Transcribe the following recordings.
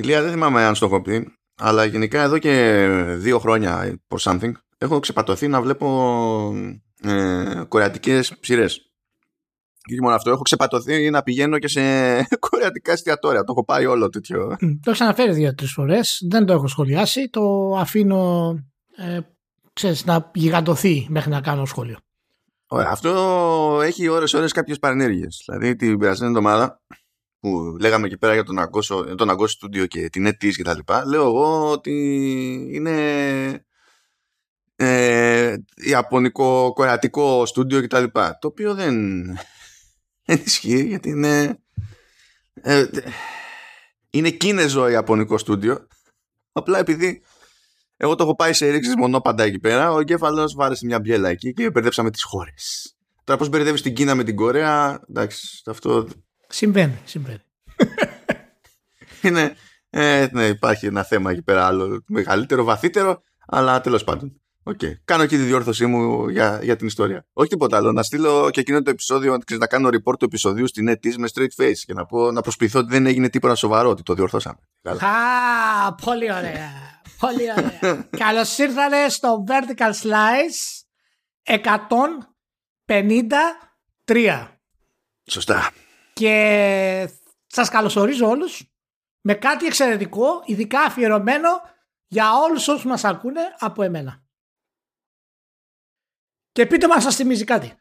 Ηλία, δεν θυμάμαι αν στο έχω πει, αλλά γενικά εδώ και 2 χρόνια or something έχω ξεπατωθεί να βλέπω κορεατικές ψηρές. Και μόνο αυτό, έχω ξεπατωθεί να πηγαίνω και σε κορεατικά εστιατόρια. Το έχω πάει όλο τέτοιο. Το έχω ξαναφέρει 2-3 φορές. Δεν το έχω σχολιάσει. Το αφήνω ξέρεις, να γιγαντωθεί μέχρι να κάνω σχόλιο. Ωραία, αυτό έχει ώρες-ώρες κάποιες παρενέργειες. Δηλαδή την περασμένη εβδομάδα που λέγαμε εκεί πέρα για τον Αγκό Studio και την NetEase και τα λοιπά, λέω εγώ ότι είναι ιαπωνικό, κορεατικό στούντιο και τα λοιπά. Το οποίο δεν ισχύει, γιατί είναι είναι κίνεζο ιαπωνικό στούντιο. Απλά επειδή εγώ το έχω πάει σε ρίξεις μονόπαντα εκεί πέρα, ο εγκέφαλος βάρεσε μια μπιέλα εκεί και μπερδέψαμε τις χώρες. Τώρα πώς μπερδεύεις την Κίνα με την Κορέα, εντάξει, αυτό συμβαίνει. Είναι, ναι, υπάρχει ένα θέμα εκεί πέρα άλλο, μεγαλύτερο, βαθύτερο, αλλά τέλος πάντων. Okay. Κάνω εκεί τη διόρθωσή μου για την ιστορία. Όχι τίποτα άλλο. Να στείλω και εκείνο το επεισόδιο, να κάνω report του επεισοδίου στην NetEase με straight face και να προσποιηθώ ότι δεν έγινε τίποτα σοβαρό, ότι το διορθώσαμε. Α, πολύ ωραία. Πολύ ωραία. Καλώς ήρθατε στο Vertical Slice 153. Σωστά. Και σας καλωσορίζω όλους με κάτι εξαιρετικό, ειδικά αφιερωμένο για όλους όσους μας ακούνε από εμένα. Και πείτε μας, σας θυμίζει κάτι.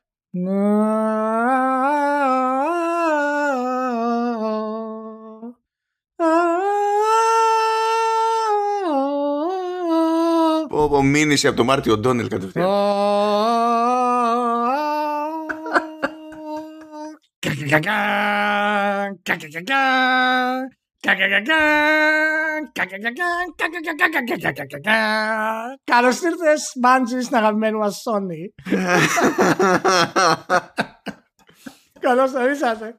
Μήνυση από το Μάρτιο Οντόνελ κατευθείαν. Καλώς ήρθες, Bungie, στην αγαπημένη μας Sony. Καλώς ήρθατε.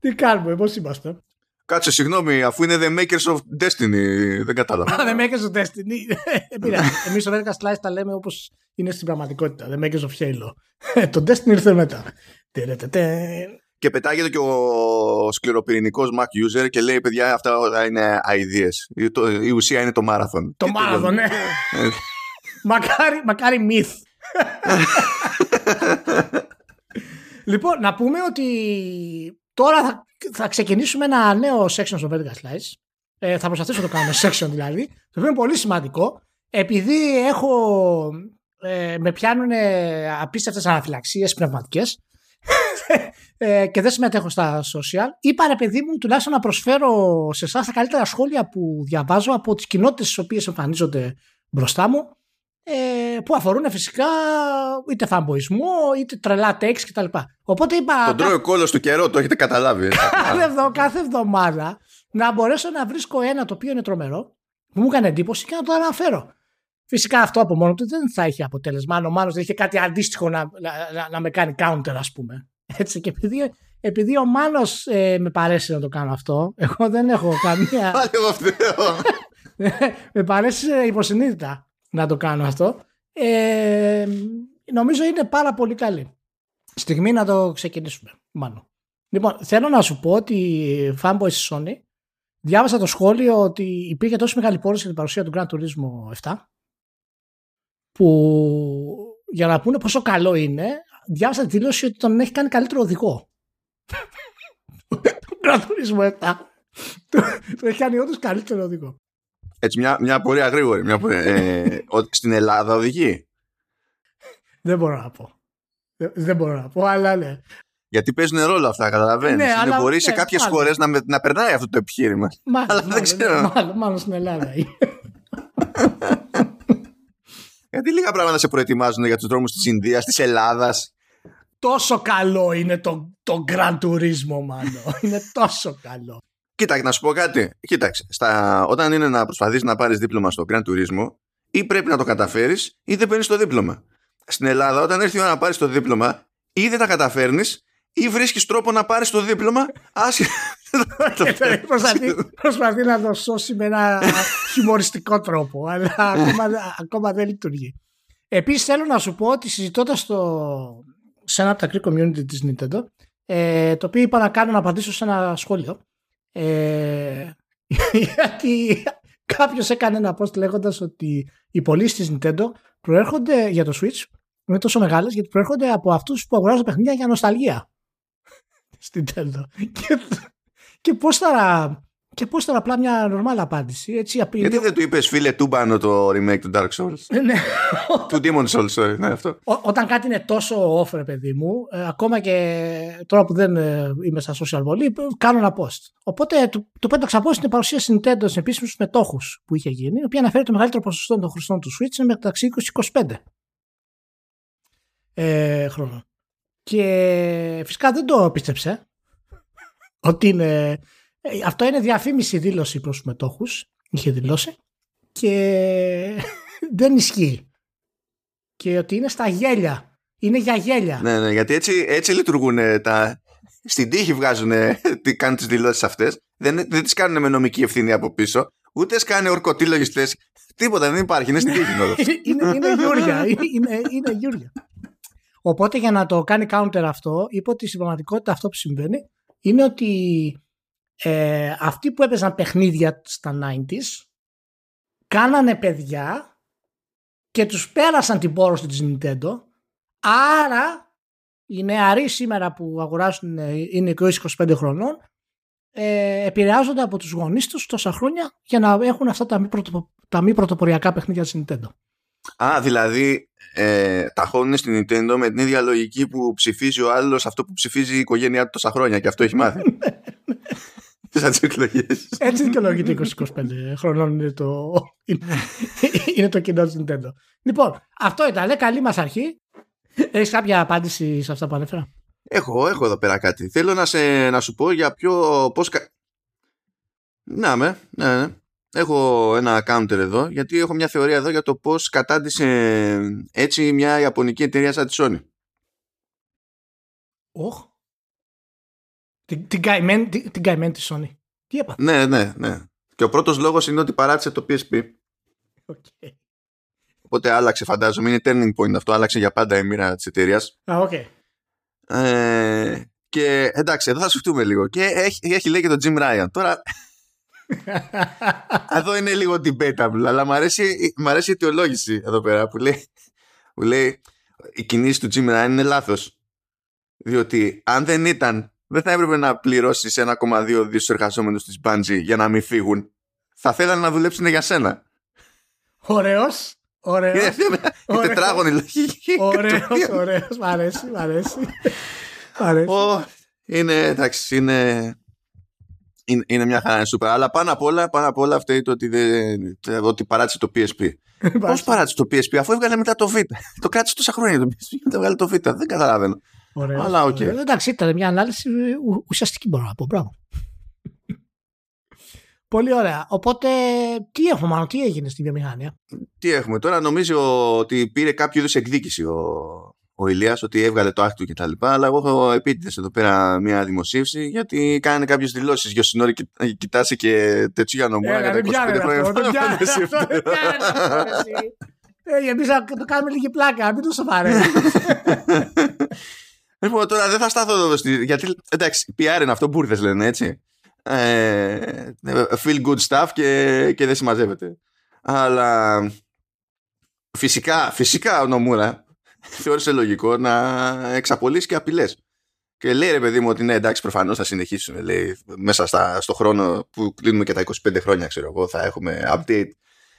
Τι κάνουμε, πώς είμαστε? Κάτσε, συγγνώμη, αφού είναι The Makers of Destiny, δεν κατάλαβα. The Makers of Destiny. Εμείς στο Vertical Slice τα λέμε όπως είναι στην πραγματικότητα. The Makers of Halo. Το Destiny ήρθε μετά. Και πετάγεται και ο σκληροπυρηνικός Mac user και λέει: παιδιά, αυτά είναι αηδίες. Η ουσία είναι το μάραθον. Το μάραθον, ναι. Μακάρι myth. Λοιπόν, να πούμε ότι τώρα θα ξεκινήσουμε ένα νέο section στο Vertical Slice. Θα προσπαθήσω να το κάνω section δηλαδή. Το οποίο είναι πολύ σημαντικό, επειδή με πιάνουν απίστευτες αναφυλαξίες πνευματικές. Και δεν συμμετέχω στα social. Είπα, ρε παιδί μου, τουλάχιστον να προσφέρω σε εσάς τα καλύτερα σχόλια που διαβάζω από τις κοινότητες στις οποίες εμφανίζονται μπροστά μου, που αφορούν φυσικά είτε φαμποϊσμό είτε τρελά τέξ κτλ. Οπότε είπα, τον τρώει ο κόλλος του καιρό, το έχετε καταλάβει. Κάθε εβδομάδα να μπορέσω να βρίσκω ένα το οποίο είναι τρομερό, που μου έκανε εντύπωση, και να το αναφέρω. Φυσικά αυτό από μόνο του δεν θα είχε αποτέλεσμα. Αν ο Μάνος δεν είχε κάτι αντίστοιχο να με κάνει counter, ας πούμε. Έτσι, και επειδή ο Μάνος με παρέσει να το κάνω αυτό, εγώ δεν έχω καμία. Με παρέσει υποσυνείδητα να το κάνω αυτό. Νομίζω είναι πάρα πολύ καλή στιγμή να το ξεκινήσουμε, Μάνο. Λοιπόν, θέλω να σου πω ότι fanboy στη Sony, διάβασα το σχόλιο ότι υπήρχε τόσο μεγάλη πόρωση για την παρουσία του Gran Turismo 7. Που για να πούνε πόσο καλό είναι, διάβασα τη δήλωση ότι τον έχει κάνει καλύτερο οδηγό. Τον Gran Turismo 7. Τον έχει κάνει όντως καλύτερο οδηγό. Έτσι, μια πορεία γρήγορη. Στην Ελλάδα οδηγεί. Δεν μπορώ να πω. Δεν μπορώ να πω, αλλά ναι. Γιατί παίζουν ρόλο αυτά, καταλαβαίνεις. Είναι μπορεί σε κάποιες χώρες να περνάει αυτό το επιχείρημα. Αλλά δεν ξέρω. Μάλλον στην Ελλάδα. Γιατί λίγα πράγματα σε προετοιμάζουν για τους δρόμους της Ινδίας, της Ελλάδας. Τόσο καλό είναι το Gran Turismo, μάλλον. Είναι τόσο καλό. Κοίταξε, να σου πω κάτι. Κοίταξε, όταν είναι να προσπαθείς να πάρεις δίπλωμα στο Gran Turismo, ή πρέπει να το καταφέρεις, ή δεν παίρνεις το δίπλωμα. Στην Ελλάδα, όταν έρθει η ώρα να πάρεις το δίπλωμα, ή δεν τα καταφέρνεις, ή βρίσκεις τρόπο να πάρεις το δίπλωμα, άσχετα. Προσπαθεί να το σώσει με ένα χιουμοριστικό τρόπο, αλλά ακόμα δεν λειτουργεί. Επίσης θέλω να σου πω ότι συζητώντας σε ένα από τα Greek community της Nintendo, το οποίο είπα να κάνω να απαντήσω σε ένα σχόλιο, Γιατί κάποιος έκανε ένα post λέγοντας ότι οι πωλήσεις της Nintendo προέρχονται για το Switch, είναι τόσο μεγάλες, γιατί προέρχονται από αυτούς που αγοράζουν παιχνίδια για νοσταλγία στην Nintendo. Και πώς θα... Και πώς τώρα, απλά μια normal απάντηση. Έτσι, γιατί δεν του είπες, φίλε, του μπάνω το remake του Dark Souls. Ναι. Του Demon Souls, sorry. Ναι, αυτό. Όταν κάτι είναι τόσο off, ρε παιδί μου, ακόμα και τώρα που δεν είμαι στα social volley, κάνω ένα post. Οπότε το πέταξα post στην παρουσία Nintendo σε επίσημους μετόχους που είχε γίνει, η οποία αναφέρει το μεγαλύτερο ποσοστό των χρηστών του Switch είναι μεταξύ 20-25 χρόνων. Και φυσικά δεν το πίστεψε ότι είναι. Αυτό είναι διαφήμιση δήλωση προς τους μετόχους, είχε δηλώσει, και δεν ισχύει. Και ότι είναι στα γέλια. Είναι για γέλια. Ναι, ναι, γιατί έτσι λειτουργούν τα... Στην τύχη βγάζουν, κάνουν τις δηλώσεις αυτές, δεν τις κάνουν με νομική ευθύνη από πίσω, ούτε σκάνε ορκωτήλογιστές, τίποτα, δεν υπάρχει, είναι στην τύχη όλο. Είναι γιούρια, είναι γιούρια. Οπότε για να το κάνει counter αυτό, είπε ότι στην πραγματικότητα αυτό που συμβαίνει είναι ότι αυτοί που έπαιζαν παιχνίδια στα 90s κάνανε παιδιά και τους πέρασαν την πόρωση της Nintendo, άρα οι νεαροί σήμερα που αγοράζουν είναι 20-25 χρονών, επηρεάζονται από τους γονείς τους τόσα χρόνια για να έχουν αυτά τα μη πρωτοποριακά παιχνίδια της Nintendo. Α, δηλαδή ταχώνουν στην Nintendo με την ίδια λογική που ψηφίζει ο άλλος αυτό που ψηφίζει η οικογένειά του τόσα χρόνια, και αυτό έχει μάθει. Έτσι δικαιολογείται 20-25 χρονών είναι το κοινό της Nintendo. Λοιπόν, αυτό ήταν. Καλή μας αρχή. Έχεις κάποια απάντηση σε αυτά που ανέφερα? Έχω εδώ πέρα κάτι. Θέλω να σου πω για ποιο... Πώς... Να με, ναι. Έχω ένα counter εδώ, γιατί έχω μια θεωρία εδώ για το πώς κατάντησε έτσι μια ιαπωνική εταιρεία σαν τη Sony. Όχι. Την καημένη τη Sony. Τι έπαθε? Ναι. Και ο πρώτος λόγος είναι ότι παράτησε το PSP. Okay. Οπότε άλλαξε, φαντάζομαι. Είναι turning point αυτό. Άλλαξε για πάντα η μοίρα της εταιρείας. Okay. Και εντάξει, εδώ θα σκεφτούμε λίγο. Και έχει λέει και τον Jim Ryan. Τώρα... εδώ είναι λίγο debatable, αλλά μου αρέσει η αιτιολόγηση εδώ πέρα που λέει η κινήση του Jim Ryan είναι λάθος. Διότι αν δεν ήταν... δεν θα έπρεπε να πληρώσεις 1,2 δις εργαζόμενους της Bungie για να μην φύγουν. Θα θέλανε να δουλέψουν για σένα. Ωραίος. Η τετράγωνη λογική. Ωραίος. Μ' αρέσει. Είναι μια χαρά, είναι super. Αλλά πάνω απ' όλα φταίει το ότι παράτησε το PSP. Πώς παράτησε το PSP, αφού έβγαλε μετά το Β? Το κράτησε τόσα χρόνια το PSP, μετά βγάλε το Β. Δεν καταλαβαίνω. Ωραία, αλλά okay. Εντάξει, ήταν μια ανάλυση ουσιαστική, μπορώ να πω. Μπράβο. Πολύ ωραία. Οπότε, τι έγινε στη βιομηχανία? Τι έχουμε τώρα? Νομίζω ότι πήρε κάποιο είδους εκδίκηση ο Ηλίας, ότι έβγαλε το άκτη του κτλ. Αλλά εγώ έχω επίτηδες εδώ πέρα μια δημοσίευση, γιατί κάνει κάποιες δηλώσεις. Γιωσινόρη κοιτάσαι και Τετσούγια Νομούρα κατά 25 χρόνια. Εμείς θα το κάνουμε λίγη πλάκα, μην το σοβαρεύει. Λοιπόν, τώρα δεν θα στάθω εδώ, γιατί εντάξει, PR είναι αυτό, μπουρδες λένε, έτσι. Feel good stuff και δεν συμμαζεύεται. Αλλά φυσικά ο Νομούρα θεώρησε λογικό να εξαπολύσει και απειλές. Και λέει, ρε παιδί μου, ότι ναι, εντάξει, προφανώς θα συνεχίσουμε. Λέει, μέσα στο χρόνο που κλείνουμε και τα 25 χρόνια, ξέρω εγώ, θα έχουμε update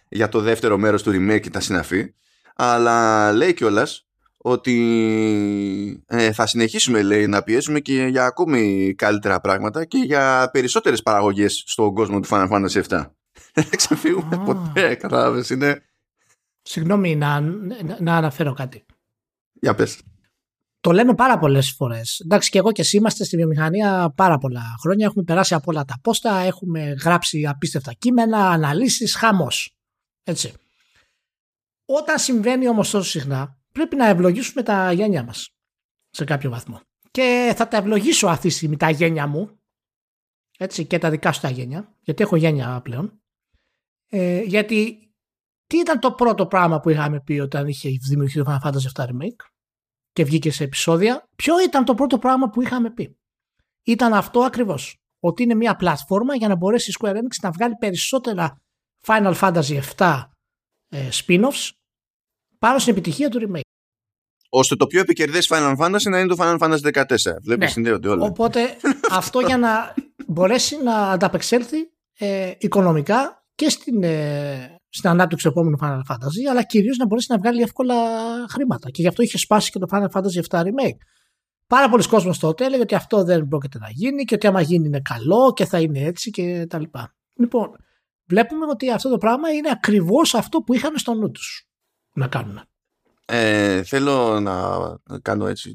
για το δεύτερο μέρος του remake και τα συναφή. Αλλά λέει κιόλας ότι θα συνεχίσουμε, λέει, να πιέζουμε και για ακόμη καλύτερα πράγματα και για περισσότερες παραγωγές στον κόσμο του Final Fantasy VII. Δεν ξεφύγουμε ποτέ, κατάλαβες, είναι... Συγγνώμη να αναφέρω κάτι. Για πες. Το λέμε πάρα πολλές φορές. Εντάξει, και εγώ και εσύ είμαστε στη βιομηχανία πάρα πολλά χρόνια. Έχουμε περάσει από όλα τα πόστα, έχουμε γράψει απίστευτα κείμενα, αναλύσεις, χαμός. Έτσι. Όταν συμβαίνει όμως τόσο συχνά, πρέπει να ευλογήσουμε τα γένια μας σε κάποιο βαθμό. Και θα τα ευλογήσω αυτή τη στιγμή τα γένια μου, έτσι, και τα δικά σου τα γένια, γιατί έχω γένια πλέον. Γιατί τι ήταν το πρώτο πράγμα που είχαμε πει όταν είχε δημιουργηθεί το Final Fantasy VII Remake και βγήκε σε επεισόδια? Ποιο ήταν το πρώτο πράγμα που είχαμε πει? Ήταν αυτό ακριβώς. ότι είναι μια πλατφόρμα για να μπορέσει η Square Enix να βγάλει περισσότερα Final Fantasy VII spin-offs πάνω στην επιτυχία του remake. Ώστε το πιο επικερδές Final Fantasy να είναι το Final Fantasy 14. Βλέπεις, συνδέονται όλα. Οπότε αυτό για να μπορέσει να ανταπεξέλθει οικονομικά και στην ανάπτυξη του επόμενου Final Fantasy, αλλά κυρίως να μπορέσει να βγάλει εύκολα χρήματα. Και γι' αυτό είχε σπάσει και το Final Fantasy VII Remake. Πάρα πολλοί κόσμος τότε έλεγε ότι αυτό δεν πρόκειται να γίνει και ότι άμα γίνει είναι καλό και θα είναι έτσι και τα λοιπά. Λοιπόν, βλέπουμε ότι αυτό το πράγμα είναι ακριβώς αυτό που είχαν στο νου τους να κάνουν. Θέλω να κάνω έτσι,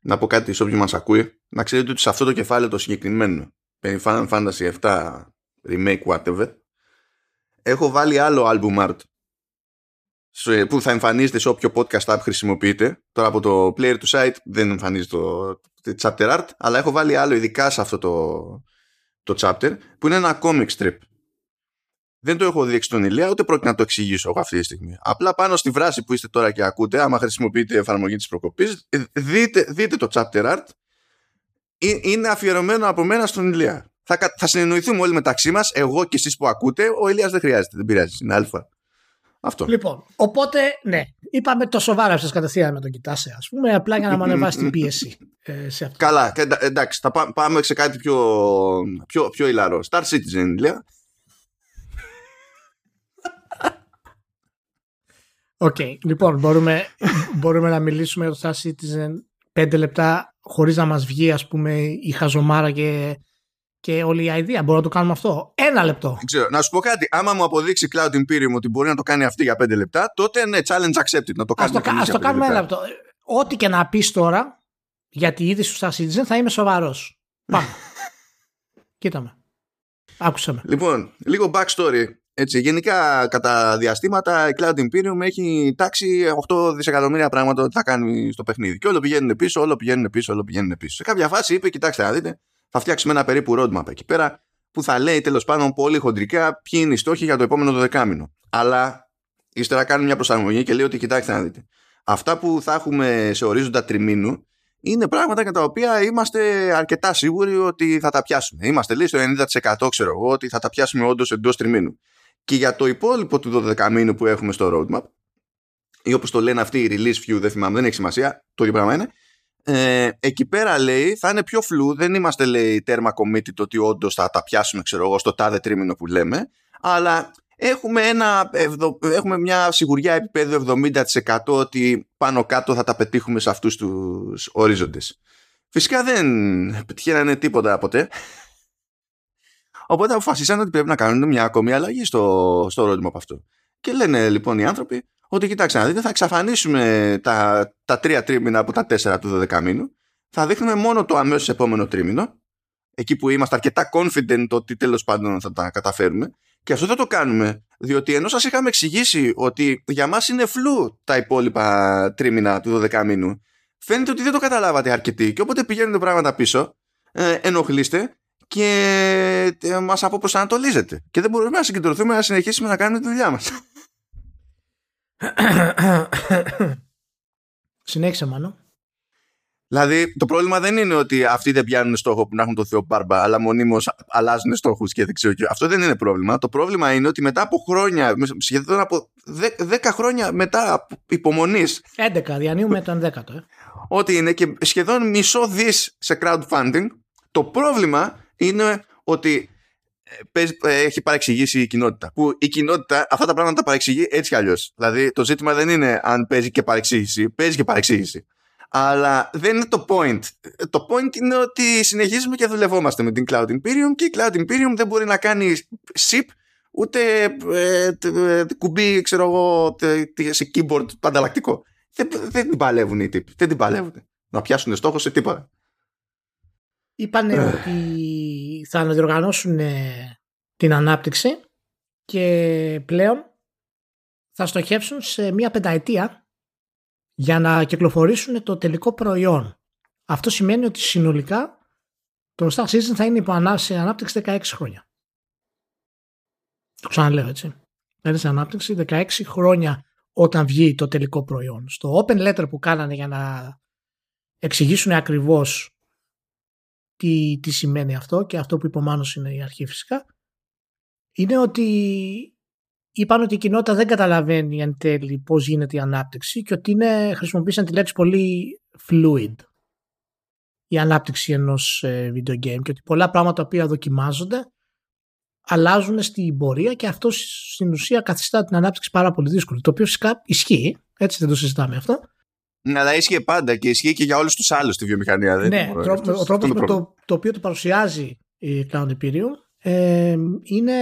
να πω κάτι σε όποιον μας ακούει. Να ξέρετε ότι σε αυτό το κεφάλαιο το συγκεκριμένο περί Final Fantasy VII Remake whatever, έχω βάλει άλλο album art που θα εμφανίζεται σε όποιο podcast app χρησιμοποιείτε. Τώρα από το player του site δεν εμφανίζεται το chapter art, αλλά έχω βάλει άλλο ειδικά σε αυτό το chapter που είναι ένα comic strip. Δεν το έχω δείξει τον Ηλία, ούτε πρόκειται να το εξηγήσω εγώ αυτή τη στιγμή. Απλά πάνω στη βράση που είστε τώρα και ακούτε, άμα χρησιμοποιείτε εφαρμογή της προκοπής, δείτε το chapter art. Είναι αφιερωμένο από μένα στον Ηλία. Θα συνεννοηθούμε όλοι μεταξύ μας, εγώ και εσείς που ακούτε. Ο Ηλίας δεν χρειάζεται, δεν πειράζει, είναι αλφα. Αυτό. Λοιπόν, οπότε, ναι, είπαμε το σοβαρά σας κατευθείαν να τον κοιτάσαι, ας πούμε, απλά για να μου ανεβάσει την πίεση. Σε αυτό. Καλά, εντάξει, θα πάμε σε κάτι πιο ηλαρό. Star Citizen, Ηλία. Οκ, λοιπόν, μπορούμε να μιλήσουμε για το Star Citizen 5 λεπτά χωρίς να μας βγει, ας πούμε, η χαζομάρα και όλη η ιδέα. Μπορώ να το κάνουμε αυτό. 1 λεπτό. Δεν ξέρω. Να σου πω κάτι. Άμα μου αποδείξει Cloud Imperium ότι μπορεί να το κάνει αυτή για 5 λεπτά, τότε ναι, challenge accepted. Να το κάνουμε. Ας το κάνουμε 1 λεπτό. Ό,τι και να πεις τώρα για τη είδηση του Star Citizen θα είμαι σοβαρός. Πάμε. Κοίτα με. Άκουσα με. Λοιπόν, λίγο backstory. Έτσι, γενικά κατά διαστήματα η Cloud Imperium έχει τάξει 8 δισεκατομμύρια πράγματα ότι θα κάνει στο παιχνίδι. Και όλο πηγαίνουν πίσω. Σε κάποια φάση είπε, κοιτάξτε να δείτε, θα φτιάξουμε ένα περίπου roadmap εκεί πέρα που θα λέει τέλος πάντων πολύ χοντρικά ποιοι είναι οι στόχοι για το επόμενο 12μηνο. Αλλά ύστερα κάνουν μια προσαρμογή και λέει ότι κοιτάξτε να δείτε, αυτά που θα έχουμε σε ορίζοντα τριμήνου είναι πράγματα για τα οποία είμαστε αρκετά σίγουροι ότι θα τα πιάσουμε. Είμαστε λέει στο 90% ξέρω εγώ ότι θα τα πιάσουμε όντως εντός τριμήνου. Και για το υπόλοιπο του 12 μήνου που έχουμε στο roadmap, ή όπως το λένε αυτοί οι release view, δεν θυμάμαι, δεν έχει σημασία, το ίδιο πράγμα είναι, εκεί πέρα λέει θα είναι πιο φλού, δεν είμαστε λέει τέρμα committed ότι όντως θα τα πιάσουμε ξέρω εγώ στο τάδε τρίμηνο που λέμε, αλλά έχουμε μια σιγουριά επίπεδο 70% ότι πάνω κάτω θα τα πετύχουμε σε αυτούς τους ορίζοντες. Φυσικά δεν πετυχαίνανε τίποτα ποτέ. Οπότε αποφασίσαν ότι πρέπει να κάνουν μια ακόμη αλλαγή στο ρόλο από αυτό. Και λένε λοιπόν οι άνθρωποι ότι κοιτάξτε να δείτε, θα εξαφανίσουμε τα 3 τρίμηνα από τα 4 του 12 μήνου, θα δείχνουμε μόνο το αμέσως επόμενο τρίμηνο, εκεί που είμαστε αρκετά confident ότι τέλος πάντων θα τα καταφέρουμε. Και αυτό θα το κάνουμε, διότι ενώ σας είχαμε εξηγήσει ότι για μας είναι φλού τα υπόλοιπα τρίμηνα του 12 μήνου, φαίνεται ότι δεν το καταλάβατε αρκετοί. Και όποτε πηγαίνουν πράγματα πίσω, ενοχλείστε και μας αποπροσανατολίζεται. Και δεν μπορούμε να συγκεντρωθούμε να συνεχίσουμε να κάνουμε τη δουλειά μας. Συνέχισε μάλλον. Δηλαδή το πρόβλημα δεν είναι ότι αυτοί δεν πιάνουν στόχο που να έχουν το Θεό Μπάρμπα, αλλά μονίμως αλλάζουν στόχους και δεν ξέρω. Αυτό δεν είναι πρόβλημα. Το πρόβλημα είναι ότι μετά από χρόνια, σχεδόν από 10 χρόνια μετά υπομονής, 11, διανύουμε τον 10ο, ότι είναι και σχεδόν μισό δις σε crowdfunding. Το πρόβλημα είναι ότι έχει παρεξηγήσει η κοινότητα. Που η κοινότητα αυτά τα πράγματα τα παρεξηγεί έτσι κι αλλιώς. Δηλαδή το ζήτημα δεν είναι αν παίζει και παρεξήγηση. Παίζει και παρεξήγηση. Αλλά δεν είναι το point. Το point είναι ότι συνεχίζουμε και δουλευόμαστε με την Cloud Imperium και η Cloud Imperium δεν μπορεί να κάνει SIP ούτε κουμπί, ξέρω εγώ, σε keyboard ανταλλακτικό. Δεν την παλεύουν οι τύποι. Δεν την παλεύουν. Να πιάσουν στόχο σε τίποτα. Είπανε ότι θα αναδιοργανώσουν την ανάπτυξη και πλέον θα στοχεύσουν σε μια 5ετία για να κυκλοφορήσουν το τελικό προϊόν. Αυτό σημαίνει ότι συνολικά το Star Citizen θα είναι σε ανάπτυξη 16 χρόνια. Το ξαναλέω έτσι. Θα είναι σε ανάπτυξη 16 χρόνια όταν βγει το τελικό προϊόν. Στο open letter που κάνανε για να εξηγήσουν ακριβώς τι σημαίνει αυτό, και αυτό που είπε ο Μάνος είναι η αρχή φυσικά, είναι ότι είπαν ότι η κοινότητα δεν καταλαβαίνει εν τέλει πώς γίνεται η ανάπτυξη και ότι είναι, χρησιμοποίησαν τη λέξη πολύ fluid η ανάπτυξη ενός video game και ότι πολλά πράγματα τα οποία δοκιμάζονται αλλάζουν στην πορεία και αυτό στην ουσία καθιστά την ανάπτυξη πάρα πολύ δύσκολη, το οποίο φυσικά ισχύει, έτσι δεν το συζητάμε αυτό. Ναι, αλλά ισχύει πάντα και ισχύει και για όλους τους άλλους στη βιομηχανία. Δεν ναι, ο τρόπος με το οποίο το παρουσιάζει η Cloud Imperium είναι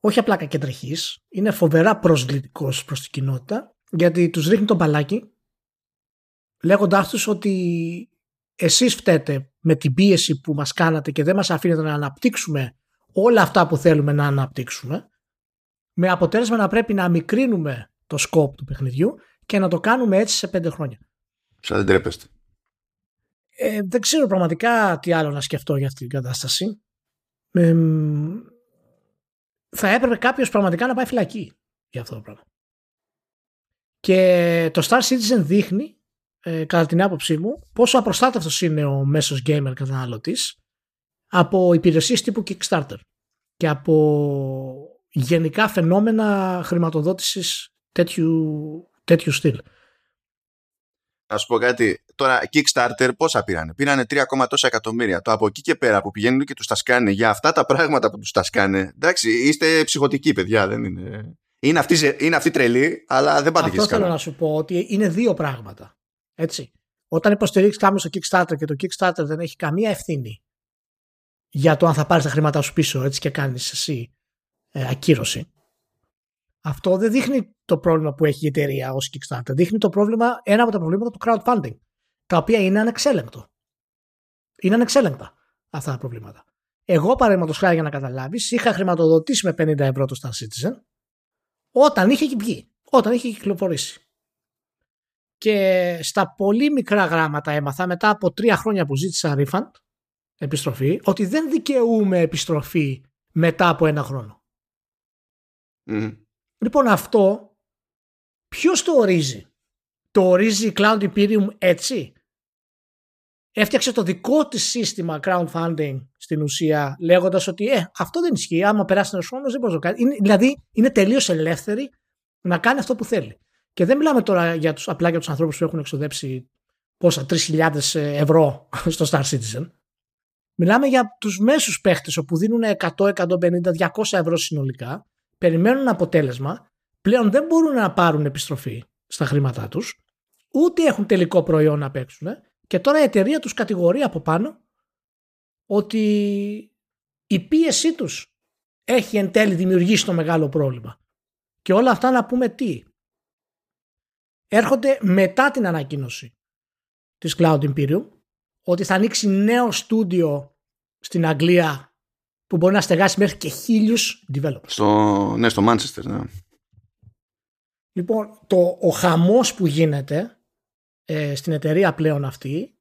όχι απλά κακεντρεχής, είναι φοβερά προσβλητικός προς την κοινότητα, γιατί τους ρίχνει τον μπαλάκι λέγοντάς τους ότι εσείς φταίτε με την πίεση που μας κάνατε και δεν μας αφήνετε να αναπτύξουμε όλα αυτά που θέλουμε να αναπτύξουμε, με αποτέλεσμα να πρέπει να μικρύνουμε το σκόπ του παιχνιδιού και να το κάνουμε έτσι σε 5 χρόνια. Σαν δεν τρέπεστε. Δεν ξέρω πραγματικά τι άλλο να σκεφτώ για αυτή την κατάσταση. Θα έπρεπε κάποιος πραγματικά να πάει φυλακή για αυτό το πράγμα. Και το Star Citizen δείχνει, κατά την άποψή μου, πόσο απροστάτευτος είναι ο μέσος gamer καταναλωτής από υπηρεσίες τύπου Kickstarter και από γενικά φαινόμενα χρηματοδότησης τέτοιου στυλ. Να σου πω κάτι. Τώρα, Kickstarter πόσα πήρανε? Πήρανε 3, τόσα εκατομμύρια. Το από εκεί και πέρα που πηγαίνουν και τους τα σκάνε για αυτά τα πράγματα που τους τα σκάνε. Εντάξει, είστε ψυχοτικοί, παιδιά. Δεν είναι... είναι αυτή τρελή, αλλά δεν πάτε και σκάνε. Αυτό θέλω να σου πω, ότι είναι δύο πράγματα. Έτσι. Όταν υποστηρίξεις κάποιο στο Kickstarter και το Kickstarter δεν έχει καμία ευθύνη για το αν θα πάρεις τα χρήματά σου πίσω, έτσι, και κάνεις εσύ ακύρωση. Αυτό δεν δείχνει το πρόβλημα που έχει η εταιρεία ως Kickstarter. Δείχνει το πρόβλημα, ένα από τα προβλήματα του crowdfunding, τα οποία είναι ανεξέλεγκτο. Είναι ανεξέλεγκτα αυτά τα προβλήματα. Εγώ, παραδείγματος χάρη, για να καταλάβεις, είχα χρηματοδοτήσει με 50 ευρώ το Star Citizen όταν είχε βγει, όταν είχε κυκλοφορήσει. Και στα πολύ μικρά γράμματα έμαθα μετά από 3 χρόνια που ζήτησα refund, επιστροφή, ότι δεν δικαιούμαι επιστροφή μετά από 1 χρόνο. Λοιπόν, αυτό ποιος το ορίζει? Το ορίζει η Cloud Imperium έτσι? Έφτιαξε το δικό της σύστημα crowdfunding στην ουσία, λέγοντας ότι αυτό δεν ισχύει, άμα περάσει ένας χρόνος δεν μπορεί να το κάνει. Δηλαδή είναι τελείως ελεύθερη να κάνει αυτό που θέλει. Και δεν μιλάμε τώρα απλά για τους ανθρώπους που έχουν εξοδέψει πόσα 3.000 ευρώ στο Star Citizen. Μιλάμε για τους μέσους παίχτες, όπου δίνουν 100, 150, 200 ευρώ συνολικά, περιμένουν αποτέλεσμα, πλέον δεν μπορούν να πάρουν επιστροφή στα χρήματά τους, ούτε έχουν τελικό προϊόν να παίξουν, και τώρα η εταιρεία τους κατηγορεί από πάνω ότι η πίεσή τους έχει εν τέλει δημιουργήσει το μεγάλο πρόβλημα. Και όλα αυτά, να πούμε τι, έρχονται μετά την ανακοίνωση της Cloud Imperium ότι θα ανοίξει νέο στούντιο στην Αγγλία που μπορεί να στεγάσει μέχρι και 1.000 developers. Ναι, στο Manchester, ναι. Λοιπόν, ο χαμός που γίνεται στην εταιρεία πλέον αυτή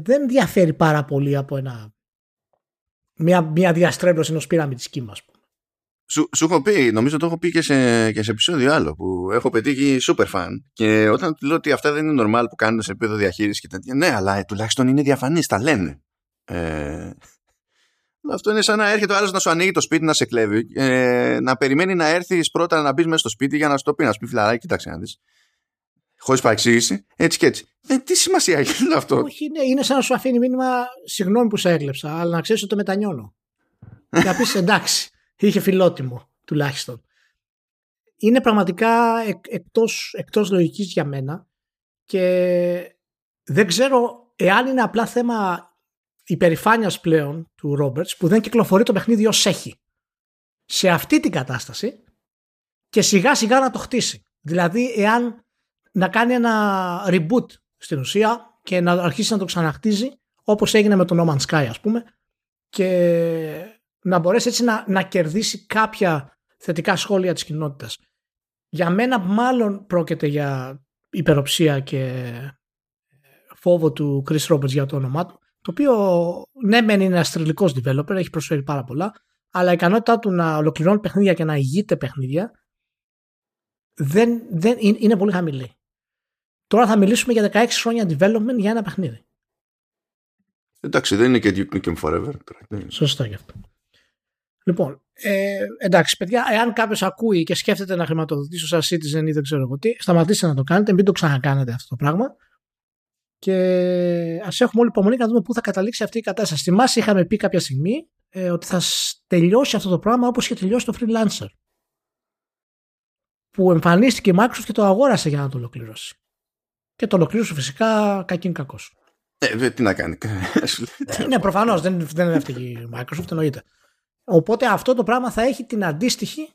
δεν διαφέρει πάρα πολύ από μια διαστρέβλωση ενός πύραμι της κύμα, ας πούμε. Σου έχω πει, νομίζω το έχω πει και σε επεισόδιο άλλο, που έχω πετύχει super fan, και όταν του λέω ότι αυτά δεν είναι normal που κάνουν σε επίπεδο διαχείριση και τέτοια, ναι, αλλά τουλάχιστον είναι διαφανής, τα λένε. Αυτό είναι σαν να έρχεται ο άλλος να σου ανοίγει το σπίτι, να σε κλέβει, να περιμένει να έρθεις πρώτα να μπεις μέσα στο σπίτι για να σου το πει, να σου πει φιλαράκι, κοίταξε να δεις. Χωρίς παρεξήγηση, έτσι και έτσι. Τι σημασία έχει αυτό? Όχι, είναι σαν να σου αφήνει μήνυμα, συγγνώμη που σε έκλεψα, αλλά να ξέρεις ότι το μετανιώνω. Να πεις εντάξει, είχε φιλότιμο τουλάχιστον. Είναι πραγματικά εκτός λογικής για μένα, και δεν ξέρω εάν είναι απλά θέμα υπερηφάνειας πλέον του Ρόμπερτς που δεν κυκλοφορεί το παιχνίδι ως έχει σε αυτή την κατάσταση και σιγά σιγά να το χτίσει. Δηλαδή εάν να κάνει ένα reboot στην ουσία και να αρχίσει να το ξαναχτίζει, όπως έγινε με το No Man's Sky, ας πούμε, και να μπορέσει έτσι να κερδίσει κάποια θετικά σχόλια της κοινότητας. Για μένα μάλλον πρόκειται για υπεροψία και φόβο του Chris Roberts για το όνομά του, το οποίο, ναι, μεν είναι ένας τρελικός developer, έχει προσφέρει πάρα πολλά, αλλά η ικανότητά του να ολοκληρώνει παιχνίδια και να ηγείται παιχνίδια δεν είναι πολύ χαμηλή. Τώρα θα μιλήσουμε για 16 χρόνια development για ένα παιχνίδι. Εντάξει, δεν είναι και Duke Nukem Forever. Σωστά γι' αυτό. Λοιπόν, εντάξει, παιδιά, εάν κάποιος ακούει και σκέφτεται να χρηματοδοτήσει στο Star Citizen ή δεν ξέρω εγώ τι, σταματήστε να το κάνετε, μην το ξανακάνετε αυτό το πράγμα. Και ας έχουμε όλη υπομονή να δούμε πού θα καταλήξει αυτή η κατάσταση. Στη μας είχαμε πει κάποια στιγμή ότι θα τελειώσει αυτό το πράγμα όπως είχε τελειώσει το Freelancer. Που εμφανίστηκε η Microsoft και το αγόρασε για να το ολοκληρώσει. Και το ολοκλήρωσε φυσικά κακήν κακός. Τι να κάνει. Ναι, προφανώς δεν είναι αυτή η Microsoft, εννοείται. Οπότε αυτό το πράγμα θα έχει την αντίστοιχη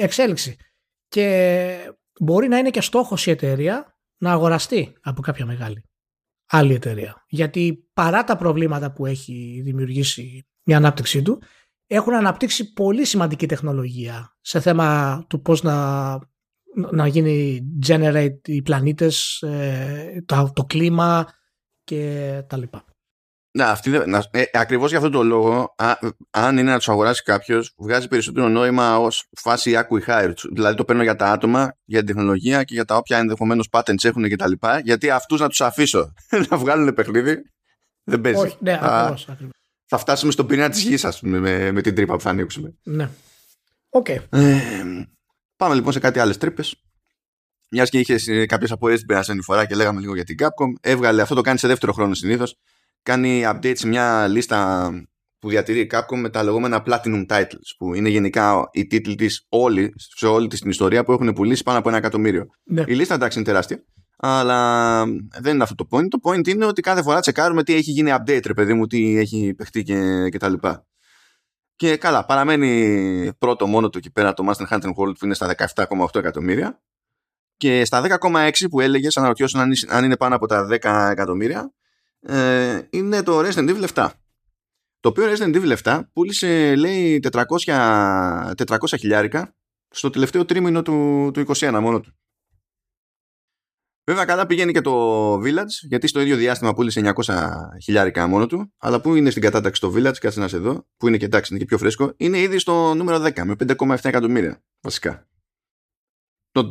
εξέλιξη. Και μπορεί να είναι και στόχος η εταιρεία να αγοραστεί από κάποια μεγάλη άλλη εταιρεία. Γιατί παρά τα προβλήματα που έχει δημιουργήσει η ανάπτυξή του, έχουν αναπτύξει πολύ σημαντική τεχνολογία σε θέμα του πώς να γίνει generate οι πλανήτες, το κλίμα και τα λοιπά. Ακριβώς για αυτόν τον λόγο, αν είναι να τους αγοράσει κάποιος, βγάζει περισσότερο νόημα ως φάση acqui hire. Δηλαδή το παίρνω για τα άτομα, για την τεχνολογία και για τα όποια ενδεχομένως patents έχουν και τα λοιπά, γιατί αυτούς να τους αφήσω να βγάλουν παιχνίδι δεν παίζει. Όχι, ναι, ακριβώς. Θα φτάσουμε στον πυρήνα της γης, ας πούμε, με την τρύπα που θα ανοίξουμε. Ναι. Οκ. Okay. Πάμε λοιπόν σε κάτι άλλες τρύπες. Μιας και είχε κάποιες απορίες την περασμένη φορά και λέγαμε λίγο για την Capcom. Έβγαλε, αυτό το κάνει σε δεύτερο χρόνο συνήθως. Κάνει update σε μια λίστα που διατηρεί η Capcom με τα λεγόμενα Platinum Titles, που είναι γενικά οι τίτλοι της όλοι, σε όλη της την ιστορία, που έχουν πουλήσει πάνω από 1 εκατομμύριο. Ναι. Η λίστα εντάξει είναι τεράστια, αλλά δεν είναι αυτό το point. Το point είναι ότι κάθε φορά τσεκάρουμε τι έχει γίνει update, ρε παιδί μου, τι έχει παιχτεί και τα λοιπά. Και καλά, παραμένει πρώτο μόνο του εκεί πέρα το Monster Hunter World που είναι στα 17,8 εκατομμύρια. Και στα 10,6 που έλεγες, αναρωτιώσουν αν είναι πάνω από τα 10 εκατομμύρια, είναι το Resident Evil 7. Το οποίο Resident Evil 7 πούλησε, λέει, 400 χιλιάρικα στο τελευταίο τρίμηνο του 21 μόνο του. Βέβαια καλά πηγαίνει και το Village, γιατί στο ίδιο διάστημα πούλησε 900 χιλιάρικα μόνο του. Αλλά που είναι στην κατάταξη το Village, κάτσε να σε δω, που είναι και εντάξει, είναι και πιο φρέσκο. Είναι ήδη στο νούμερο 10 με 5,7 εκατομμύρια βασικά.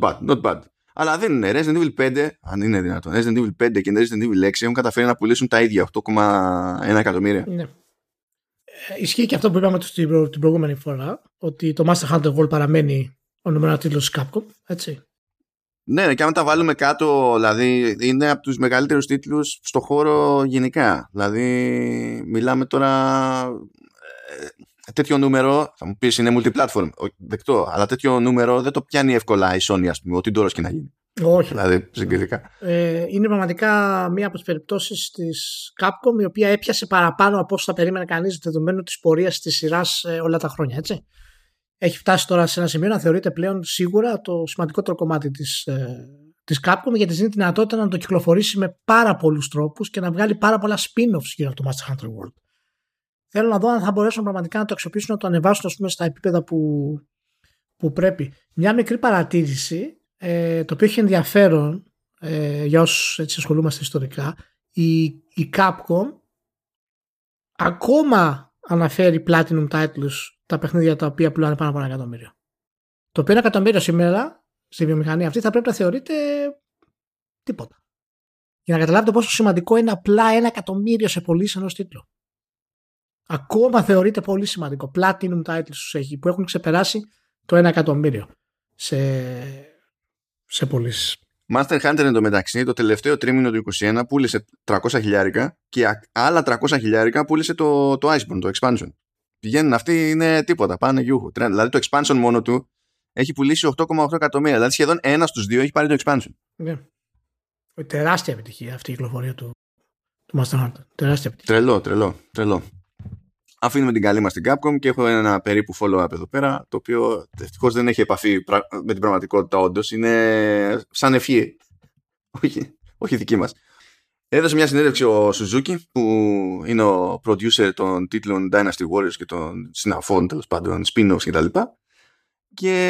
Not bad. Αλλά δεν είναι. Resident Evil 5, αν είναι δυνατόν, Resident Evil 5 και Resident Evil 6 έχουν καταφέρει να πουλήσουν τα ίδια 8,1 εκατομμύρια. Ναι. Ισχύει και αυτό που είπαμε την προηγούμενη φορά, ότι το Master Hunter World παραμένει ο νούμερο τίτλος της Capcom, έτσι. Ναι, και αν τα βάλουμε κάτω, δηλαδή είναι από τους μεγαλύτερους τίτλους στο χώρο γενικά. Δηλαδή μιλάμε τώρα τέτοιο νούμερο, θα μου πεις είναι multi-platform, δεκτό, αλλά τέτοιο νούμερο δεν το πιάνει εύκολα η Sony, ας πούμε, ότι ντόρος και να γίνει. Όχι. Δηλαδή, συγκριτικά. Είναι πραγματικά μία από τις περιπτώσεις της Capcom, η οποία έπιασε παραπάνω από όσο θα περίμενε κανείς δεδομένου της πορείας της σειράς όλα τα χρόνια, έτσι. Έχει φτάσει τώρα σε ένα σημείο να θεωρείται πλέον σίγουρα το σημαντικότερο κομμάτι της Capcom, γιατί δίνει τη δυνατότητα να το κυκλοφορήσει με πάρα πολλούς τρόπους και να βγάλει πάρα πολλά spin-offs γύρω από το Master Hunter World. Θέλω να δω αν θα μπορέσουν πραγματικά να το αξιοποιήσουν, να το ανεβάσουν, ας πούμε, στα επίπεδα που πρέπει. Μια μικρή παρατήρηση, το οποίο έχει ενδιαφέρον για όσους έτσι ασχολούμαστε ιστορικά, η Capcom ακόμα αναφέρει Platinum Titles τα παιχνίδια τα οποία πουλάνε πάνω από 1 εκατομμύριο. Το οποίο 1 εκατομμύριο σήμερα στη βιομηχανία αυτή θα πρέπει να θεωρείται τίποτα. Για να καταλάβετε πόσο σημαντικό είναι απλά 1 εκατομμύριο σε πωλήσεις ενός τίτλου. Ακόμα θεωρείται πολύ σημαντικό. Platinum titles που έχουν ξεπεράσει το 1 εκατομμύριο σε πωλήσεις. Master Hunter εντωμεταξύ το τελευταίο τρίμηνο του 2021 πούλησε 300 χιλιάρικα και άλλα 300 χιλιάρικα πούλησε το Iceborne, το expansion. Πηγαίνουν αυτοί, είναι τίποτα, πάνε γιούχου. Δηλαδή το expansion μόνο του έχει πουλήσει 8,8 εκατομμύρια. Δηλαδή σχεδόν 1 στους 2 έχει πάρει το expansion. Ναι. Τεράστια επιτυχία αυτή η κυκλοφορία του Master Hunter. Τεράστια επιτυχία. Τρελό. Αφήνουμε την καλή μας την Capcom και έχω ένα περίπου follow-up εδώ πέρα, το οποίο ευτυχώς δεν έχει επαφή με την πραγματικότητα όντως. Είναι σαν ευχή. Όχι δική μας. Έδωσε μια συνέντευξη ο Σουζούκι, που είναι ο producer των τίτλων Dynasty Warriors και των συναφών, τέλος πάντων, spin-offs κτλ. Και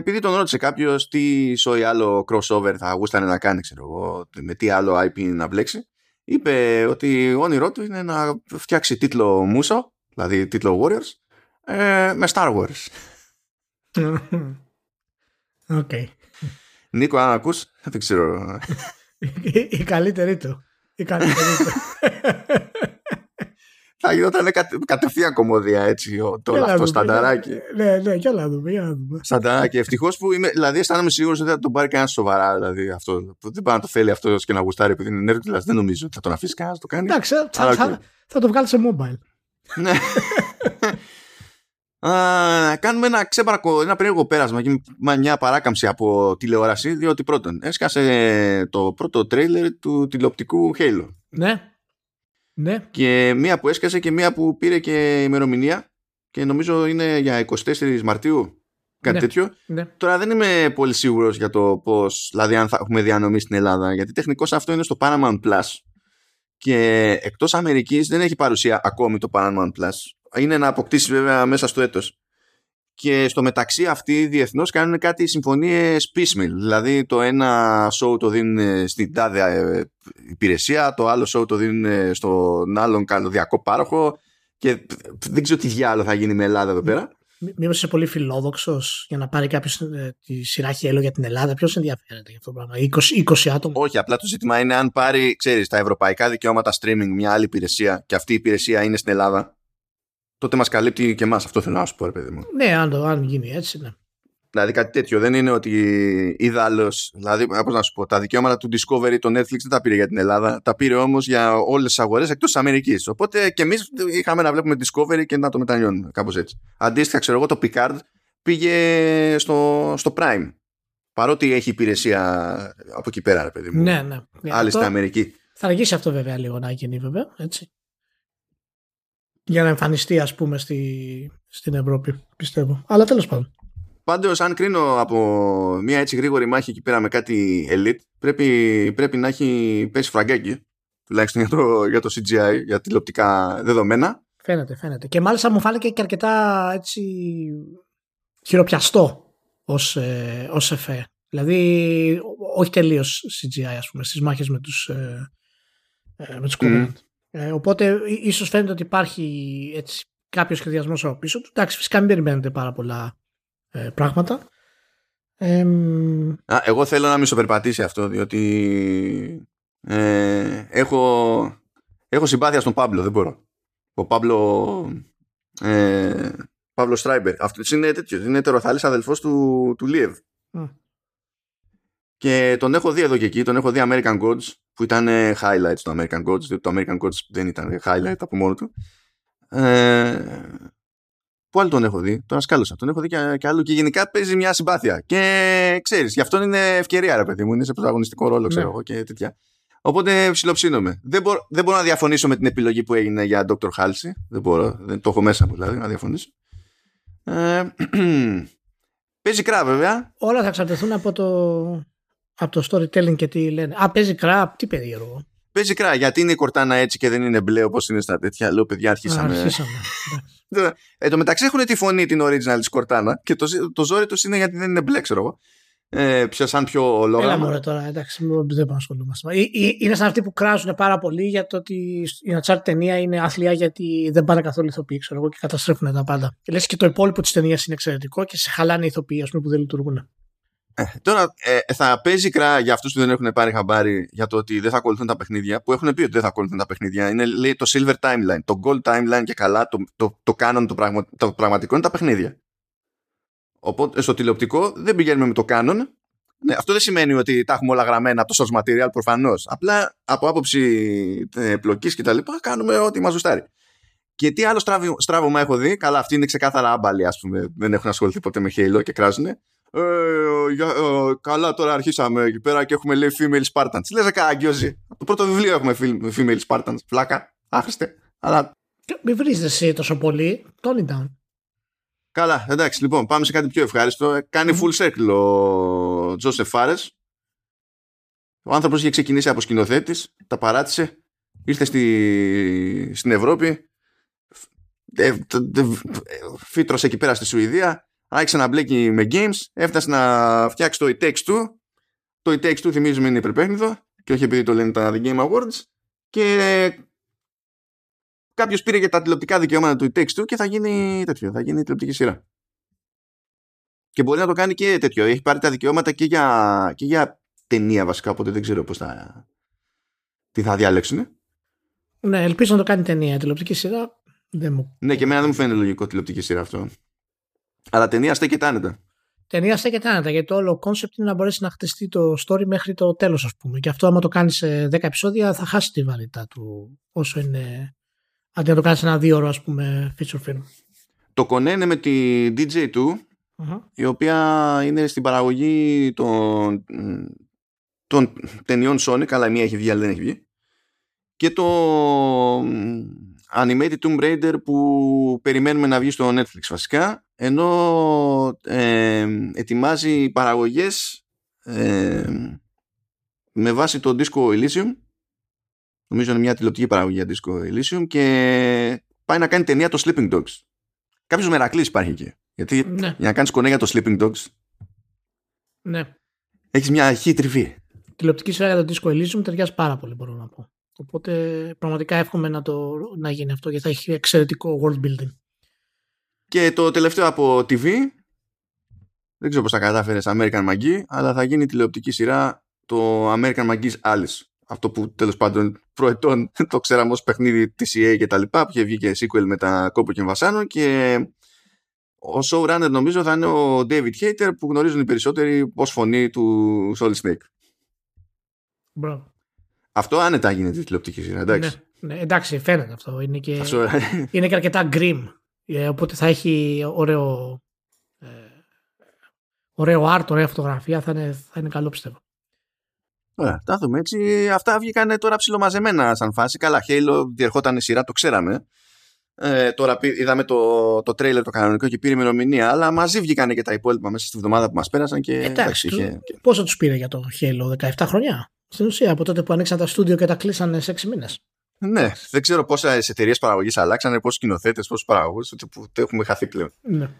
επειδή τον ρώτησε κάποιος τι σοϊ άλλο crossover θα γούστανε να κάνει, ξέρω εγώ, με τι άλλο IP να μπλέξει, είπε ότι όνειρό του είναι να φτιάξει τίτλο Muso, δηλαδή τίτλο Warriors, με Star Wars. Οκ. Okay. Νίκο, αν ακούς, δεν ξέρω. Η καλύτερη του. θα γινόταν κατευθείαν κομμωδία, έτσι, το στανταράκι. Ναι, ναι, για να δούμε. Στανταράκι. Ευτυχώς που είμαι, δηλαδή, αισθάνομαι σίγουρος ότι θα τον πάρει κανένα σοβαρά. Δηλαδή, αυτό. Δεν πάει να το θέλει αυτό και να γουστάρει επειδή είναι νέο, δηλαδή, δεν νομίζω ότι θα τον αφήσει κανένα να το κάνει. Εντάξει, θα το βγάλει σε mobile. Ναι. Κάνουμε ένα περίεργο πέρασμα και μια παράκαμψη από τηλεόραση, διότι πρώτον έσκασε το πρώτο τρέιλερ του τηλεοπτικού Halo. Ναι. Ναι. Και μία που έσκασε και μία που πήρε και ημερομηνία και νομίζω είναι για 24 Μαρτίου, κάτι τέτοιο. Ναι. Τώρα δεν είμαι πολύ σίγουρος για το πώς, δηλαδή αν θα έχουμε διανομή στην Ελλάδα, γιατί τεχνικώς αυτό είναι στο Paramount Plus και εκτός Αμερικής δεν έχει παρουσία ακόμη το Paramount Plus. Είναι να αποκτήσει βέβαια μέσα στο έτος. Και στο μεταξύ αυτοί διεθνώς κάνουν κάτι συμφωνίες piecemeal. Δηλαδή το ένα show το δίνουν στην τάδε υπηρεσία, το άλλο show το δίνουν στον άλλον καλωδιακό πάροχο και δεν ξέρω τι διάλογο θα γίνει με Ελλάδα εδώ πέρα. Μήπως είσαι πολύ φιλόδοξος για να πάρει κάποιος τη σειρά Halo για την Ελλάδα? Ποιος ενδιαφέρεται για αυτό το πράγμα? 20 άτομα. Όχι, απλά το ζήτημα είναι αν πάρει, ξέρεις, τα ευρωπαϊκά δικαιώματα streaming μια άλλη υπηρεσία και αυτή η υπηρεσία είναι στην Ελλάδα, τότε μας καλύπτει και εμάς. Αυτό θέλω να σου πω, ρε παιδί μου. Ναι, αν γίνει έτσι, ναι. Δηλαδή κάτι τέτοιο. Δεν είναι ότι είδαλος. Δηλαδή, πώς να σου πω, τα δικαιώματα του Discovery, το Netflix δεν τα πήρε για την Ελλάδα. Τα πήρε όμως για όλες τις αγορές εκτός της Αμερικής. Οπότε και εμείς είχαμε να βλέπουμε Discovery και να το μετανιώνουμε. Κάπως έτσι. Αντίστοιχα, ξέρω εγώ, το Picard πήγε στο Prime. Παρότι έχει υπηρεσία από εκεί πέρα, ρε παιδί μου. Ναι, ναι. Άλλη στην Αμερική. Θα αργήσει αυτό βέβαια λίγο να γίνει, βέβαια. Έτσι. Για να εμφανιστεί, ας πούμε, στην Ευρώπη, πιστεύω. Αλλά τέλος πάντων. Πάντως, αν κρίνω από μια έτσι γρήγορη μάχη εκεί πέρα με κάτι elite, πρέπει να έχει πέσει φραγκάκι, τουλάχιστον για το CGI, για τηλεοπτικά δεδομένα. Φαίνεται. Και μάλιστα μου φάνηκε και αρκετά έτσι χειροπιαστό ως εφέ. Δηλαδή, όχι τελείως CGI, ας πούμε, στις μάχες με τους Covenant. Οπότε ίσως φαίνεται ότι υπάρχει έτσι κάποιος σχεδιασμός από πίσω του. Εντάξει, φυσικά μην περιμένετε πάρα πολλά πράγματα. Εγώ θέλω να μισοπερπατήσει αυτό, διότι έχω συμπάθεια στον Πάμπλο, δεν μπορώ. Ο Πάμπλο Στράιμπερ. Αυτός είναι τέτοιος, είναι ετεροθάλης αδελφός του Λίεβ. Και τον έχω δει εδώ και εκεί, τον έχω δει American Gods, που ήταν highlights του American Gods, διότι το American Gods δεν ήταν highlight από μόνο του. Πού άλλο τον έχω δει? Τον ασκάλωσα, τον έχω δει και άλλο, και γενικά παίζει μια συμπάθεια. Και ξέρεις, γι' αυτό είναι ευκαιρία, ρε παιδί μου, είναι σε πρωταγωνιστικό ρόλο, ξέρω εγώ και τέτοια. Οπότε ψιλοψύνομαι. Δεν μπορώ να διαφωνήσω με την επιλογή που έγινε για Dr. Halsey. Δεν μπορώ, δεν το έχω μέσα μου δηλαδή να διαφωνήσω. Παίζει κρά βέβαια. Όλα θα εξαρτηθούν από το storytelling και τι λένε. Παίζει κρά, τι περίεργο. Παίζει κρά, γιατί είναι η Κορτάνα έτσι και δεν είναι μπλε όπως είναι στα τέτοια. Λέω, παιδιά, αρχίσαμε. Εν τω μεταξύ έχουν τη φωνή την original της Κορτάνα και το ζόρι τους είναι γιατί δεν είναι μπλε, ξέρω εγώ. Σαν πιο ολόγραμμα. Έλα μωρέ τώρα, εντάξει, δεν πάμε ασχολούμαστε. Είναι σαν αυτοί που κράζουν πάρα πολύ για το ότι η Uncharted ταινία είναι αθλιά γιατί δεν πάνε καθόλου ηθοποιοί, ξέρω εγώ, και καταστρέφουν τα πάντα. Λες και το υπόλοιπο της ταινίας είναι εξαιρετικό και σε χαλάνε οι ηθοποιοί, ας πούμε, που δεν λειτουργούν. Τώρα θα παίζει κρά για αυτούς που δεν έχουν πάρει χαμπάρι για το ότι δεν θα ακολουθούν τα παιχνίδια, που έχουν πει ότι δεν θα ακολουθούν τα παιχνίδια. Είναι, λέει, το silver timeline, το gold timeline και καλά, το canon, το πραγματικό είναι τα παιχνίδια. Οπότε στο τηλεοπτικό δεν πηγαίνουμε με το canon. Ναι, αυτό δεν σημαίνει ότι τα έχουμε όλα γραμμένα από το source material, προφανώς. Απλά από άποψη πλοκής και τα λοιπά, κάνουμε ό,τι μας ζουστάρει. Και τι άλλο στράβωμα έχω δει? Καλά, αυτή είναι ξεκάθαρα άμπαλοι, ας πούμε. Δεν έχουν ασχοληθεί ποτέ με Halo και κράζουνε. Καλά, τώρα αρχίσαμε εκεί πέρα και έχουμε, λέει, female Spartans. Λες, αγκιόζει. Το πρώτο βιβλίο έχουμε female Spartans. Πλάκα, άχρηστε. Αλλά... Μην βρίζεσαι εσύ τόσο πολύ. Tone down. Καλά, εντάξει, λοιπόν, πάμε σε κάτι πιο ευχάριστο. Κάνει full circle ο Josef Fares. Ο άνθρωπος είχε ξεκινήσει από σκηνοθέτης, τα παράτησε, ήρθε στην Ευρώπη, φύτρωσε εκεί πέρα στη Σουηδία, άρχισε να μπλέκει με games, έφτασε να φτιάξει το It Takes Two. Το It Takes Two, θυμίζουμε, είναι υπερπέχνητο και όχι επειδή το λένε τα The Game Awards. Και κάποιος πήρε και τα τηλεοπτικά δικαιώματα του It Takes Two και θα γίνει τέτοιο, θα γίνει τηλεοπτική σειρά. Και μπορεί να το κάνει και τέτοιο. Έχει πάρει τα δικαιώματα και για ταινία βασικά, οπότε δεν ξέρω τι θα διαλέξουν. Ναι, ελπίζω να το κάνει ταινία. Τηλεοπτική σειρά δεν μου. Ναι, και εμένα δεν μου φαίνεται λογικό τηλεοπτική σειρά αυτό. Αλλά ταινία στέκεται άνετα. Ταινία στέκεται άνετα, γιατί το όλο κόνσεπτ είναι να μπορέσει να χτιστεί το story μέχρι το τέλος, ας πούμε. Και αυτό, άμα το κάνει σε 10 επεισόδια, θα χάσει τη βαρύτητα του όσο είναι. Αντί να το κάνει ένα 2 ώρο, ας πούμε, feature film. Το κονένε με τη DJ του, η οποία είναι στην παραγωγή των ταινιών Sonic, αλλά η μία έχει βγει, αλλά δεν έχει βγει. Και το Animated Tomb Raider που περιμένουμε να βγει στο Netflix βασικά, ενώ ετοιμάζει παραγωγές με βάση το Disco Elysium. Νομίζω είναι μια τηλεοπτική παραγωγή για Disco Elysium και πάει να κάνει ταινία το Sleeping Dogs. Κάποιος μερακλής υπάρχει εκεί. Γιατί ναι. Για να κάνεις κονέ για το Sleeping Dogs, ναι, έχεις μια αρχή τριβή. Τηλεοπτική σειρά για το Disco Elysium ταιριάζει πάρα πολύ, μπορώ να πω. Οπότε πραγματικά εύχομαι να γίνει αυτό, γιατί θα έχει εξαιρετικό world building. Και το τελευταίο από TV, δεν ξέρω πώς θα κατάφερες American Maggie, αλλά θα γίνει τηλεοπτική σειρά το American Maggie's Alice. Αυτό που τέλος πάντων προετών το ξέραμε ως παιχνίδι TCA και τα λοιπά, που είχε βγει και sequel με τα κόπο και βασάνων, και ο showrunner νομίζω θα είναι ο David Hayter, που γνωρίζουν οι περισσότεροι ως φωνή του Solid Snake. Μπράβο. Αυτό άνετα γίνεται η τηλεοπτική σειρά, εντάξει. Ναι, ναι, εντάξει, φαίνεται αυτό. Είναι και, είναι και αρκετά grim. Οπότε θα έχει ωραίο art, ωραία φωτογραφία. Θα είναι καλό, πιστεύω. Ωραία, τα δούμε έτσι. Αυτά βγήκαν τώρα ψιλομαζεμένα σαν φάση. Καλά, Halo διερχόταν η σειρά, το ξέραμε. Τώρα είδαμε το τρέιλερ το κανονικό και πήρε ημερομηνία. Αλλά μαζί βγήκαν και τα υπόλοιπα μέσα στη βδομάδα που μας πέρασαν. Και, εντάξει, πόσο τους πήρε για το Halo, 17 χρονιά. Στην ουσία, από τότε που ανοίξαν τα στούντιο και τα κλείσανε σε 6 μήνες. Ναι, δεν ξέρω πόσες εταιρείες παραγωγής αλλάξανε, πόσους σκηνοθέτες, πόσους παραγωγούς, που έχουμε χαθεί πλέον. Ναι.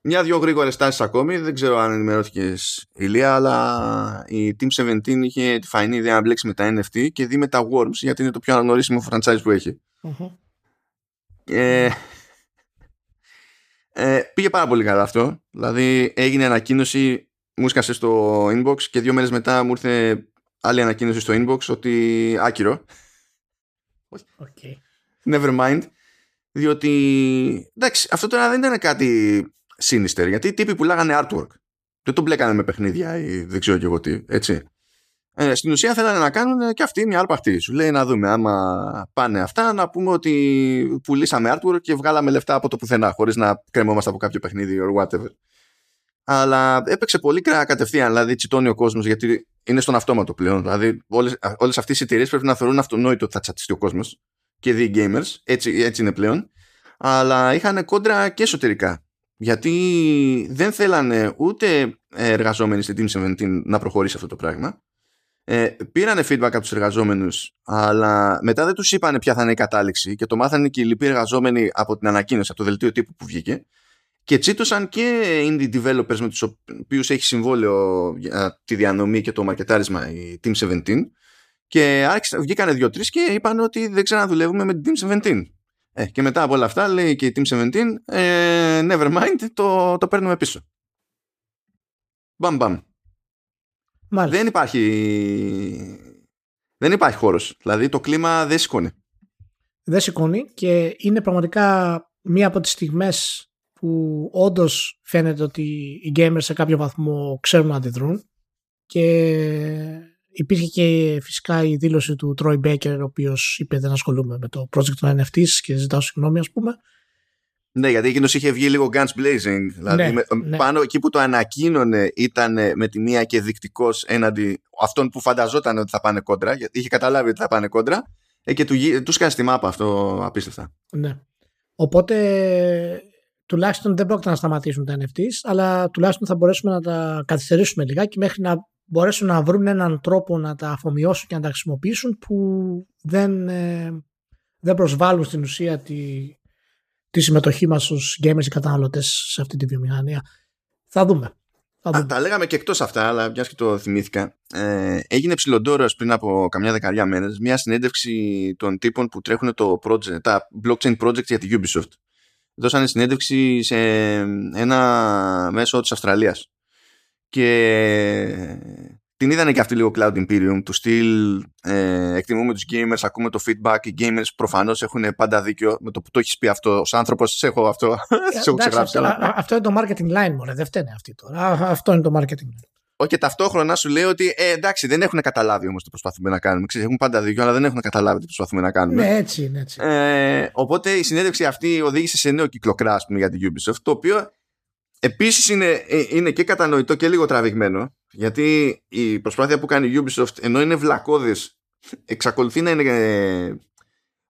Μια-δυο γρήγορες τάσεις ακόμη, δεν ξέρω αν ενημερώθηκες, Ηλία, αλλά η Team 17 είχε τη φαϊνή ιδέα να μπλέξει με τα NFT και δει με τα Worms, γιατί είναι το πιο αναγνωρίσιμο franchise που έχει. Πήγε πάρα πολύ καλά αυτό. Δηλαδή, έγινε ανακοίνωση, μου έσκασε στο inbox και 2 μέρες μετά μου ήρθε άλλη ανακοίνωση στο inbox ότι άκυρο. Okay. Never mind. Διότι, εντάξει, αυτό τώρα δεν ήταν κάτι sinister, γιατί οι τύποι πουλάγανε artwork. Δεν το μπλέκανε με παιχνίδια ή δεν ξέρω και εγώ τι, έτσι. Στην ουσία θέλανε να κάνουν και αυτοί μια αρπαχτή. Σου λέει να δούμε άμα πάνε αυτά, να πούμε ότι πουλήσαμε artwork και βγάλαμε λεφτά από το πουθενά, χωρίς να κρεμόμαστε από κάποιο παιχνίδι or whatever. Αλλά έπαιξε πολύ κατευθείαν, δηλαδή τσιτώνει ο κόσμος, γιατί είναι στον αυτόματο πλέον. Δηλαδή, όλες αυτές οι εταιρείες πρέπει να θεωρούν αυτονόητο ότι θα τσατιστεί ο κόσμος και δει οι gamers, έτσι είναι πλέον. Αλλά είχαν κόντρα και εσωτερικά. Γιατί δεν θέλανε ούτε εργαζόμενοι στην Team 17 να προχωρήσει αυτό το πράγμα. Πήρανε feedback από τους εργαζόμενους, αλλά μετά δεν τους είπανε ποια θα είναι η κατάληξη και το μάθανε και οι λοιποί εργαζόμενοι από την ανακοίνωση, από το δελτίο τύπου που βγήκε. Και τσίτωσαν και indie developers με τους οποίους έχει συμβόλαιο για τη διανομή και το μαρκετάρισμα η Team 17 και βγήκανε 2-3 και είπαν ότι δεν ξαναδουλεύουμε με την Team 17. Και μετά από όλα αυτά λέει και η Team 17 never mind, το παίρνουμε πίσω. Μπαμ μπαμ. Μάλιστα. Δεν υπάρχει χώρος. Δηλαδή το κλίμα δεν σηκώνει. Δεν σηκώνει και είναι πραγματικά μία από τις στιγμές που όντως φαίνεται ότι οι gamers σε κάποιο βαθμό ξέρουν να αντιδρούν, και υπήρχε και φυσικά η δήλωση του Troy Baker, ο οποίος είπε δεν ασχολούμαι με το project των NFTs και ζητάω συγγνώμη, ας πούμε. Ναι, γιατί εκείνος είχε βγει λίγο guns blazing, δηλαδή ναι. Πάνω εκεί που το ανακοίνωνε ήταν με τη μία και δεικτικός έναντι αυτόν που φανταζόταν ότι θα πάνε κόντρα, γιατί είχε καταλάβει ότι θα πάνε κόντρα και του σκάσει τη μάπα αυτό απίστευτα. Ναι, οπότε τουλάχιστον δεν πρόκειται να σταματήσουν τα NFTs, αλλά τουλάχιστον θα μπορέσουμε να τα καθυστερήσουμε λιγάκι μέχρι να μπορέσουν να βρουν έναν τρόπο να τα αφομοιώσουν και να τα χρησιμοποιήσουν που δεν προσβάλλουν στην ουσία τη συμμετοχή μας ως gamers και καταναλωτές σε αυτή τη βιομηχανία. Θα δούμε. Τα λέγαμε και εκτός αυτά, αλλά μιας και το θυμήθηκα. Έγινε ψιλοντόρος πριν από καμιά 10 μέρες μια συνέντευξη των τύπων που τρέχουν τα blockchain project για τη Ubisoft. Δώσανε συνέντευξη σε ένα μέσο της Αυστραλίας και την είδανε και αυτή λίγο Cloud Imperium, του στυλ εκτιμούμε τους gamers, ακούμε το feedback, οι gamers προφανώς έχουν πάντα δίκιο με το που το έχεις πει αυτό ως άνθρωπος, έχω αυτό, έχω ξεγράψει. Αυτό είναι το marketing line μωρέ, δεν φταίνε αυτοί τώρα, αυτό είναι το marketing line. Όχι, και ταυτόχρονα σου λέει ότι εντάξει, δεν έχουν καταλάβει όμως τι προσπαθούμε να κάνουμε. Ξέρεις, έχουν πάντα δίκιο, αλλά δεν έχουν καταλάβει τι προσπαθούμε να κάνουμε. Ναι, έτσι είναι. Έτσι. Οπότε η συνέντευξη αυτή οδήγησε σε νέο κυκλοκράς για την Ubisoft, το οποίο επίσης είναι και κατανοητό και λίγο τραβηγμένο, γιατί η προσπάθεια που κάνει η Ubisoft, ενώ είναι βλακώδης, εξακολουθεί να είναι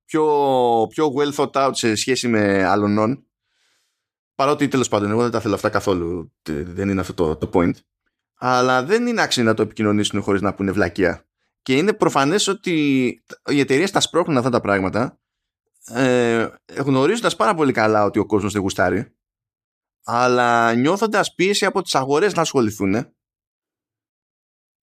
πιο well thought out σε σχέση με αλωνών. Παρότι τέλος πάντων, εγώ δεν τα θέλω αυτά καθόλου. Δεν είναι αυτό το point. Αλλά δεν είναι άξιο να το επικοινωνήσουν χωρίς να πούνε βλακεία. Και είναι προφανές ότι οι εταιρείες τα σπρώχνουν αυτά τα πράγματα, γνωρίζοντας πάρα πολύ καλά ότι ο κόσμος δεν γουστάρει, αλλά νιώθοντας πίεση από τις αγορές να ασχοληθούν,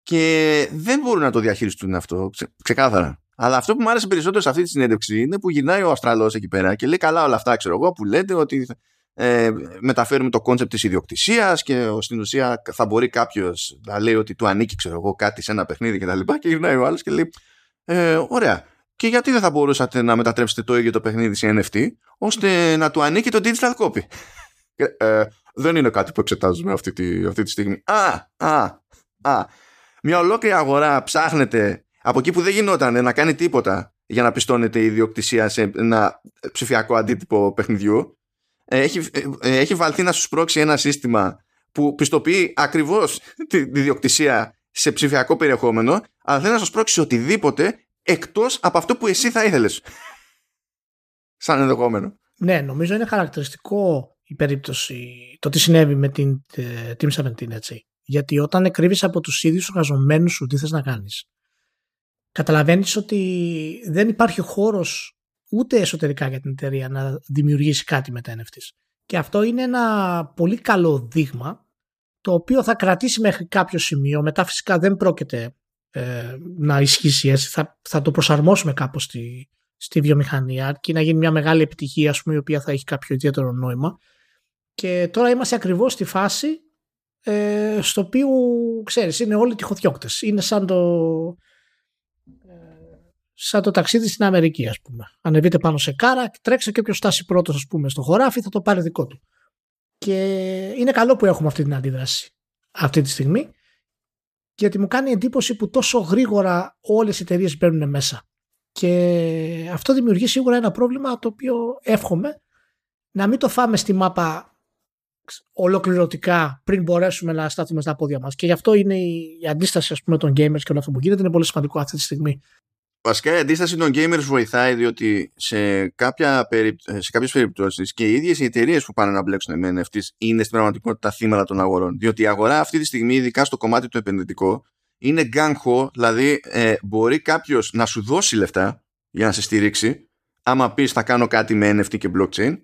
και δεν μπορούν να το διαχειριστούν αυτό ξεκάθαρα. Αλλά αυτό που μου άρεσε περισσότερο σε αυτή τη συνέντευξη είναι που γυρνάει ο Αυστραλός εκεί πέρα και λέει, καλά όλα αυτά ξέρω εγώ που λέτε ότι μεταφέρουμε το κόνσεπτ της ιδιοκτησίας και στην ουσία θα μπορεί κάποιος να λέει ότι του ανήκει ξέρω εγώ κάτι σε ένα παιχνίδι και τα λοιπά, και γυρνάει ο άλλος και λέει ωραία, και γιατί δεν θα μπορούσατε να μετατρέψετε το ίδιο το παιχνίδι σε NFT ώστε να του ανήκει το digital copy? Δεν είναι κάτι που εξετάζουμε αυτή τη στιγμή. Μια ολόκληρη αγορά ψάχνεται από εκεί που δεν γινόταν να κάνει τίποτα για να πιστώνεται η ιδιοκτησία σε ένα ψηφιακό αντίτυπο παιχνιδιού. Έχει βαλθεί να σου σπρώξει ένα σύστημα που πιστοποιεί ακριβώς την ιδιοκτησία σε ψηφιακό περιεχόμενο, αλλά θέλει να σου σπρώξει οτιδήποτε εκτός από αυτό που εσύ θα ήθελες σαν ενδεχόμενο. Ναι, νομίζω είναι χαρακτηριστικό η περίπτωση, το τι συνέβη με την Team 17, έτσι. Γιατί όταν κρύβεις από τους ίδιους εργαζομένους σου τι θες να κάνεις, καταλαβαίνεις ότι δεν υπάρχει χώρος ούτε εσωτερικά για την εταιρεία να δημιουργήσει κάτι με τα NFTs. Και αυτό είναι ένα πολύ καλό δείγμα, το οποίο θα κρατήσει μέχρι κάποιο σημείο. Μετά φυσικά δεν πρόκειται να ισχύσει έτσι. Θα το προσαρμόσουμε κάπως στη βιομηχανία, αρκεί να γίνει μια μεγάλη επιτυχία, ας πούμε, η οποία θα έχει κάποιο ιδιαίτερο νόημα. Και τώρα είμαστε ακριβώς στη φάση στο οποίο, ξέρεις, είναι όλοι τυχοδιώκτες. Είναι σαν το ταξίδι στην Αμερική, ας πούμε. Ανεβείτε πάνω σε κάρα, τρέξτε και όποιος φτάσει πρώτος, ας πούμε, στο χωράφι θα το πάρει δικό του. Και είναι καλό που έχουμε αυτή την αντίδραση αυτή τη στιγμή, γιατί μου κάνει εντύπωση που τόσο γρήγορα όλες οι εταιρείες μπαίνουν μέσα. Και αυτό δημιουργεί σίγουρα ένα πρόβλημα, το οποίο εύχομαι να μην το φάμε στη μάπα ολοκληρωτικά πριν μπορέσουμε να σταθούμε στα πόδια μας. Και γι' αυτό είναι η αντίσταση, ας πούμε, των gamers και όλο αυτό που γίνεται. Είναι πολύ σημαντικό αυτή τη στιγμή. Βασικά η αντίσταση των gamers βοηθάει, διότι σε κάποιες περιπτώσεις και οι ίδιες οι εταιρείες που πάνε να μπλέξουν με NFTs είναι στην πραγματικότητα θύματα των αγορών. Διότι η αγορά αυτή τη στιγμή, ειδικά στο κομμάτι του επενδυτικό, είναι γκάνχο, δηλαδή μπορεί κάποιος να σου δώσει λεφτά για να σε στηρίξει, άμα πεις θα κάνω κάτι με NFT και blockchain,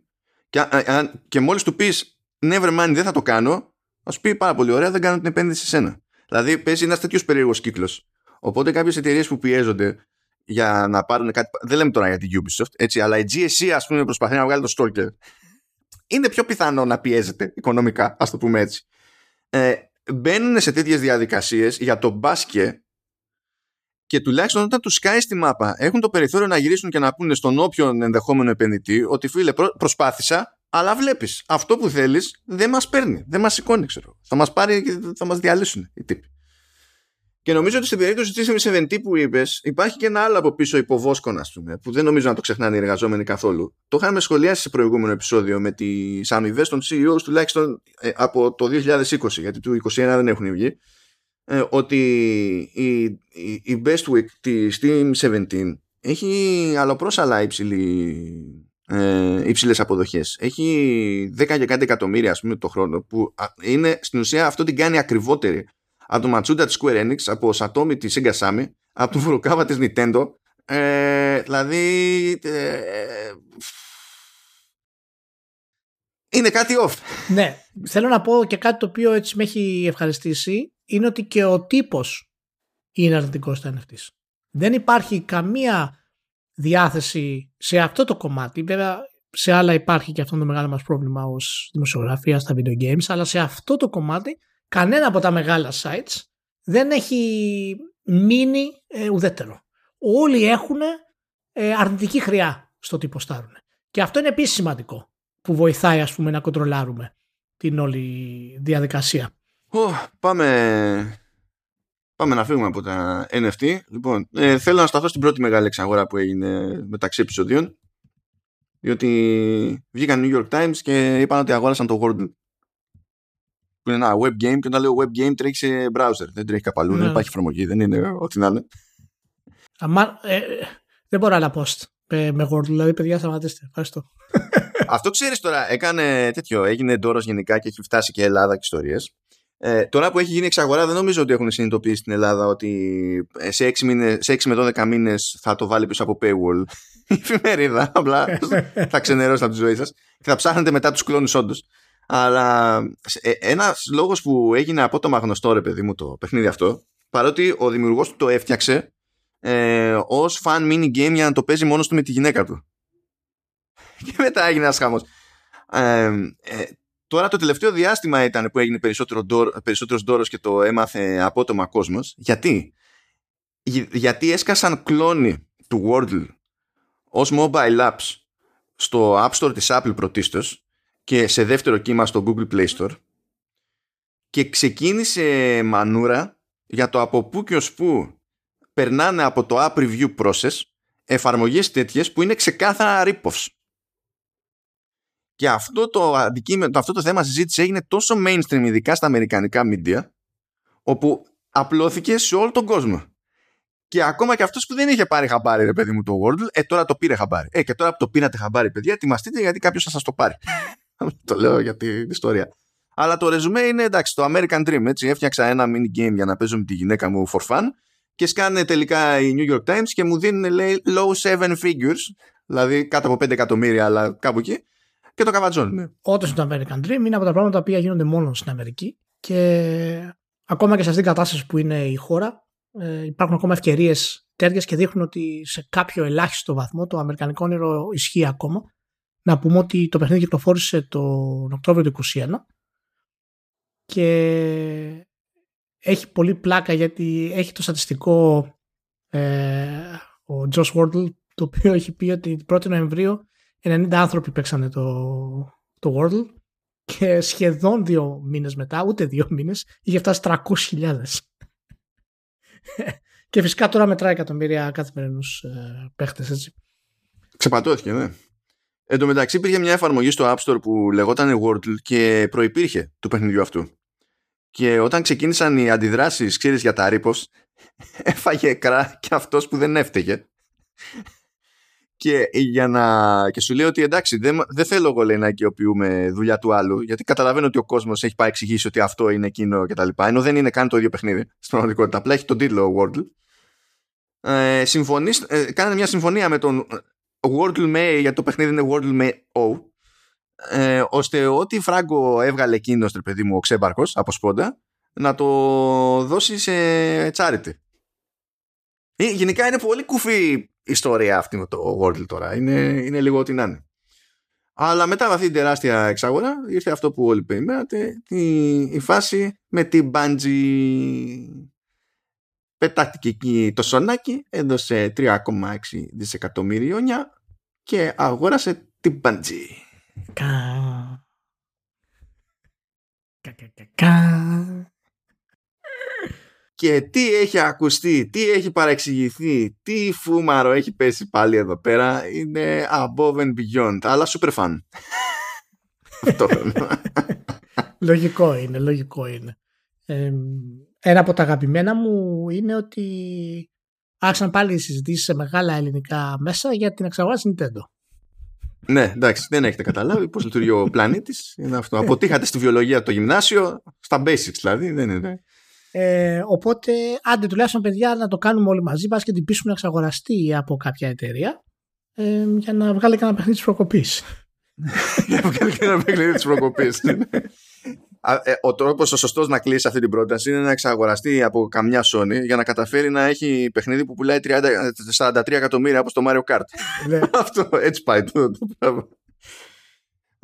και μόλις του πεις never mind, δεν θα το κάνω, θα σου πει πάρα πολύ ωραία, δεν κάνω την επένδυση σε σένα. Δηλαδή παίζει ένας τέτοιος περίεργος κύκλος. Οπότε κάποιες εταιρείες που πιέζονται για να πάρουν κάτι, δεν λέμε τώρα για την Ubisoft, έτσι, αλλά η GSC, ας πούμε, προσπαθεί να βγάλει το Stalker, είναι πιο πιθανό να πιέζεται οικονομικά, ας το πούμε έτσι. Μπαίνουν σε τέτοιες διαδικασίες για το μπάσκε, και τουλάχιστον όταν τους σκάει στη μάπα έχουν το περιθώριο να γυρίσουν και να πούνε στον όποιον ενδεχόμενο επενδυτή ότι φίλε, προσπάθησα, αλλά βλέπεις αυτό που θέλεις δεν μας παίρνει, δεν μας σηκώνει, ξέρω. Θα μας πάρει και θα μας διαλύσουν οι τύποι. Και νομίζω ότι στην περίπτωση της M17 που είπες, υπάρχει και ένα άλλο από πίσω υποβόσκον, ας πούμε, που δεν νομίζω να το ξεχνάνε οι εργαζόμενοι καθόλου. Το είχαμε σχολιάσει σε προηγούμενο επεισόδιο με τις αμοιβές των CEOs, τουλάχιστον από το 2020, γιατί του 2021 δεν έχουν βγει, ότι η Bestweek της Team 17 έχει αλλοπρόσαλα υψηλές αποδοχές. Έχει 10 και κάτι εκατομμύρια, ας πούμε, το χρόνο, που είναι στην ουσία αυτό την κάνει ακριβότερη από το Ματσούντα της Square Enix, από το Σατόμι της Σίγκα Σάμι, από το Φουρουκάβα της Nintendo. Είναι κάτι off. Ναι, θέλω να πω και κάτι το οποίο έτσι με έχει ευχαριστήσει, είναι ότι και ο τύπος είναι αρνητικός στα NFTs. Δεν υπάρχει καμία διάθεση σε αυτό το κομμάτι. Βέβαια σε άλλα υπάρχει και αυτό το μεγάλο μας πρόβλημα ως δημοσιογραφία στα video games, αλλά σε αυτό το κομμάτι κανένα από τα μεγάλα sites δεν έχει μείνει ουδέτερο. Όλοι έχουν αρνητική χρειά στο τι ποστάρουν. Και αυτό είναι επίσης σημαντικό που βοηθάει, ας πούμε, να κοντρολάρουμε την όλη διαδικασία. Πάμε να φύγουμε από τα NFT. Λοιπόν, θέλω να σταθώ στην πρώτη μεγάλη εξαγορά που έγινε μεταξύ επεισοδίων, διότι βγήκαν New York Times και είπαν ότι αγόρασαν το Wordle, που είναι ένα web game, και όταν λέω web game τρέχει σε browser, δεν τρέχει καπαλού, δεν υπάρχει εφαρμογή, δεν είναι ό,τι να είναι. Δεν μπορώ άλλα post με Wordle, δηλαδή, παιδιά, σταματήστε. Ευχαριστώ. Αυτό, ξέρεις, τώρα έκανε τέτοιο, έγινε ντόρος γενικά και έχει φτάσει και Ελλάδα και ιστορίες. Τώρα που έχει γίνει εξαγορά, δεν νομίζω ότι έχουν συνειδητοποιήσει στην Ελλάδα ότι σε 6 με 12 μήνες θα το βάλει πίσω από paywall η εφημερίδα. Απλά θα ξενερώσει από τη ζωή σας και θα ψάχνετε μετά τους κλόνους, όντως. Αλλά ένας λόγος που έγινε απότομα γνωστό, ρε παιδί μου, το παιχνίδι αυτό, παρότι ο δημιουργός του το έφτιαξε ως fan mini game για να το παίζει μόνος του με τη γυναίκα του. Και μετά έγινε ένας χαμός. Τώρα το τελευταίο διάστημα ήταν που έγινε περισσότερος ντόρος και το έμαθε απότομα κόσμος. Γιατί? Γιατί έσκασαν κλόνοι του Wordle ως mobile apps στο App Store της Apple πρωτίστως και σε δεύτερο κύμα στο Google Play Store, και ξεκίνησε μανούρα για το από πού και ως πού περνάνε από το App Review Process εφαρμογές τέτοιες που είναι ξεκάθαρα rip-offs. Και αυτό το θέμα συζήτηση έγινε τόσο mainstream, ειδικά στα αμερικανικά media, όπου απλώθηκε σε όλο τον κόσμο. Και ακόμα και αυτός που δεν είχε πάρει χαμπάρι, ρε παιδί μου, το Wordle, τώρα το πήρε χαμπάρι. Και τώρα που το πήρατε χαμπάρι, παιδιά, ετοιμαστείτε, γιατί κάποιος θα σας το πάρει. Το λέω για την ιστορία. Αλλά το ρεζουμέ είναι, εντάξει, το American Dream, έτσι. Έφτιαξα ένα mini game για να παίζω με τη γυναίκα μου for fun, και σκάνε τελικά οι New York Times και μου δίνουν, λέει, low 7 figures, δηλαδή κάτω από 5 εκατομμύρια, αλλά κάπου εκεί. Και το καβατζώνουν. Όντως το American Dream είναι από τα πράγματα τα οποία γίνονται μόνο στην Αμερική, και ακόμα και σε αυτήν την κατάσταση που είναι η χώρα, υπάρχουν ακόμα ευκαιρίες τέτοιες, και δείχνουν ότι σε κάποιο ελάχιστο βαθμό το αμερικανικό όνειρο ισχύει ακόμα. Να πούμε ότι το παιχνίδι κυκλοφόρησε τον Οκτώβριο του 2021 και έχει πολύ πλάκα, γιατί έχει το στατιστικό ο Josh Wardle, το οποίο έχει πει ότι την 1η Νοεμβρίου 90 άνθρωποι παίξανε το Wordle, και σχεδόν 2 μήνες μετά, ούτε 2 μήνες, είχε φτάσει 300.000. Και φυσικά τώρα μετρά εκατομμύρια καθημερινούς παίχτες, έτσι. Ξεπατώθηκε, ναι. Εν τω μεταξύ υπήρχε μια εφαρμογή στο App Store που λεγόταν Wordle και προϋπήρχε του παιχνιδιού αυτού. Και όταν ξεκίνησαν οι αντιδράσεις, ξέρεις, για τα ρήπος, έφαγε κρά και αυτός που δεν έφταιγε. Και, και σου λέει ότι, εντάξει, δεν θέλω εγώ, λέει, να οικειοποιούμε δουλειά του άλλου, γιατί καταλαβαίνω ότι ο κόσμος έχει πάει εξηγήσει ότι αυτό είναι εκείνο κτλ. Ενώ δεν είναι καν το ίδιο παιχνίδι στην πραγματικότητα. Απλά έχει τον τίτλο Wordle. Κάνανε μια συμφωνία με τον Wordle με, γιατί το παιχνίδι είναι Wordle με O, ώστε ό,τι φράγκο έβγαλε εκείνος, τρε παιδί μου, ο ξέμπαρκος από σπόντα, να το δώσει σε charity. Γενικά είναι πολύ κουφή ιστορία αυτή με το Wordle τώρα. Είναι λίγο ό,τι να είναι. Αλλά μετά από αυτή την τεράστια εξαγορά ήρθε αυτό που όλοι περιμένατε, η φάση με την Bungie. Πετάχτηκε εκεί το σονάκι, έδωσε 3,6 δισεκατομμυριόνια και αγόρασε την Bungie. Και τι έχει ακουστεί, τι έχει παρεξηγηθεί, τι φούμαρο έχει πέσει πάλι εδώ πέρα, είναι above and beyond, αλλά super fun. Αυτό. Λογικό είναι. Ένα από τα αγαπημένα μου είναι ότι άρχισαν πάλι οι συζητήσεις σε μεγάλα ελληνικά μέσα για την εξαγορά της Nintendo. Ναι, εντάξει, δεν έχετε καταλάβει πώς λειτουργεί ο πλανήτης. Είναι αυτό. Αποτύχατε στη βιολογία το γυμνάσιο, στα basics δηλαδή, δεν είναι... οπότε άντε τουλάχιστον, παιδιά, να το κάνουμε όλοι μαζί, πας και την πείσουμε να εξαγοραστεί από κάποια εταιρεία, για να βγάλει κανένα παιχνίδι της προκοπής. Για να βγάλει κανένα παιχνίδι της προκοπής. Ο τρόπος ο σωστός να κλείσει αυτή την πρόταση είναι να εξαγοραστεί από καμιά Sony, για να καταφέρει να έχει παιχνίδι που πουλάει 43 εκατομμύρια όπως το Mario Kart. Αυτό, έτσι πάει το πράγμα.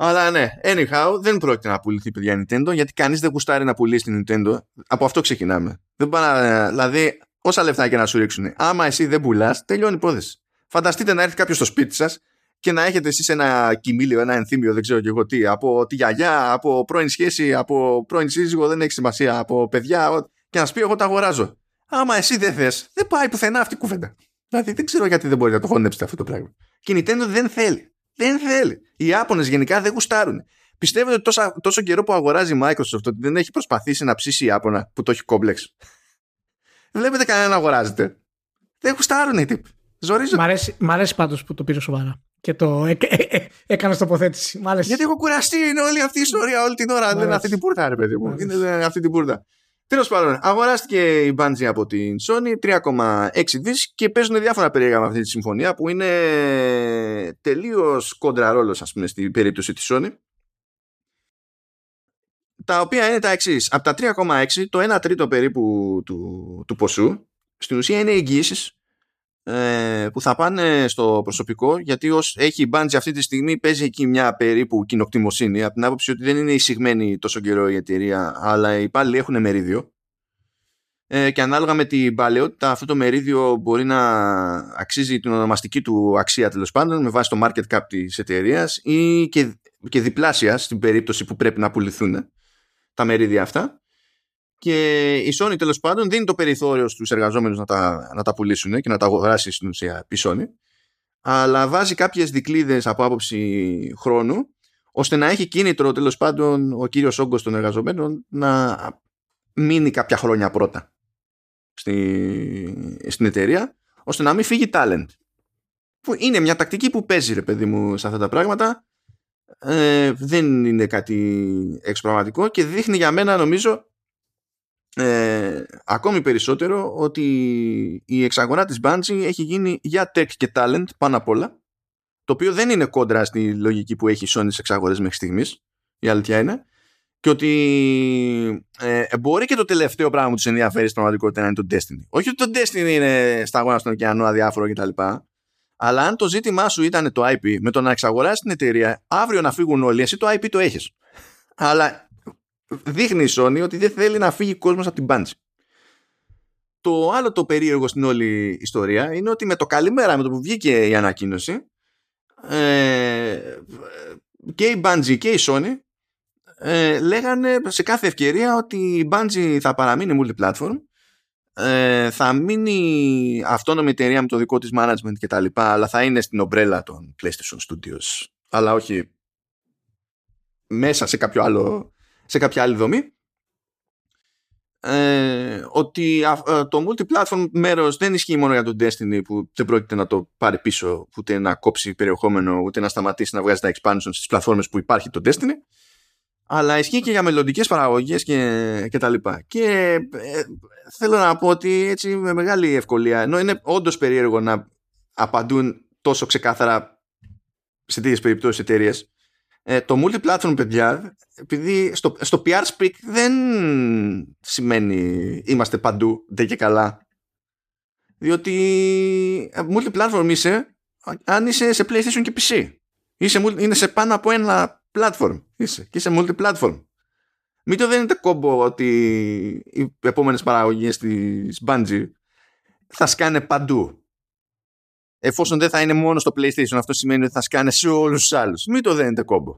Αλλά ναι, anyhow, δεν πρόκειται να πουληθεί, παιδιά, Nintendo, γιατί κανείς δεν γουστάρει να πουλήσει την Nintendo. Από αυτό ξεκινάμε. Δεν πάνε, δηλαδή, όσα λεφτά και να σου ρίξουν, άμα εσύ δεν πουλάς, τελειώνει η υπόθεση. Φανταστείτε να έρθει κάποιος στο σπίτι σας και να έχετε εσείς ένα κοιμήλιο, ένα ενθύμιο, δεν ξέρω και εγώ τι, από τη γιαγιά, από πρώην σχέση, από πρώην σύζυγο, δεν έχει σημασία, από παιδιά, και να σου πει: εγώ τα αγοράζω. Άμα εσύ δεν θες, δεν πάει πουθενά αυτή η κουβέντα. Δηλαδή, δεν ξέρω γιατί δεν μπορείτε να το χωνέψετε αυτό το πράγμα. Και η Nintendo δεν θέλει. Δεν θέλει. Οι Ιάπωνες γενικά δεν γουστάρουν. Πιστεύετε ότι τόσο καιρό που αγοράζει η Microsoft ότι δεν έχει προσπαθήσει να ψήσει η Ιάπωνα που το έχει κόμπλεξ? Βλέπετε κανένα να αγοράζεται. Δεν γουστάρουν οι τύποι. Ζορίζονται. Μ' αρέσει πάντως που το πήρε σοβαρά και το έκανε τοποθέτηση. Γιατί έχω κουραστεί, είναι όλη αυτή η ιστορία όλη την ώρα. Είναι αυτή την πούρτα, ρε παιδί μου. Είναι αυτή την πούρτα. Τέλος πάντων, αγοράστηκε η Bungie από την Sony 3,6 δις και παίζουν διάφορα περίεργα με αυτή τη συμφωνία που είναι τελείως κοντραρόλος, ας πούμε, στην περίπτωση της Sony. Τα οποία είναι τα εξής. Από τα 3,6, το 1 τρίτο περίπου του ποσού, στην ουσία είναι εγγύησεις που θα πάνε στο προσωπικό, γιατί έχει η Bungie αυτή τη στιγμή, παίζει εκεί μια περίπου κοινοκτημοσύνη, από την άποψη ότι δεν είναι εισηγμένη τόσο καιρό η εταιρεία, αλλά οι υπάλληλοι έχουν μερίδιο, και ανάλογα με την παλαιότητα αυτό το μερίδιο μπορεί να αξίζει την ονομαστική του αξία, τέλος πάντων, με βάση το market cap της εταιρείας, ή και διπλάσια στην περίπτωση που πρέπει να πουληθούν τα μερίδια αυτά. Και η Sony, τέλος πάντων, δίνει το περιθώριο στους εργαζόμενους να τα πουλήσουν και να τα αγοράσει στην ουσία η Sony, αλλά βάζει κάποιες δικλείδες από άποψη χρόνου, ώστε να έχει κίνητρο, τέλος πάντων, ο κύριος όγκος των εργαζομένων να μείνει κάποια χρόνια πρώτα στην εταιρεία, ώστε να μην φύγει talent. Που είναι μια τακτική που παίζει, ρε παιδί μου, σε αυτά τα πράγματα. Δεν είναι κάτι εξωπραγματικό και δείχνει για μένα, νομίζω, ακόμη περισσότερο ότι η εξαγορά της Bungie έχει γίνει για tech και talent πάνω απ' όλα, το οποίο δεν είναι κόντρα στη λογική που έχει η Sony στις εξαγορές μέχρι στιγμής, η αλήθεια είναι, και ότι μπορεί και το τελευταίο πράγμα που τους ενδιαφέρει στην πραγματικότητα να είναι το Destiny. Όχι ότι το Destiny είναι σταγόνα στον ωκεανό, αδιάφορο κτλ, αλλά αν το ζήτημά σου ήταν το IP, με το να εξαγοράσεις την εταιρεία, αύριο να φύγουν όλοι, εσύ το IP το έχεις. Αλλά δείχνει η Sony ότι δεν θέλει να φύγει κόσμος από την Bungie. Το άλλο το περίεργο στην όλη ιστορία είναι ότι με το καλημέρα, με το που βγήκε η ανακοίνωση, και η Bungie και η Sony λέγανε σε κάθε ευκαιρία ότι η Bungie θα παραμείνει multiplatform, θα μείνει αυτόνομη εταιρεία με το δικό της management και τα λοιπά, αλλά θα είναι στην ομπρέλα των PlayStation Studios, αλλά όχι μέσα σε κάποιο άλλο, σε κάποια άλλη δομή, ότι το multi-platform μέρος δεν ισχύει μόνο για τον Destiny, που δεν πρόκειται να το πάρει πίσω, ούτε να κόψει περιεχόμενο, ούτε να σταματήσει να βγάζει τα expansion στις πλατφόρμες που υπάρχει το Destiny, αλλά ισχύει και για μελλοντικές παραγωγές και τα λοιπά. Και θέλω να πω ότι έτσι με μεγάλη ευκολία, ενώ είναι όντως περίεργο να απαντούν τόσο ξεκάθαρα σε τέτοιες περιπτώσεις εταιρείες, το multi-platform, παιδιά, επειδή στο PR speak δεν σημαίνει είμαστε παντού, ντε και καλά. Διότι multi-platform είσαι αν είσαι σε PlayStation και PC. Είναι σε πάνω από ένα platform. Και είσαι multi-platform. Μην το δένετε κόμπο ότι οι επόμενες παραγωγές της Bungie θα σκάνε παντού. Εφόσον δεν θα είναι μόνο στο PlayStation, αυτό σημαίνει ότι θα σκάνε σε όλους τους άλλους. Μην το δένετε κόμπο.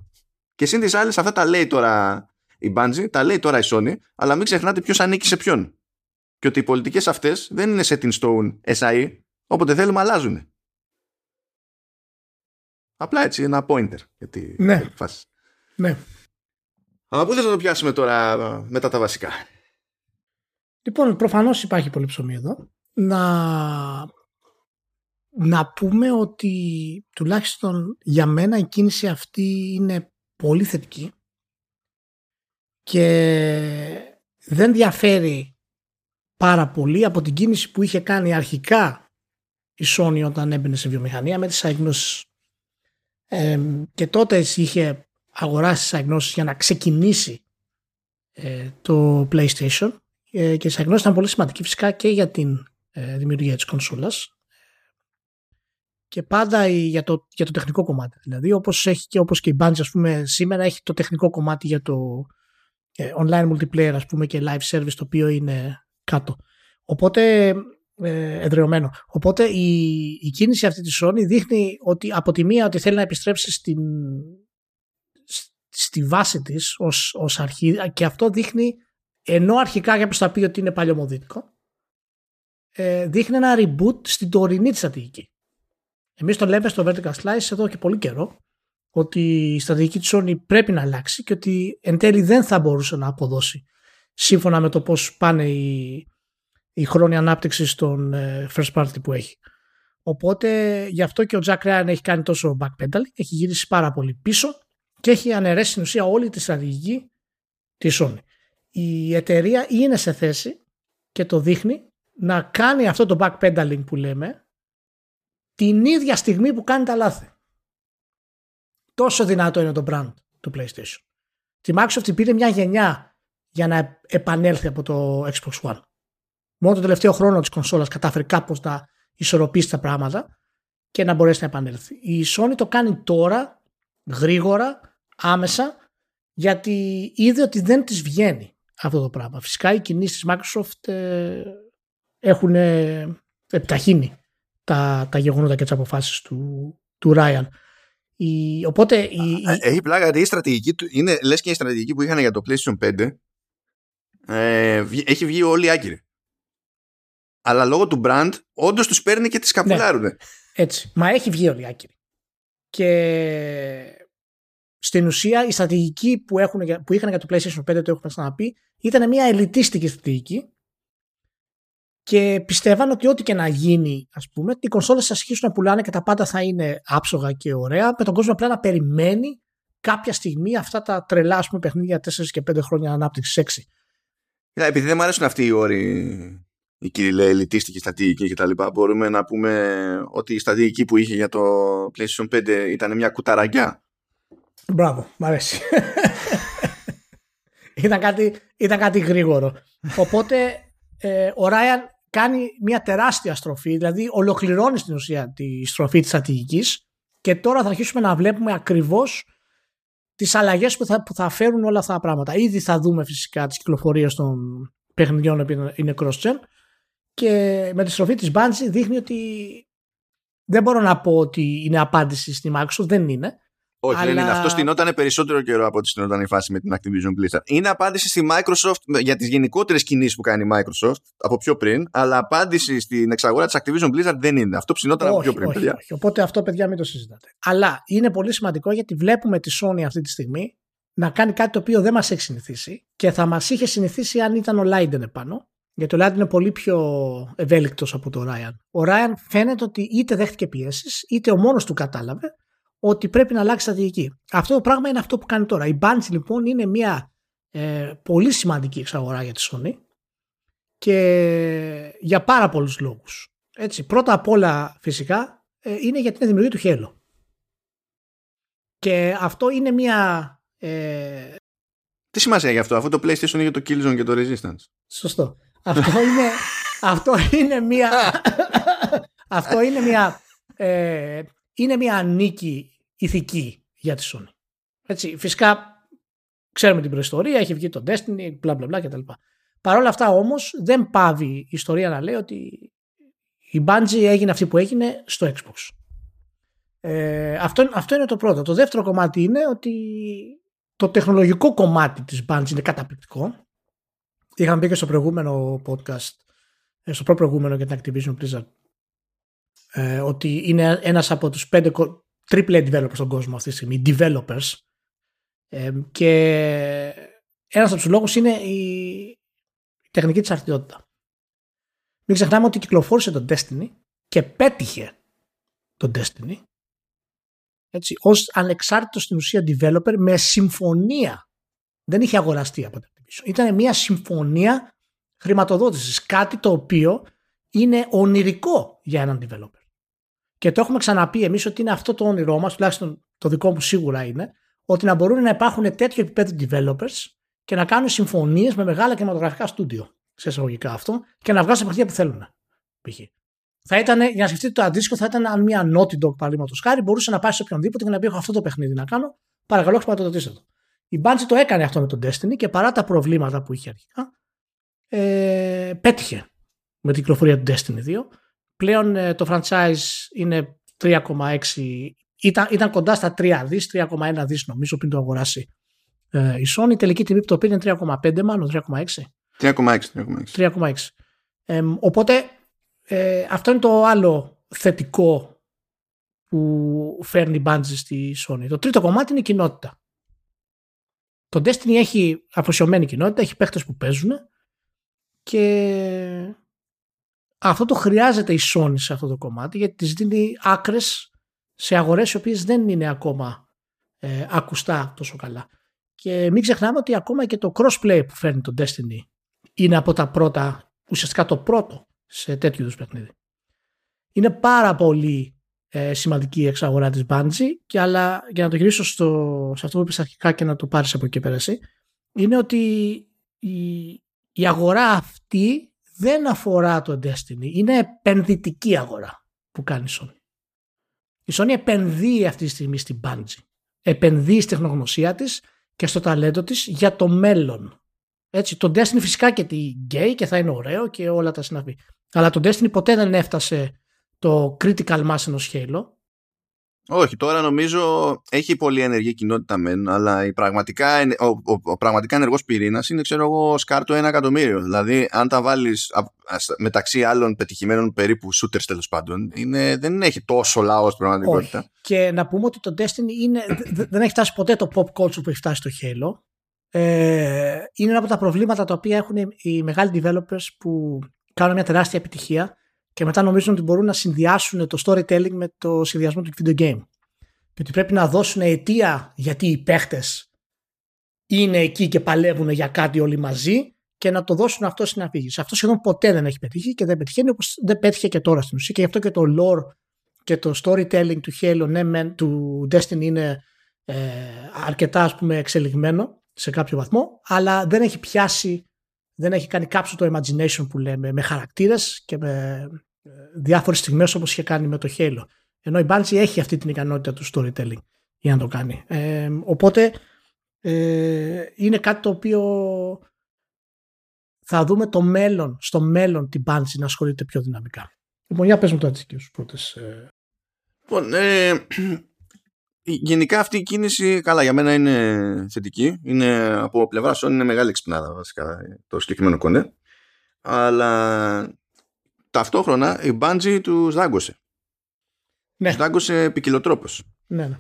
Και σύν τις άλλες, αυτά τα λέει τώρα η Bungie, τα λέει τώρα η Sony, αλλά μην ξεχνάτε ποιος ανήκει σε ποιον. Και ότι οι πολιτικές αυτές δεν είναι set in stone, SAE, όποτε θέλουμε αλλάζουν. Απλά έτσι, ένα pointer. Γιατί ναι. Φάση. Ναι. Αλλά πού θα το πιάσουμε τώρα μετά τα βασικά? Λοιπόν, προφανώς υπάρχει πολύ ψωμί εδώ. Να πούμε ότι τουλάχιστον για μένα η κίνηση αυτή είναι πολύ θετική και δεν διαφέρει πάρα πολύ από την κίνηση που είχε κάνει αρχικά η Sony όταν έμπαινε σε βιομηχανία με τις αγνώσεις. Και τότε είχε αγοράσει τις αγνώσεις για να ξεκινήσει το PlayStation, και τις αγνώσεις ήταν πολύ σημαντική φυσικά και για την δημιουργία της κονσόλας. και πάντα για το τεχνικό κομμάτι. Δηλαδή, όπως και η Bungie, ας πούμε, σήμερα έχει το τεχνικό κομμάτι για το online multiplayer, ας πούμε, και live service, το οποίο είναι κάτω. Οπότε, εδραιωμένο. Οπότε η κίνηση αυτή της Sony δείχνει ότι από τη μία ότι θέλει να επιστρέψει στη βάση της ως αρχή, και αυτό δείχνει, ενώ αρχικά κάποιος θα πει ότι είναι παλιωμοδίτικο, δείχνει ένα reboot στην τωρινή της στρατηγική. Εμείς το λέμε στο Vertical Slice εδώ και πολύ καιρό ότι η στρατηγική της Sony πρέπει να αλλάξει και ότι εν τέλει δεν θα μπορούσε να αποδώσει σύμφωνα με το πώς πάνε η χρόνια ανάπτυξη των first party που έχει. Οπότε γι' αυτό και ο Jack Ryan έχει κάνει τόσο backpedaling, έχει γυρίσει πάρα πολύ πίσω και έχει αναιρέσει στην ουσία όλη τη στρατηγική της Sony. Η εταιρεία είναι σε θέση και το δείχνει να κάνει αυτό το backpedaling που λέμε την ίδια στιγμή που κάνει τα λάθη. Τόσο δυνατό είναι το brand του PlayStation. Τη Microsoft πήρε μια γενιά για να επανέλθει από το Xbox One. Μόνο το τελευταίο χρόνο της κονσόλας κατάφερε κάπως να ισορροπήσει τα πράγματα και να μπορέσει να επανέλθει. Η Sony το κάνει τώρα, γρήγορα, άμεσα, γιατί είδε ότι δεν της βγαίνει αυτό το πράγμα. Φυσικά οι κινήσεις της Microsoft έχουν επιταχύνει τα γεγονότα και τις αποφάσεις του Ryan. Οπότε... Έχει πλάκα, γιατί η στρατηγική του είναι, λες και η στρατηγική που είχαν για το PlayStation 5, έχει βγει όλοι άκυροι. Αλλά λόγω του brand, όντως τους παίρνει και τις καπουλάρουν. Ναι, έτσι. Μα έχει βγει όλοι άκυροι. Και στην ουσία η στρατηγική που είχαν για το PlayStation 5, το έχουμε ξαναπεί, ήταν μια ελιτίστικη στρατηγική. Και πιστεύαν ότι ό,τι και να γίνει, ας πούμε, οι κονσόλες θα αρχίσουν να πουλάνε και τα πάντα θα είναι άψογα και ωραία, με τον κόσμο απλά να περιμένει κάποια στιγμή αυτά τα τρελά, ας πούμε, παιχνίδια 4 και 5 χρόνια ανάπτυξη 6. Επειδή δεν μου αρέσουν αυτοί οι όροι, η κυρία ελιτίστικη στρατηγική και τα λοιπά, μπορούμε να πούμε ότι η στρατηγική που είχε για το PlayStation 5 ήταν μια κουταραγιά. Μπράβο, μ' αρέσει. Ήταν κάτι γρήγορο. Οπότε ο Ryan κάνει μια τεράστια στροφή, δηλαδή ολοκληρώνει στην ουσία τη στροφή της στρατηγικής, και τώρα θα αρχίσουμε να βλέπουμε ακριβώς τις αλλαγές που θα φέρουν όλα αυτά τα πράγματα. Ήδη θα δούμε φυσικά τις κυκλοφορίες των παιχνιδιών που είναι cross-gen, και με τη στροφή της Bungie δείχνει ότι δεν μπορώ να πω ότι είναι απάντηση στην Microsoft, δεν είναι. Όχι, αλλά... δεν είναι. Αυτό στηνόταν περισσότερο καιρό από ό,τι στηνόταν η φάση με την Activision Blizzard. Είναι απάντηση στη Microsoft για τις γενικότερες κινήσεις που κάνει η Microsoft από πιο πριν, αλλά απάντηση στην εξαγορά της Activision Blizzard δεν είναι. Αυτό ψηνόταν από πιο πριν. Όχι, παιδιά. Όχι. Οπότε αυτό, παιδιά, μην το συζητάτε. Αλλά είναι πολύ σημαντικό, γιατί βλέπουμε τη Sony αυτή τη στιγμή να κάνει κάτι το οποίο δεν μας έχει συνηθίσει, και θα μας είχε συνηθίσει αν ήταν ο Leiden επάνω. Γιατί ο Leiden είναι πολύ πιο ευέλικτος από τον Ryan. Ο Ryan φαίνεται ότι είτε δέχτηκε πιέσεις, είτε ο μόνος του κατάλαβε ότι πρέπει να αλλάξει στρατηγική. Αυτό το πράγμα είναι αυτό που κάνει τώρα. Η Bungie λοιπόν είναι μια πολύ σημαντική εξαγορά για τη Sony, και για πάρα πολλούς λόγους. Έτσι, πρώτα απ' όλα φυσικά είναι για την δημιουργία του Halo. Και αυτό είναι μια... Τι σημασία για αυτό, αφού το PlayStation είναι για το Killzone και το Resistance. Σωστό. Αυτό είναι μια νίκη ηθική για τη Sony. Έτσι, φυσικά ξέρουμε την προϊστορία, έχει βγει το Destiny, bla bla bla κτλ. Παρ' όλα αυτά όμως δεν πάβει η ιστορία να λέει ότι η Bungie έγινε αυτή που έγινε στο Xbox. Αυτό είναι το πρώτο. Το δεύτερο κομμάτι είναι ότι το τεχνολογικό κομμάτι της Bungie είναι καταπληκτικό. Είχαμε πει και στο προηγούμενο podcast, στο προηγούμενο για την Activision Blizzard, ότι είναι ένας από τους 5 triple developers στον κόσμο αυτή τη στιγμή, developers, και ένας από τους λόγους είναι η τεχνική της αρτιότητα. Μην ξεχνάμε ότι κυκλοφόρησε το Destiny και πέτυχε το Destiny, έτσι, ως ανεξάρτητος στην ουσία developer, με συμφωνία. Δεν είχε αγοραστεί από την Activision. Ήταν μια συμφωνία χρηματοδότησης, κάτι το οποίο είναι ονειρικό για έναν developer. Και το έχουμε ξαναπεί εμείς ότι είναι αυτό το όνειρό μας, τουλάχιστον το δικό μου σίγουρα είναι, ότι να μπορούν να υπάρχουν τέτοιο επίπεδο developers και να κάνουν συμφωνίες με μεγάλα κινηματογραφικά στούντιο, σε εισαγωγικά αυτό, και να βγάζουν τα παιχνίδια που θέλουν. Θα ήταν, για να σκεφτείτε το αντίστοιχο, θα ήταν αν μια Naughty Dog παραδείγματος χάρη μπορούσε να πάει σε οποιονδήποτε και να πει: έχω αυτό το παιχνίδι να κάνω, παρακαλώ χρηματοδοτήστε το. Η Bungie το έκανε αυτό με τον Destiny και παρά τα προβλήματα που είχε αρχικά, πέτυχε με την κυκλοφορία του Destiny 2. Πλέον το franchise είναι 3,6, ήταν κοντά στα 3 δις, 3,1 δις νομίζω πριν το αγοράσει η Sony. Η τελική τιμή που το πήρε είναι 3,5 μάλλον, 3,6. 3,6. Οπότε αυτό είναι το άλλο θετικό που φέρνει η Bungie στη Sony. Το τρίτο κομμάτι είναι η κοινότητα. Το Destiny έχει αφοσιωμένη κοινότητα, έχει παίχτες που παίζουν και αυτό το χρειάζεται η Sony σε αυτό το κομμάτι, γιατί της δίνει άκρες σε αγορές οι οποίες δεν είναι ακόμα ακουστά τόσο καλά. Και μην ξεχνάμε ότι ακόμα και το crossplay που φέρνει το Destiny είναι από τα πρώτα, ουσιαστικά το πρώτο σε τέτοιου είδους παιχνίδι. Είναι πάρα πολύ σημαντική η εξαγορά της Bungie, και αλλά για να το γυρίσω σε αυτό που είπες αρχικά και να το πάρεις από εκεί πέρα εσύ, είναι ότι η αγορά αυτή δεν αφορά το Destiny, είναι επενδυτική αγορά που κάνει η Sony. Η Sony επενδύει αυτή τη στιγμή στην Bungie, επενδύει στη τεχνογνωσία της και στο ταλέντο της για το μέλλον. Έτσι, το Destiny φυσικά και τη γκέι και θα είναι ωραίο και όλα τα συναφή, αλλά το Destiny ποτέ δεν έφτασε το critical mass ενός Halo. Όχι, τώρα νομίζω έχει πολύ ενεργή κοινότητα μεν, αλλά ο πραγματικά ενεργός πυρήνας είναι, ξέρω εγώ, σκάρτο 1 εκατομμύριο. Δηλαδή, αν τα βάλεις μεταξύ άλλων πετυχημένων περίπου shooters τέλος πάντων, δεν έχει τόσο λαό στην πραγματικότητα. Όχι. Και να πούμε ότι το Destiny δεν έχει φτάσει ποτέ το pop culture που έχει φτάσει το Halo. Είναι ένα από τα προβλήματα τα οποία έχουν οι μεγάλοι developers που κάνουν μια τεράστια επιτυχία και μετά νομίζουν ότι μπορούν να συνδυάσουν το storytelling με το συνδυασμό του video game. Και ότι πρέπει να δώσουν αιτία γιατί οι παίχτες είναι εκεί και παλεύουν για κάτι όλοι μαζί και να το δώσουν αυτό στην αφήγηση. Αυτό σχεδόν ποτέ δεν έχει πετύχει και δεν πετυχαίνει, όπως δεν πέτυχε και τώρα στην ουσία. Και γι' αυτό και το lore και το storytelling του Halo, ναι, του Destiny είναι αρκετά, ας πούμε, εξελιγμένο σε κάποιο βαθμό, αλλά δεν έχει πιάσει, δεν έχει κάνει κάψου το imagination που λέμε, με χαρακτήρες και με διάφορες στιγμές όπως είχε κάνει με το Halo. Ενώ η Bungie έχει αυτή την ικανότητα του storytelling για να το κάνει. Οπότε είναι κάτι το οποίο θα δούμε το μέλλον, στο μέλλον την Bungie να ασχολείται πιο δυναμικά. Λοιπόν, για πες μου το αντίστοιχο πρώτες. Λοιπόν, γενικά αυτή η κίνηση, καλά, για μένα είναι θετική. Είναι από πλευρά Sony, είναι μεγάλη ξυπνάδα βασικά το συγκεκριμένο κονέ. Αλλά ταυτόχρονα η Bungie τους δάγκωσε. Ναι. Τους δάγκωσε ποικιλοτρόπως. Ναι, ναι.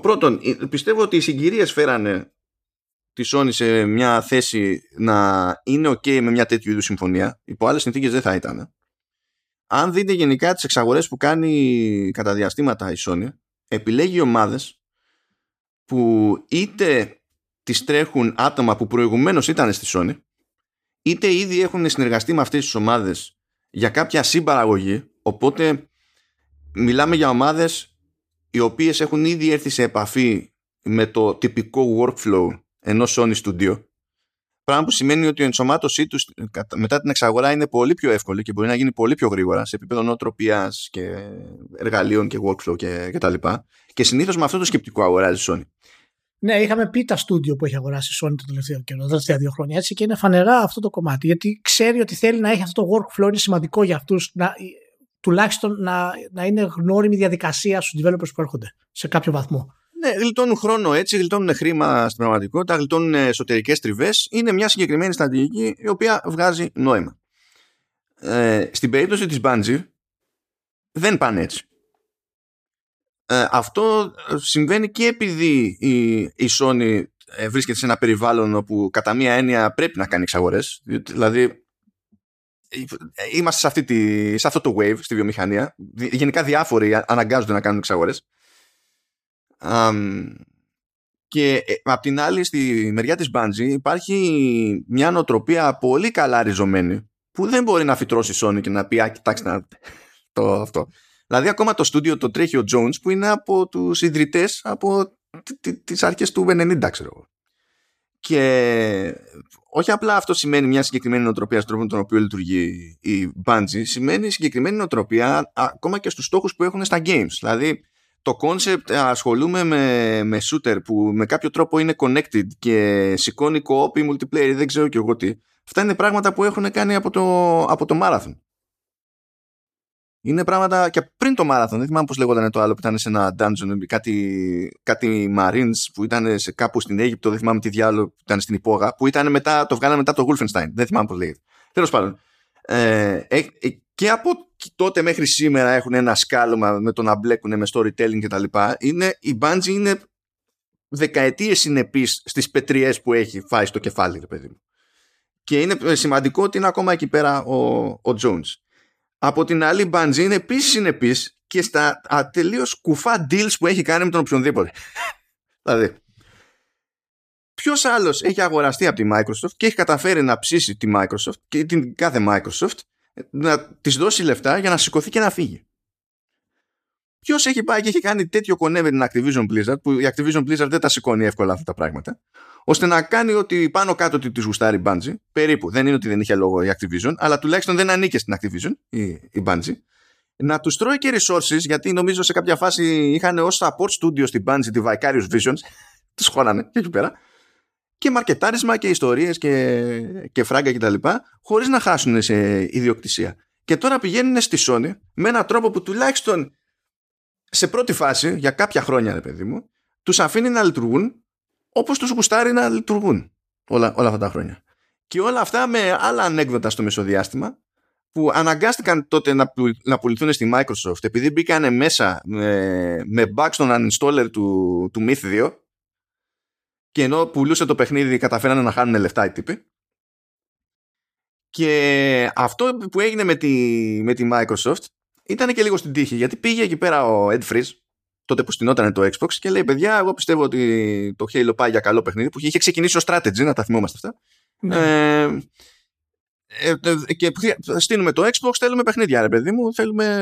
Πρώτον, πιστεύω ότι οι συγκυρίες φέρανε τη Sony σε μια θέση να είναι OK με μια τέτοιου είδους συμφωνία. Υπό άλλες συνθήκες δεν θα ήταν. Αν δείτε γενικά τις εξαγορές που κάνει κατά διαστήματα η Sony, επιλέγει ομάδες που είτε τις τρέχουν άτομα που προηγουμένως ήταν στη Sony, είτε ήδη έχουν συνεργαστεί με αυτές τις ομάδες για κάποια συμπαραγωγή. Οπότε μιλάμε για ομάδες οι οποίες έχουν ήδη έρθει σε επαφή με το τυπικό workflow ενός Sony Studio, πράγμα που σημαίνει ότι η ενσωμάτωσή τους μετά την εξαγορά είναι πολύ πιο εύκολη και μπορεί να γίνει πολύ πιο γρήγορα σε επίπεδο νοοτροπίας και εργαλείων και workflow και τα λοιπά. Και συνήθως με αυτό το σκεπτικό αγοράζει η Sony. Ναι, είχαμε πει τα στούντιο που έχει αγοράσει η Sony το τελευταίο καιρό, τα τελευταία 2 χρόνια, έτσι, και είναι φανερά αυτό το κομμάτι. Γιατί ξέρει ότι θέλει να έχει αυτό το workflow, είναι σημαντικό για αυτούς τουλάχιστον να είναι γνώριμη διαδικασία στους developers που έρχονται σε κάποιο βαθμό. Ναι, γλιτώνουν χρόνο έτσι, γλιτώνουν χρήμα στην πραγματικότητα, γλιτώνουν εσωτερικές τριβές. Είναι μια συγκεκριμένη στρατηγική η οποία βγάζει νόημα. Στην περίπτωση της Bungie δεν πάνε έτσι. Αυτό συμβαίνει και επειδή η Sony βρίσκεται σε ένα περιβάλλον όπου κατά μία έννοια πρέπει να κάνει εξαγορές. Δηλαδή είμαστε σε αυτό το wave στη βιομηχανία. Γενικά διάφοροι αναγκάζονται να κάνουν εξαγορές. Και απ' την άλλη, στη μεριά της Bungie υπάρχει μια νοοτροπία πολύ καλά ριζωμένη που δεν μπορεί να φυτρώσει η Sony και να πει: α, κοιτάξτε να δείτε το αυτό. Δηλαδή ακόμα το στούντιο το τρέχει ο Jones, που είναι από τους ιδρυτές από τις αρχές του 90, ξέρω εγώ. Και όχι απλά αυτό σημαίνει μια συγκεκριμένη νοοτροπία στον τρόπο τον οποίο λειτουργεί η Bungie, σημαίνει συγκεκριμένη νοοτροπία ακόμα και στους στόχους που έχουν στα games. Δηλαδή το concept ασχολούμαι με shooter που με κάποιο τρόπο είναι connected και σηκώνει co-op ή multiplayer, δεν ξέρω και εγώ τι. Αυτά είναι πράγματα που έχουν κάνει από το Marathon. Είναι πράγματα και πριν το Marathon, δεν θυμάμαι πώς λεγόταν το άλλο που ήταν σε ένα dungeon, κάτι Marines που ήταν σε κάπου στην Αίγυπτο, δεν θυμάμαι τι διάλογο που ήταν στην Υπόγα, που ήταν μετά, το βγάλανε μετά το Wolfenstein, δεν θυμάμαι πώς λέγεται. Τέλος πάντων, και από τότε μέχρι σήμερα έχουν ένα σκάλωμα με το να μπλέκουν με storytelling κτλ. Η Bungie είναι δεκαετίες συνεπής στις πετριές που έχει φάει στο κεφάλι, ρε παιδί μου. Και είναι σημαντικό ότι είναι ακόμα εκεί πέρα ο Jones. Από την άλλη, η Bungie είναι επίσης συνεπής και στα ατελείως κουφά deals που έχει κάνει με τον οποιονδήποτε. Δηλαδή, ποιος άλλος έχει αγοραστεί από τη Microsoft και έχει καταφέρει να ψήσει τη Microsoft και την κάθε Microsoft, να της δώσει λεφτά για να σηκωθεί και να φύγει? Ποιος έχει πάει και έχει κάνει τέτοιο κονέ με την Activision Blizzard, που η Activision Blizzard δεν τα σηκώνει εύκολα αυτά τα πράγματα, ώστε να κάνει ότι πάνω κάτω ότι τη γουστάρει Bungie, περίπου. Δεν είναι ότι δεν είχε λόγο η Activision, αλλά τουλάχιστον δεν ανήκε στην Activision η Bungie. Να του τρώει και resources, γιατί νομίζω σε κάποια φάση είχαν ως support studio στην Bungie τη Vicarious Visions, τους χώνανε και εκεί πέρα, και μαρκετάρισμα και ιστορίες και φράγκα κτλ., χωρίς να χάσουν σε ιδιοκτησία. Και τώρα πηγαίνουν στη Sony με έναν τρόπο που τουλάχιστον σε πρώτη φάση, για κάποια χρόνια, ρε παιδί μου, τους αφήνει να λειτουργούν όπως τους γουστάρει να λειτουργούν όλα αυτά τα χρόνια. Και όλα αυτά με άλλα ανέκδοτα στο μεσοδιάστημα, που αναγκάστηκαν τότε να πουληθούν στη Microsoft επειδή μπήκανε μέσα με bug στον uninstaller του Myth 2, και ενώ πουλούσε το παιχνίδι καταφέρανε να χάνουν λεφτά οι τύποι. Και αυτό που έγινε με τη Microsoft ήταν και λίγο στην τύχη, γιατί πήγε εκεί πέρα ο Ed Fries, τότε που στηνόταν το Xbox, και λέει: παιδιά, εγώ πιστεύω ότι το Halo πάει για καλό παιχνίδι, που είχε ξεκινήσει ως strategy, να τα θυμόμαστε αυτά. Ναι. Και στείλουμε το Xbox, θέλουμε παιχνίδια, ρε παιδί μου,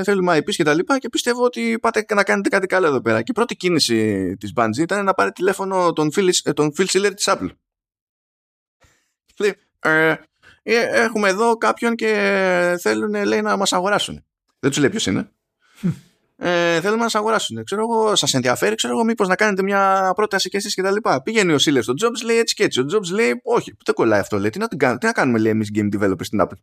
θέλουμε IPs και τα λοιπά, και πιστεύω ότι πάτε να κάνετε κάτι καλό εδώ πέρα. Και η πρώτη κίνηση της Bungie ήταν να πάρει τηλέφωνο τον Phil Schiller της Apple. Λέει, έχουμε εδώ κάποιον και θέλουν, λέει, να μας αγοράσουν. Δεν τους λέει ποιος είναι. Θέλουμε να σας αγοράσουν. Ξέρω εγώ, σας ενδιαφέρει, μήπως να κάνετε μια πρόταση κι εσείς κτλ. Πηγαίνει ο Σίλερ στον Jobs, λέει έτσι και έτσι. Ο Jobs λέει: όχι, δεν κολλάει αυτό. Λέει, τι να κάνουμε, λέει, εμείς game developers στην Apple.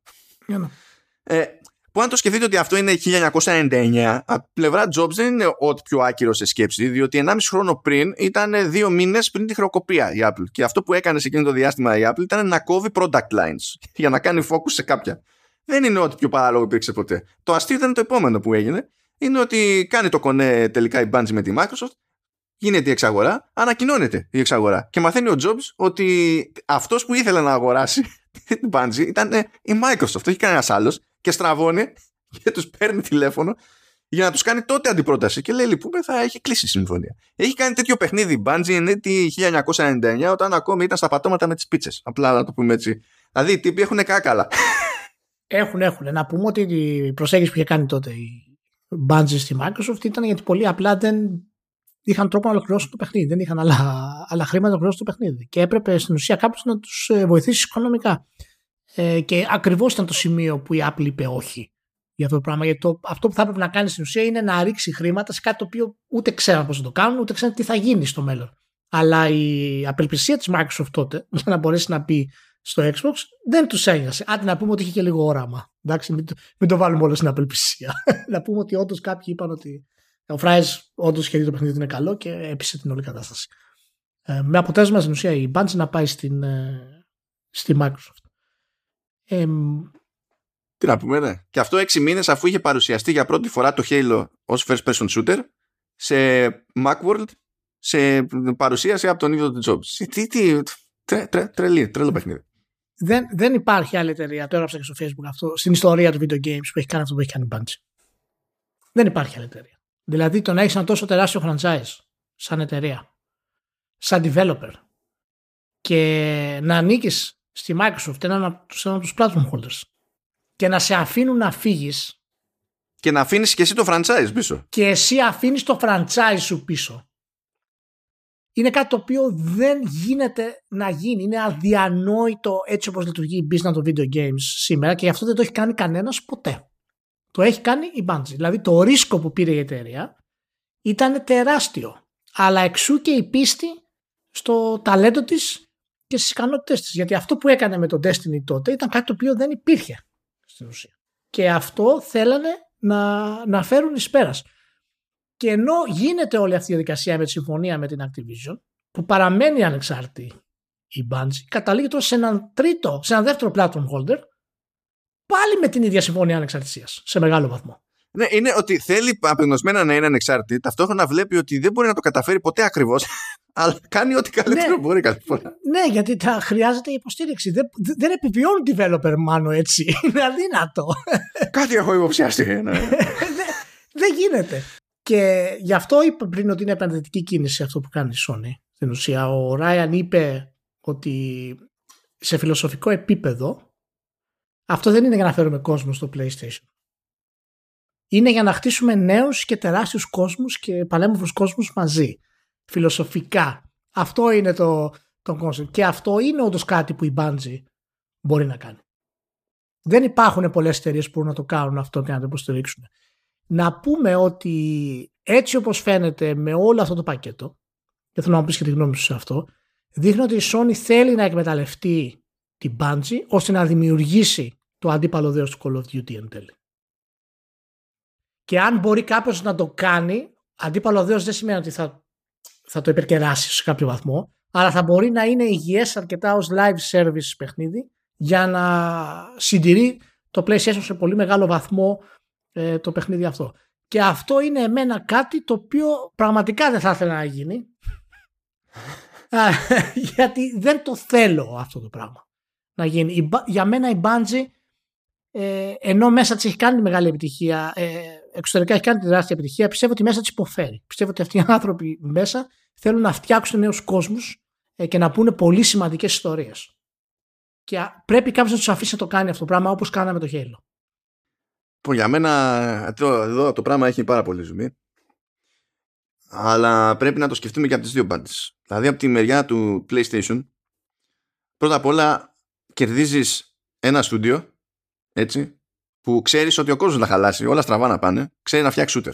Yeah. Που αν το σκεφτείτε ότι αυτό είναι 1999, από πλευρά Jobs δεν είναι ό,τι πιο άκυρο σε σκέψη, διότι 1,5 χρόνο πριν ήταν 2 μήνες πριν τη χρεοκοπία η Apple. Και αυτό που έκανε σε εκείνο το διάστημα η Apple ήταν να κόβει product lines για να κάνει focus σε κάποια. Δεν είναι ό,τι πιο παράλογο υπήρξε ποτέ. Το αστείο ήταν το επόμενο που έγινε. Είναι ότι κάνει το κονέ τελικά η Bungie με τη Microsoft, γίνεται η εξαγορά, ανακοινώνεται η εξαγορά. Και μαθαίνει ο Jobs ότι αυτός που ήθελε να αγοράσει την Bungie ήταν η Microsoft, όχι κανένας άλλος, και στραβώνει και τους παίρνει τηλέφωνο για να τους κάνει τότε αντιπρόταση. Και λέει: λοιπόν, θα έχει κλείσει η συμφωνία. Έχει κάνει τέτοιο παιχνίδι η Bungie εν έτη 1999, όταν ακόμη ήταν στα πατώματα με τις πίτσες. Απλά να το πούμε έτσι. Δηλαδή οι τύποι έχουν κάκαλα. Έχουν. Να πούμε ότι η προσέγγιση που είχε κάνει τότε Bungie στη Microsoft ήταν γιατί πολύ απλά δεν είχαν τρόπο να ολοκληρώσουν το παιχνίδι. Δεν είχαν άλλα χρήματα να ολοκληρώσουν το παιχνίδι. Και έπρεπε στην ουσία κάποιος να τους βοηθήσει οικονομικά. Και ακριβώς ήταν το σημείο που η Apple είπε όχι για αυτό το πράγμα. Γιατί αυτό που θα έπρεπε να κάνει στην ουσία είναι να ρίξει χρήματα σε κάτι το οποίο ούτε ξέραν πώς θα το κάνουν, ούτε ξέραν τι θα γίνει στο μέλλον. Αλλά η απελπισία της Microsoft τότε για να μπορέσει να πει στο Xbox δεν τους έγιασε. Άντε να πούμε ότι είχε και λίγο όραμα. Εντάξει, μην το βάλουμε όλο στην απελπισία. Να πούμε ότι όντως κάποιοι είπαν ότι ο Φράις όντως χαιρεί το παιχνίδι ότι είναι καλό και έπεισε την όλη κατάσταση. Με αποτέλεσμα στην ουσία η Bungie να πάει στη Microsoft. Τι να πούμε, ναι. Και αυτό 6 μήνες αφού είχε παρουσιαστεί για πρώτη φορά το Halo ως first person shooter σε Macworld, σε παρουσίαση από τον ίδιο τον Jobs. Τρελό παιχνίδι. Δεν υπάρχει άλλη εταιρεία, το έγραψα και στο Facebook αυτό, στην ιστορία του video games που έχει κάνει αυτό που έχει κάνει Bungie. Δεν υπάρχει άλλη εταιρεία. Δηλαδή το να έχεις ένα τόσο τεράστιο franchise σαν εταιρεία, σαν developer, και να ανήκεις στη Microsoft, έναν από τους platform holders, και να σε αφήνουν να φύγεις, και να αφήνεις και εσύ το franchise πίσω. Και εσύ αφήνεις το franchise σου πίσω. είναι κάτι το οποίο δεν γίνεται να γίνει. Είναι αδιανόητο έτσι όπως λειτουργεί η business των video games σήμερα και γι' αυτό δεν το έχει κάνει κανένας ποτέ. Το έχει κάνει η Bungie. Δηλαδή το ρίσκο που πήρε η εταιρεία ήταν τεράστιο. Αλλά εξού και η πίστη στο ταλέντο της και στις ικανότητες της. Γιατί αυτό που έκανε με τον Destiny τότε ήταν κάτι το οποίο δεν υπήρχε στην ουσία. Και αυτό θέλανε να φέρουν εις πέρας. Και ενώ γίνεται όλη αυτή η διαδικασία με τη συμφωνία με την Activision, που παραμένει ανεξάρτητη η Bungie, καταλήγει τώρα σε έναν δεύτερο platform holder, πάλι με την ίδια συμφωνία ανεξαρτησίας, σε μεγάλο βαθμό. Ναι, είναι ότι θέλει απεγνωσμένα να είναι ανεξάρτητη, ταυτόχρονα βλέπει ότι δεν μπορεί να το καταφέρει ποτέ ακριβώς, αλλά κάνει ό,τι καλύτερο μπορεί κάθε φορά. Ναι, γιατί χρειάζεται υποστήριξη. Δεν επιβιώνει developer μάνο έτσι. Είναι αδύνατο. Κάτι έχω υποψιαστεί. Δεν γίνεται. Και γι' αυτό είπα πριν ότι είναι επενδυτική κίνηση αυτό που κάνει η Sony. Στην ουσία, ο Ryan είπε ότι σε φιλοσοφικό επίπεδο αυτό δεν είναι για να φέρουμε κόσμο στο PlayStation. Είναι για να χτίσουμε νέους και τεράστιους κόσμους και παλέμβους κόσμους μαζί. Φιλοσοφικά. Αυτό είναι το concept. Και αυτό είναι όντως κάτι που η Bungie μπορεί να κάνει. Δεν υπάρχουν πολλές εταιρείες που μπορούν να το κάνουν αυτό και να το υποστηρίξουν. Να πούμε ότι έτσι όπως φαίνεται με όλο αυτό το πακέτο, και θέλω να μου πεις και τη γνώμη σου σε αυτό, δείχνει ότι η Sony θέλει να εκμεταλλευτεί την Bungie ώστε να δημιουργήσει το αντίπαλο δέος του Call of Duty εν τέλει. Και αν μπορεί κάποιος να το κάνει, αντίπαλο δέος δεν σημαίνει ότι θα το υπερκεράσει σε κάποιο βαθμό, αλλά θα μπορεί να είναι υγιές αρκετά ως live service παιχνίδι για να συντηρεί το PlayStation σε πολύ μεγάλο βαθμό το παιχνίδι αυτό. Και αυτό είναι εμένα κάτι το οποίο πραγματικά δεν θα ήθελα να γίνει γιατί δεν το θέλω αυτό το πράγμα να γίνει. Για μένα η Bungie ενώ μέσα της έχει κάνει μεγάλη επιτυχία, εξωτερικά έχει κάνει τεράστια επιτυχία, πιστεύω ότι μέσα της υποφέρει. Πιστεύω ότι αυτοί οι άνθρωποι μέσα θέλουν να φτιάξουν νέους κόσμους και να πούνε πολύ σημαντικές ιστορίες. Και πρέπει κάποιος να τους αφήσει να το κάνει αυτό το πράγμα, όπως κάναμε το Halo. Για μένα εδώ το πράγμα έχει πάρα πολύ ζουμί. Αλλά πρέπει να το σκεφτούμε και από τις δύο πάντες. Δηλαδή από τη μεριά του PlayStation πρώτα απ' όλα κερδίζεις ένα στούντιο, έτσι, που ξέρεις ότι ο κόσμος θα χαλάσει, όλα στραβά να πάνε, ξέρει να φτιάξει shooter.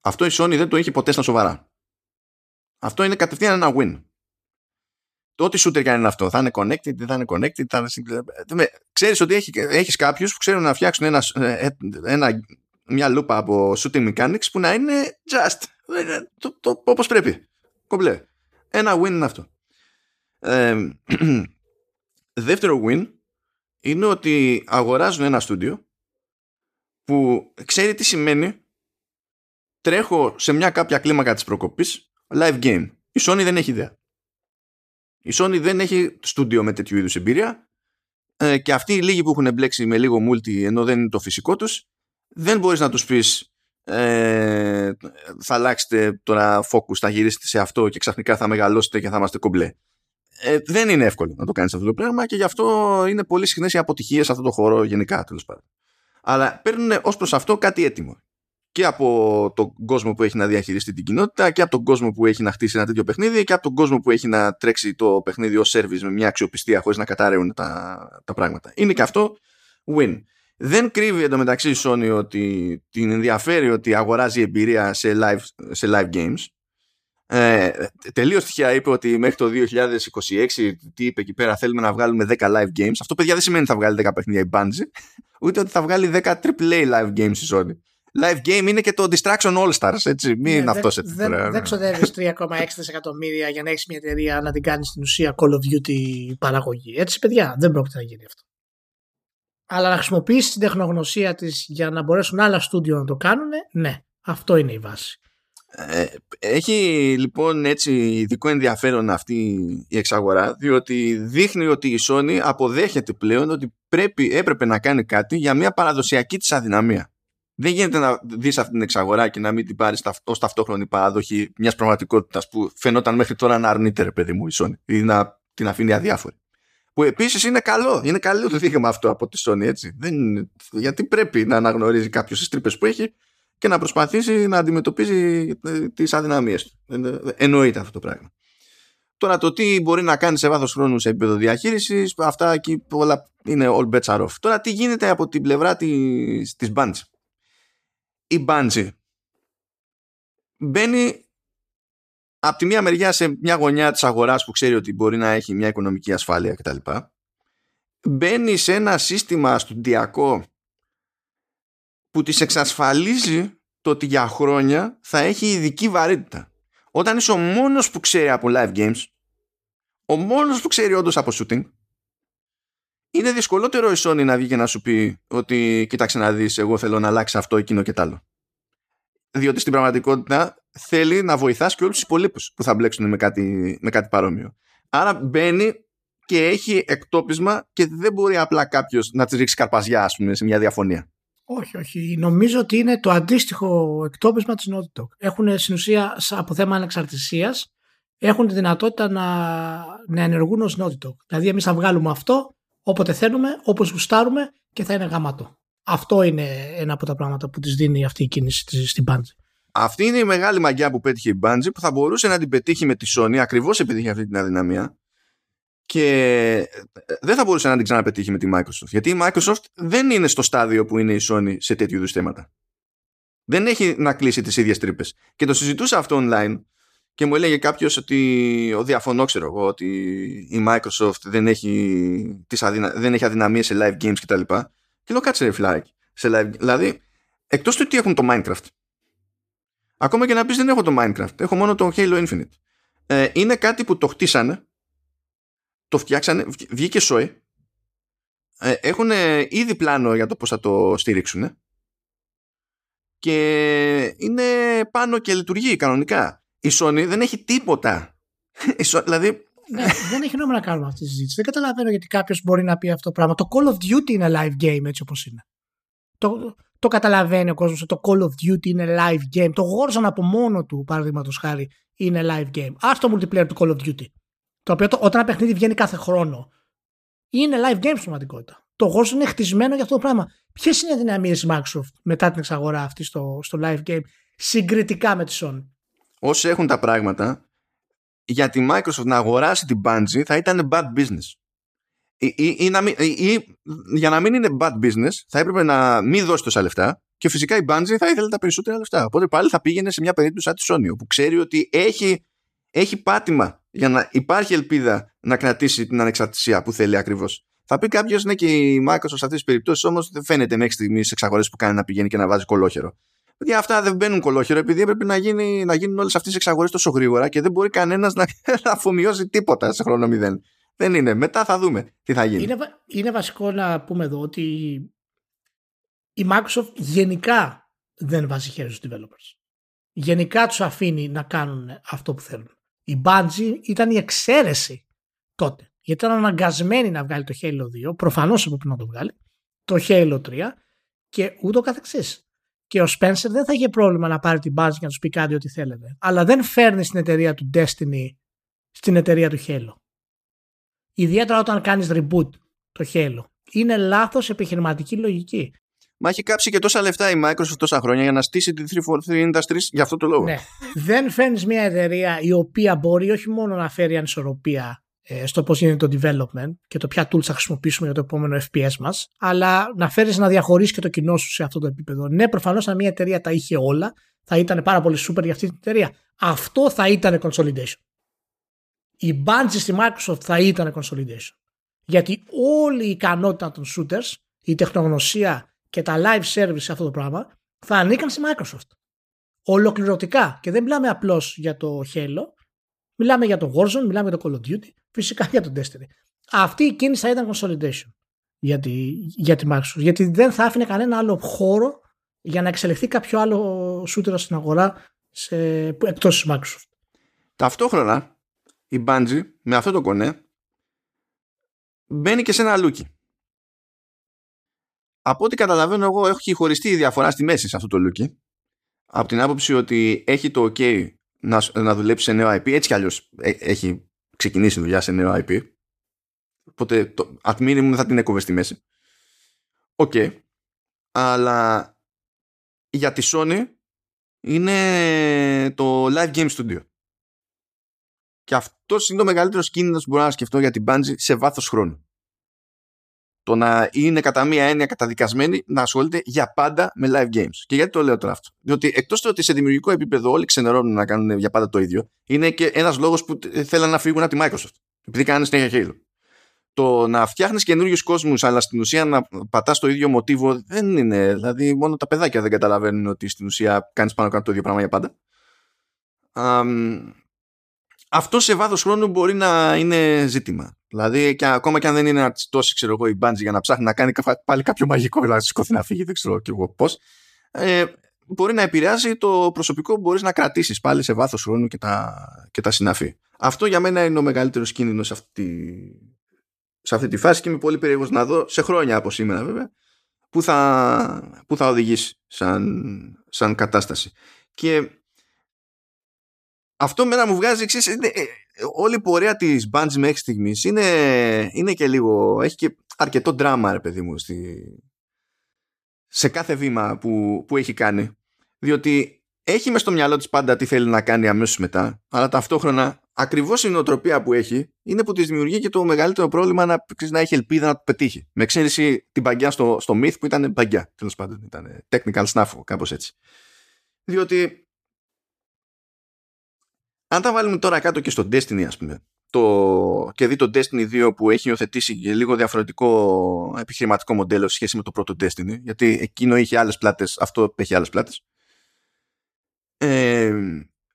Αυτό η Sony δεν το είχε ποτέ στα σοβαρά. Αυτό είναι κατευθείαν ένα win. Το ό,τι shooter κάνει είναι αυτό. Θα είναι connected, δεν θα είναι connected. Ξέρεις ότι έχεις κάποιους που ξέρουν να φτιάξουν μια λούπα από shooting mechanics που να είναι just όπως πρέπει. Κομπλέ. Ένα win είναι αυτό. Δεύτερο win είναι ότι αγοράζουν ένα στούντιο που ξέρει τι σημαίνει τρέχω σε μια κάποια κλίμακα της προκοπής live game. Η Sony δεν έχει ιδέα. Η Sony δεν έχει στούντιο με τέτοιου είδους εμπειρία και αυτοί οι λίγοι που έχουν εμπλέξει με λίγο multi ενώ δεν είναι το φυσικό τους, δεν μπορείς να τους πεις θα αλλάξετε τώρα focus, θα γυρίσετε σε αυτό και ξαφνικά θα μεγαλώσετε και θα είμαστε κομπλέ. Δεν είναι εύκολο να το κάνεις αυτό το πράγμα και γι' αυτό είναι πολύ συχνές οι αποτυχίες σε αυτό το χώρο γενικά, τέλος πάντων. Αλλά παίρνουν ως προς αυτό κάτι έτοιμο. Και από τον κόσμο που έχει να διαχειριστεί την κοινότητα, και από τον κόσμο που έχει να χτίσει ένα τέτοιο παιχνίδι, και από τον κόσμο που έχει να τρέξει το παιχνίδι ως service με μια αξιοπιστία χωρίς να καταραίουν τα πράγματα. Είναι και αυτό win. Δεν κρύβει εντωμεταξύ η Sony ότι την ενδιαφέρει ότι αγοράζει εμπειρία σε live games. Τελείως τυχαία είπε ότι μέχρι το 2026, τι είπε εκεί πέρα, θέλουμε να βγάλουμε 10 live games. Αυτό, παιδιά, δεν σημαίνει ότι θα βγάλει 10 παιχνίδια η Bungie, ούτε ότι θα βγάλει 10 AAA live games η Sony. Live game είναι και το Distraction All Stars, έτσι. Μην αυτό σε τέτοιο. Δεν ξοδεύεις 3,6 δισεκατομμύρια για να έχεις μια εταιρεία να την κάνεις στην ουσία Call of Duty παραγωγή. Έτσι, παιδιά, δεν πρόκειται να γίνει αυτό. Αλλά να χρησιμοποιήσεις την τεχνογνωσία της για να μπορέσουν άλλα στούντιο να το κάνουν, ναι, αυτό είναι η βάση. Έχει λοιπόν έτσι ειδικό ενδιαφέρον αυτή η εξαγορά, διότι δείχνει ότι η Sony αποδέχεται πλέον ότι έπρεπε να κάνει κάτι για μια παραδοσιακή της αδυναμία. Δεν γίνεται να δεις αυτή την εξαγορά και να μην την πάρεις ως ταυτόχρονη παράδοχη μιας πραγματικότητας που φαινόταν μέχρι τώρα να αρνείται, ρε παιδί μου, η Sony, ή να την αφήνει αδιάφορη. Που επίσης είναι καλό. Είναι καλό το δείγμα αυτό από τη Sony, έτσι. Γιατί πρέπει να αναγνωρίζει κάποιος τις τρύπες που έχει και να προσπαθήσει να αντιμετωπίζει τις αδυναμίες του. Εννοείται αυτό το πράγμα. Τώρα το τι μπορεί να κάνει σε βάθος χρόνου σε επίπεδο διαχείρισης, αυτά εκεί πολλά είναι all bets are off. Τώρα τι γίνεται από την πλευρά της Bungie. Η Bungie μπαίνει από τη μία μεριά σε μια γωνιά της αγοράς που ξέρει ότι μπορεί να έχει μια οικονομική ασφάλεια κτλ. Μπαίνει σε ένα σύστημα στουντιακό που της εξασφαλίζει το ότι για χρόνια θα έχει ειδική βαρύτητα. Όταν είσαι ο μόνος που ξέρει από live games, ο μόνος που ξέρει όντως από shooting, είναι δυσκολότερο η Sony να βγει και να σου πει ότι κοίταξε να δεις, εγώ θέλω να αλλάξει αυτό, εκείνο και τ' άλλο. Διότι στην πραγματικότητα θέλει να βοηθάς και όλους τους υπολείπους που θα μπλέξουν με κάτι παρόμοιο. Άρα μπαίνει και έχει εκτόπισμα και δεν μπορεί απλά κάποιος να της ρίξει καρπαζιά, ας πούμε, σε μια διαφωνία. Όχι. Νομίζω ότι είναι το αντίστοιχο εκτόπισμα της Naughty Dog. Έχουν στην ουσία από θέμα ανεξαρτησίας, έχουν τη δυνατότητα να ενεργούν ως Naughty Dog. Δηλαδή εμείς θα βγάλουμε αυτό όποτε θέλουμε, όπως γουστάρουμε και θα είναι γαμάτο. Αυτό είναι ένα από τα πράγματα που της δίνει αυτή η κίνηση στην Bungie. Αυτή είναι η μεγάλη μαγιά που πέτυχε η Bungie, που θα μπορούσε να την πετύχει με τη Sony ακριβώς επειδή είχε αυτή την αδυναμία. Και δεν θα μπορούσε να την ξαναπετύχει με τη Microsoft. Γιατί η Microsoft δεν είναι στο στάδιο που είναι η Sony σε τέτοιου είδους θέματα. Δεν έχει να κλείσει τις ίδιες τρύπες. Και το συζητούσα αυτό online και μου έλεγε κάποιος ότι διαφωνώ, ξέρω εγώ, ότι η Microsoft δεν έχει αδυναμίες σε live games κτλ. Και λέω κάτσε ρε φιλάκι. Δηλαδή, εκτός του ότι έχουν το Minecraft. Ακόμα και να πεις δεν έχω το Minecraft. Έχω μόνο το Halo Infinite. Είναι κάτι που το χτίσανε. Το φτιάξανε, βγήκε σόι. Έχουν ήδη πλάνο για το πώς θα το στηρίξουν. Και είναι πάνω και λειτουργεί κανονικά. Η Sony δεν έχει τίποτα. Δηλαδή... ναι, δεν έχει νόημα να κάνουμε αυτή τη συζήτηση. Δεν καταλαβαίνω γιατί κάποιος μπορεί να πει αυτό το πράγμα. Το Call of Duty είναι live game έτσι όπως είναι. Το καταλαβαίνει ο κόσμος ότι το Call of Duty είναι live game. Το Warzone από μόνο του, παραδείγματος χάρη, είναι live game. Ας το multiplayer του Call of Duty. Το οποίο όταν ένα παιχνίδι βγαίνει κάθε χρόνο, είναι live game στην πραγματικότητα. Το Warzone είναι χτισμένο για αυτό το πράγμα. Ποιες είναι οι δυναμίες της Microsoft μετά την εξαγορά αυτή στο live game συγκριτικά με τη Sony? Όσοι έχουν τα πράγματα, για τη Microsoft να αγοράσει την Bungie θα ήταν bad business. Για να μην είναι bad business, θα έπρεπε να μην δώσει τόσα λεφτά και φυσικά η Bungie θα ήθελε τα περισσότερα λεφτά. Οπότε πάλι θα πήγαινε σε μια περίπτωση σαν τη Sony, που ξέρει ότι έχει πάτημα. Για να υπάρχει ελπίδα να κρατήσει την ανεξαρτησία που θέλει ακριβώς. Θα πει κάποιος, ναι, και η Microsoft σε αυτές τις περιπτώσεις όμως δεν φαίνεται μέχρι στιγμής σε εξαγορές που κάνει να πηγαίνει και να βάζει κολόχερο. Γιατί αυτά δεν μπαίνουν κολόχερο, επειδή έπρεπε να γίνουν όλες αυτές τις εξαγορές τόσο γρήγορα και δεν μπορεί κανένας να αφομοιώσει τίποτα σε χρόνο μηδέν. Δεν είναι. Μετά θα δούμε τι θα γίνει. Είναι βασικό να πούμε εδώ ότι η Microsoft γενικά δεν βάζει χέρι στους developers. Γενικά τους αφήνει να κάνουν αυτό που θέλουν. Η Bungie ήταν η εξαίρεση τότε. Γιατί ήταν αναγκασμένη να βγάλει το Halo 2, προφανώς έπρεπε να το βγάλει, το Halo 3 και ούτω καθεξής. Και ο Spencer δεν θα είχε πρόβλημα να πάρει την Bungie και να τους πει κάτι ό,τι θέλετε. Αλλά δεν φέρνει στην εταιρεία του Destiny στην εταιρεία του Halo. Ιδιαίτερα όταν κάνεις reboot το Halo. Είναι λάθος επιχειρηματική λογική. Μα έχει κάψει και τόσα λεφτά η Microsoft τόσα χρόνια για να στήσει τη 343 Industries για αυτό το λόγο. Ναι. Δεν φέρνεις μια εταιρεία η οποία μπορεί όχι μόνο να φέρει ανισορροπία στο πώς γίνεται το development και το ποια tools θα χρησιμοποιήσουμε για το επόμενο FPS μας, αλλά να φέρεις να διαχωρίσεις και το κοινό σου σε αυτό το επίπεδο. Ναι, προφανώς αν μια εταιρεία τα είχε όλα, θα ήταν πάρα πολύ super για αυτή την εταιρεία. Αυτό θα ήταν consolidation. Η Bungie στη Microsoft θα ήταν consolidation. Γιατί όλη η ικανότητα των shooters, η τεχνογνωσία και τα live service σε αυτό το πράγμα θα ανήκαν στη Microsoft. Ολοκληρωτικά. Και δεν μιλάμε απλώς για το Halo. Μιλάμε για το Warzone, μιλάμε για το Call of Duty, φυσικά για το Destiny. Αυτή η κίνηση θα ήταν consolidation για τη Microsoft. Γιατί δεν θα άφηνε κανένα άλλο χώρο για να εξελιχθεί κάποιο άλλο shooter στην αγορά εκτός της Microsoft. Ταυτόχρονα η Bungie με αυτό το κονέ μπαίνει και σε ένα λούκι. Από ό,τι καταλαβαίνω εγώ, έχει χωριστεί η διαφορά στη μέση σε αυτό το λούκι. Από την άποψη ότι έχει το OK να δουλέψει σε νέο IP. Έτσι κι αλλιώς έχει ξεκινήσει δουλειά σε νέο IP. Οπότε at minimum θα την έκοβε στη μέση. OK. Αλλά για τη Sony είναι το Live Game Studio. Και αυτός είναι το μεγαλύτερος κίνδυνος που μπορώ να σκεφτώ για την Bungie σε βάθος χρόνου. Το να είναι κατά μία έννοια καταδικασμένη να ασχολείται για πάντα με live games. Και γιατί το λέω τώρα αυτό? Διότι εκτός του ότι σε δημιουργικό επίπεδο όλοι ξενερώνουν να κάνουν για πάντα το ίδιο, είναι και ένας λόγος που θέλουν να φύγουν από τη Microsoft. Επειδή κάνανε συνέχεια Halo. Το να φτιάχνεις καινούριους κόσμους, αλλά στην ουσία να πατάς το ίδιο μοτίβο, δεν είναι. Δηλαδή, μόνο τα παιδάκια δεν καταλαβαίνουν ότι στην ουσία κάνεις πάνω κάτω το ίδιο πράγμα για πάντα. Αυτό σε βάθος χρόνου μπορεί να είναι ζήτημα. Δηλαδή, και ακόμα και αν δεν είναι αρτσιτός, ξέρω εγώ, η Bungie για να ψάχνει να κάνει πάλι κάποιο μαγικό, να σηκωθεί να φύγει, δεν ξέρω κι εγώ πώς, μπορεί να επηρεάσει το προσωπικό που μπορείς να κρατήσεις πάλι σε βάθος χρόνου και τα συναφή. Αυτό για μένα είναι ο μεγαλύτερος κίνδυνος σε αυτή τη φάση και είμαι πολύ περίεργος να δω σε χρόνια από σήμερα βέβαια που θα οδηγήσει σαν κατάσταση. Και αυτό μένα μου βγάζει εξής. Όλη η πορεία της Bungie μέχρι στιγμής είναι και λίγο, έχει και αρκετό δράμα, ρε παιδί μου, σε κάθε βήμα που έχει κάνει. Διότι έχει μες στο μυαλό της πάντα τι θέλει να κάνει αμέσως μετά, αλλά ταυτόχρονα ακριβώς η νοοτροπία που έχει είναι που της δημιουργεί και το μεγαλύτερο πρόβλημα να έχει ελπίδα να το πετύχει. Με εξαίρεση την παγκιά στο Myth που ήταν παγκιά, τέλος πάντων, ήταν technical snuff, κάπως έτσι. Διότι αν τα βάλουμε τώρα κάτω και στο Destiny, ας πούμε, και δει το Destiny 2 που έχει υιοθετήσει και λίγο διαφορετικό επιχειρηματικό μοντέλο σε σχέση με το πρώτο Destiny, γιατί εκείνο είχε άλλες πλάτες, αυτό έχει άλλες πλάτες.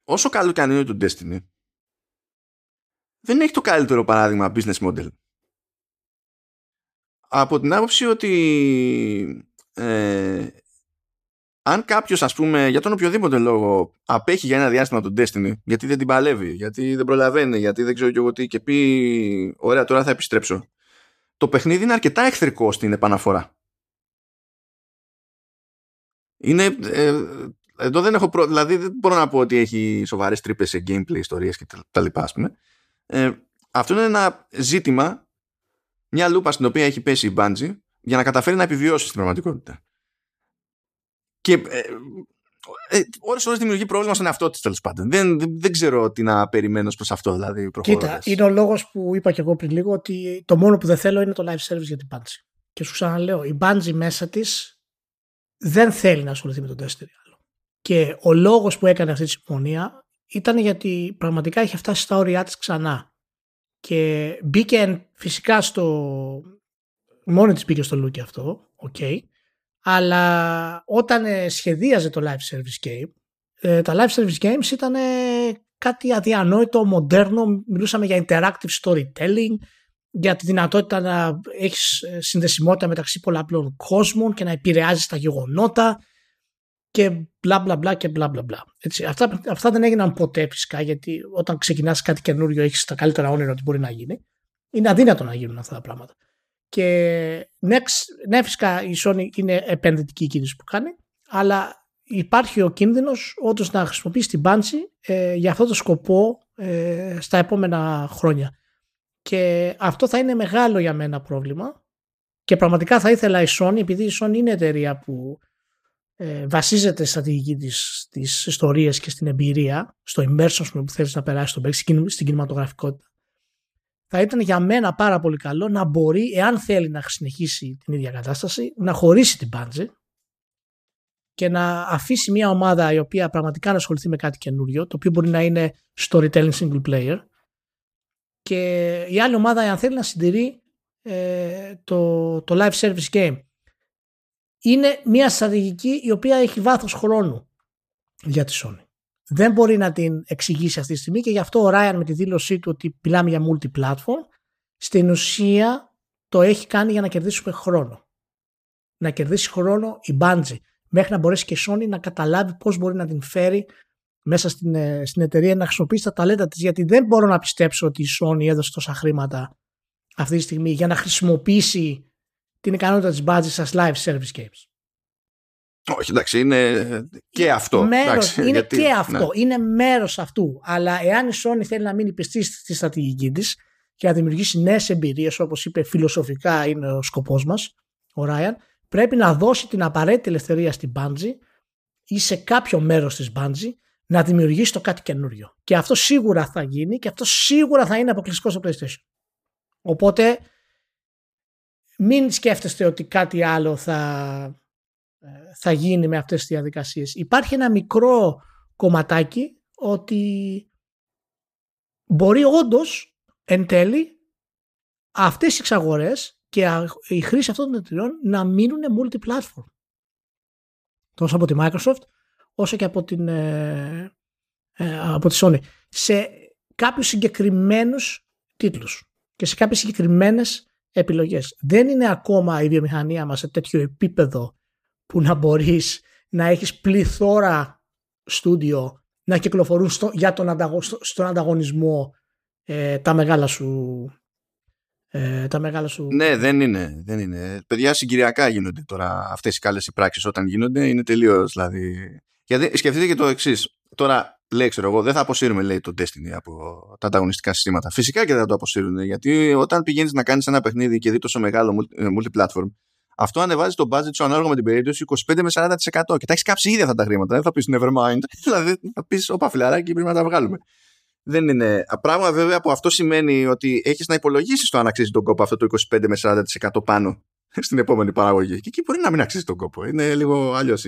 Όσο καλό και αν είναι το Destiny, δεν έχει το καλύτερο παράδειγμα business model. Από την άποψη ότι αν κάποιος, ας πούμε, για τον οποιοδήποτε λόγο απέχει για ένα διάστημα τον Destiny, γιατί δεν την παλεύει, γιατί δεν προλαβαίνει, γιατί δεν ξέρω κι εγώ τι, και πει ωραία τώρα θα επιστρέψω, το παιχνίδι είναι αρκετά εχθρικό στην επαναφορά. Εδώ δεν έχω δηλαδή δεν μπορώ να πω ότι έχει σοβαρές τρύπες σε gameplay, ιστορίες και τα λοιπά, ας πούμε. Αυτό είναι ένα ζήτημα, μια λούπα στην οποία έχει πέσει η Bungie για να καταφέρει να επιβιώσει στην πραγματικότητα. Και ώρες δημιουργεί πρόβλημα στον εαυτό της, τέλος πάντων. Δεν ξέρω τι να περιμένω προς αυτό, δηλαδή, προχωρώντα. Κοίτα, είναι ο λόγος που είπα και εγώ πριν λίγο, ότι το μόνο που δεν θέλω είναι το live service για την Bungie. Και σου ξαναλέω, η Bungie μέσα της δεν θέλει να ασχοληθεί με τον Destiny. Και ο λόγος που έκανε αυτή τη συμφωνία ήταν γιατί πραγματικά είχε φτάσει στα όρια της ξανά. Και μπήκε φυσικά μόνη της μπήκε στο look αυτό, okay. Αλλά όταν σχεδίαζε το live service game, τα live service games ήταν κάτι αδιανόητο, μοντέρνο. Μιλούσαμε για interactive storytelling, για τη δυνατότητα να έχεις συνδεσιμότητα μεταξύ πολλαπλών κόσμων και να επηρεάζεις τα γεγονότα και μπλα μπλα μπλα και μπλα μπλα μπλα. Αυτά δεν έγιναν ποτέ φυσικά, γιατί όταν ξεκινάς κάτι καινούριο έχεις τα καλύτερα όνειρα ότι μπορεί να γίνει. Είναι αδύνατο να γίνουν αυτά τα πράγματα. Και ναι, φυσικά η Sony είναι επενδυτική η κίνηση που κάνει, αλλά υπάρχει ο κίνδυνος όντως να χρησιμοποιήσει την Bungie για αυτό το σκοπό στα επόμενα χρόνια. Και αυτό θα είναι μεγάλο για μένα πρόβλημα και πραγματικά θα ήθελα η Sony, επειδή η Sony είναι εταιρεία που βασίζεται στη στρατηγική της ιστορίας και στην εμπειρία, στο immersion που θέλεις να περάσει στον παίκτη, στην κινηματογραφικότητα, θα ήταν για μένα πάρα πολύ καλό να μπορεί, εάν θέλει να συνεχίσει την ίδια κατάσταση, να χωρίσει την Bungie και να αφήσει μια ομάδα η οποία πραγματικά να ασχοληθεί με κάτι καινούριο, το οποίο μπορεί να είναι storytelling single player, και η άλλη ομάδα, εάν θέλει, να συντηρεί το live service game. Είναι μια στρατηγική η οποία έχει βάθος χρόνου για τη Sony. Δεν μπορεί να την εξηγήσει αυτή τη στιγμή και γι' αυτό ο Ryan με τη δήλωσή του ότι μιλάμε για multi-platform, στην ουσία το έχει κάνει για να κερδίσουμε χρόνο. Να κερδίσει χρόνο η Bungie μέχρι να μπορέσει και η Sony να καταλάβει πώς μπορεί να την φέρει μέσα στην εταιρεία, να χρησιμοποιήσει τα ταλέντα της, γιατί δεν μπορώ να πιστέψω ότι η Sony έδωσε τόσα χρήματα αυτή τη στιγμή για να χρησιμοποιήσει την ικανότητα της Bungie στα live service games. Όχι, εντάξει, είναι και αυτό. Είναι μέρος αυτού. Αλλά εάν η Sony θέλει να μείνει πιστή στη στρατηγική της και να δημιουργήσει νέες εμπειρίες, όπως είπε φιλοσοφικά είναι ο σκοπός μας, ο Ryan, πρέπει να δώσει την απαραίτητη ελευθερία στην Bungie ή σε κάποιο μέρος της Bungie να δημιουργήσει το κάτι καινούριο. Και αυτό σίγουρα θα γίνει και αυτό σίγουρα θα είναι αποκλειστικό στο PlayStation. Οπότε μην σκέφτεστε ότι κάτι άλλο θα γίνει με αυτές τις διαδικασίες. Υπάρχει ένα μικρό κομματάκι ότι μπορεί όντως εν τέλει αυτές οι εξαγορές και η χρήση αυτών των εταιριών να μείνουν multi-platform. Τόσο από τη Microsoft όσο και από από τη Sony. Σε κάποιους συγκεκριμένους τίτλους και σε κάποιες συγκεκριμένες επιλογές. Δεν είναι ακόμα η βιομηχανία μας σε τέτοιο επίπεδο που να μπορείς να έχεις πληθώρα στούντιο να κυκλοφορούν στον ανταγωνισμό τα μεγάλα σου... Ναι, δεν είναι. Παιδιά, συγκυριακά γίνονται τώρα αυτές οι καλές πράξεις. Όταν γίνονται είναι τελείως, δηλαδή... Γιατί σκεφτείτε και το εξής. Τώρα, λέει, ξέρω εγώ, δεν θα αποσύρουμε, λέει, το Destiny από τα ανταγωνιστικά συστήματα. Φυσικά και δεν θα το αποσύρουν, γιατί όταν πηγαίνεις να κάνεις ένα παιχνίδι και δει τόσο μεγάλο multi-platform, αυτό ανεβάζει το budget σου ανάλογα με την περίπτωση 25 με 40%. Και τα έχεις κάψει ήδη αυτά τα χρήματα. Δεν θα πεις nevermind. Δηλαδή θα πεις, όπα φιλαράκι, πρέπει να τα βγάλουμε. Δεν είναι. Πράγμα βέβαια που αυτό σημαίνει ότι έχεις να υπολογίσεις το αν αξίζει τον κόπο αυτό το 25 με 40% πάνω στην επόμενη παραγωγή. Και εκεί μπορεί να μην αξίζει τον κόπο. Είναι λίγο αλλιώς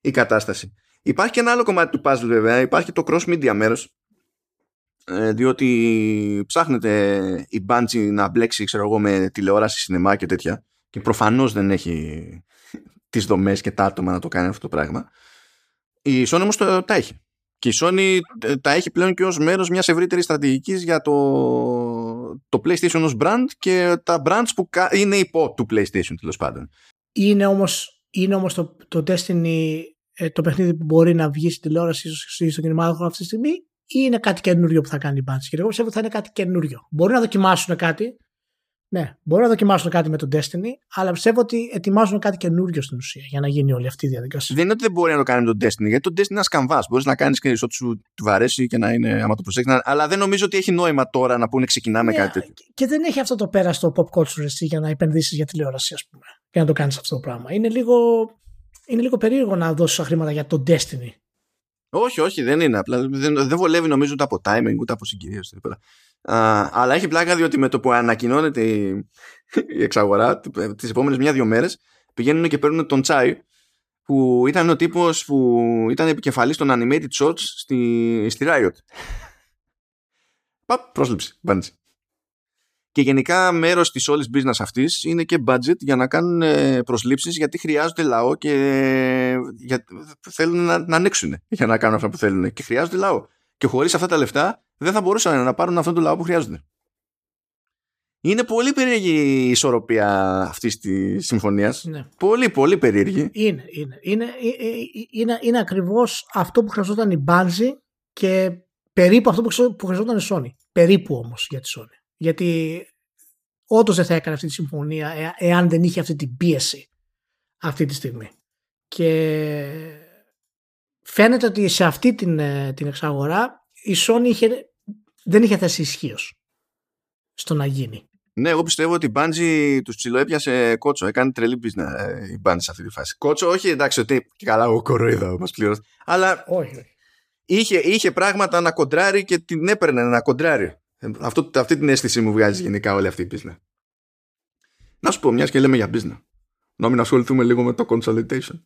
η κατάσταση. Υπάρχει και ένα άλλο κομμάτι του puzzle βέβαια. Υπάρχει το cross-media μέρος. Διότι ψάχνεται η Bungie να μπλέξει, ξέρω εγώ, με τηλεόραση, σινεμά και τέτοια. Και προφανώς δεν έχει τις δομές και τα άτομα να το κάνει αυτό το πράγμα. Η Sony όμως τα έχει. Και η Sony τα έχει πλέον και ως μέρος μιας ευρύτερης στρατηγικής για το PlayStation ως brand και τα brands που είναι υπό του PlayStation, τέλος πάντων. Είναι όμως το Destiny το παιχνίδι που μπορεί να βγει στην τηλεόραση στο κινηματογράφο αυτή τη στιγμή ή είναι κάτι καινούριο που θα κάνει η Bungie. Και εγώ πιστεύω ότι θα είναι κάτι καινούριο. Μπορεί να δοκιμάσουν κάτι. Ναι, μπορεί να δοκιμάσουν κάτι με τον Destiny, αλλά πιστεύω ότι ετοιμάζουν κάτι καινούριο στην ουσία για να γίνει όλη αυτή η διαδικασία. Δεν είναι ότι δεν μπορεί να το κάνει με τον Destiny, γιατί το Destiny είναι ένα καμβά. Μπορεί να κάνει και ό,τι σου βαρέσει και να είναι, άμα το προσέξει. Αλλά δεν νομίζω ότι έχει νόημα τώρα να πούνε ξεκινάμε κάτι τέτοιο. Και δεν έχει αυτό το πέρα στο pop culture εσύ, για να επενδύσει για τηλεόραση, ας πούμε, για να το κάνει αυτό το πράγμα. Είναι λίγο περίεργο να δώσει χρήματα για τον Destiny. Όχι, δεν είναι. Απλά δεν βολεύει νομίζω ούτε από timing ούτε από συγκυρίες. Αλλά έχει πλάκα διότι με το που ανακοινώνεται η εξαγορά τις επόμενες 1-2 μέρες πηγαίνουν και παίρνουν τον Τσάι που ήταν ο τύπος που ήταν επικεφαλής των animated shorts στη Riot. Παπ, πρόσληψη, Bungie. Και γενικά μέρος της όλης business αυτής είναι και budget για να κάνουν προσλήψεις γιατί χρειάζονται λαό και θέλουν να ανοίξουν για να κάνουν αυτά που θέλουν και χρειάζονται λαό. Και χωρίς αυτά τα λεφτά δεν θα μπορούσαν να πάρουν αυτόν τον λαό που χρειάζονται. Είναι πολύ περίεργη η ισορροπία αυτής της συμφωνίας. Ναι. Πολύ, πολύ περίεργη. Είναι ακριβώς αυτό που χρειαζόταν η Bungie και περίπου αυτό που χρειαζόταν η Sony. Περίπου όμως για τη Sony. Γιατί όντως δεν θα έκανε αυτή τη συμφωνία εάν δεν είχε αυτή την πίεση αυτή τη στιγμή. Και φαίνεται ότι σε αυτή την εξαγορά η Sony δεν είχε θέση ισχύως στο να γίνει. Ναι, εγώ πιστεύω ότι η Bungie τους ψιλοέπιασε κότσο. Έκανε τρελή business η Bungie σε αυτή τη φάση. Κότσο, όχι εντάξει, ότι καλά ο κοροϊδό μας πληρώσει. Αλλά όχι. Είχε πράγματα να κοντράρει και την έπαιρνε να κοντράρει. Αυτή την αίσθηση μου βγάζει γενικά όλη αυτή η business. Να σου πω, μιας και λέμε για business, να μην ασχοληθούμε λίγο με το consolidation.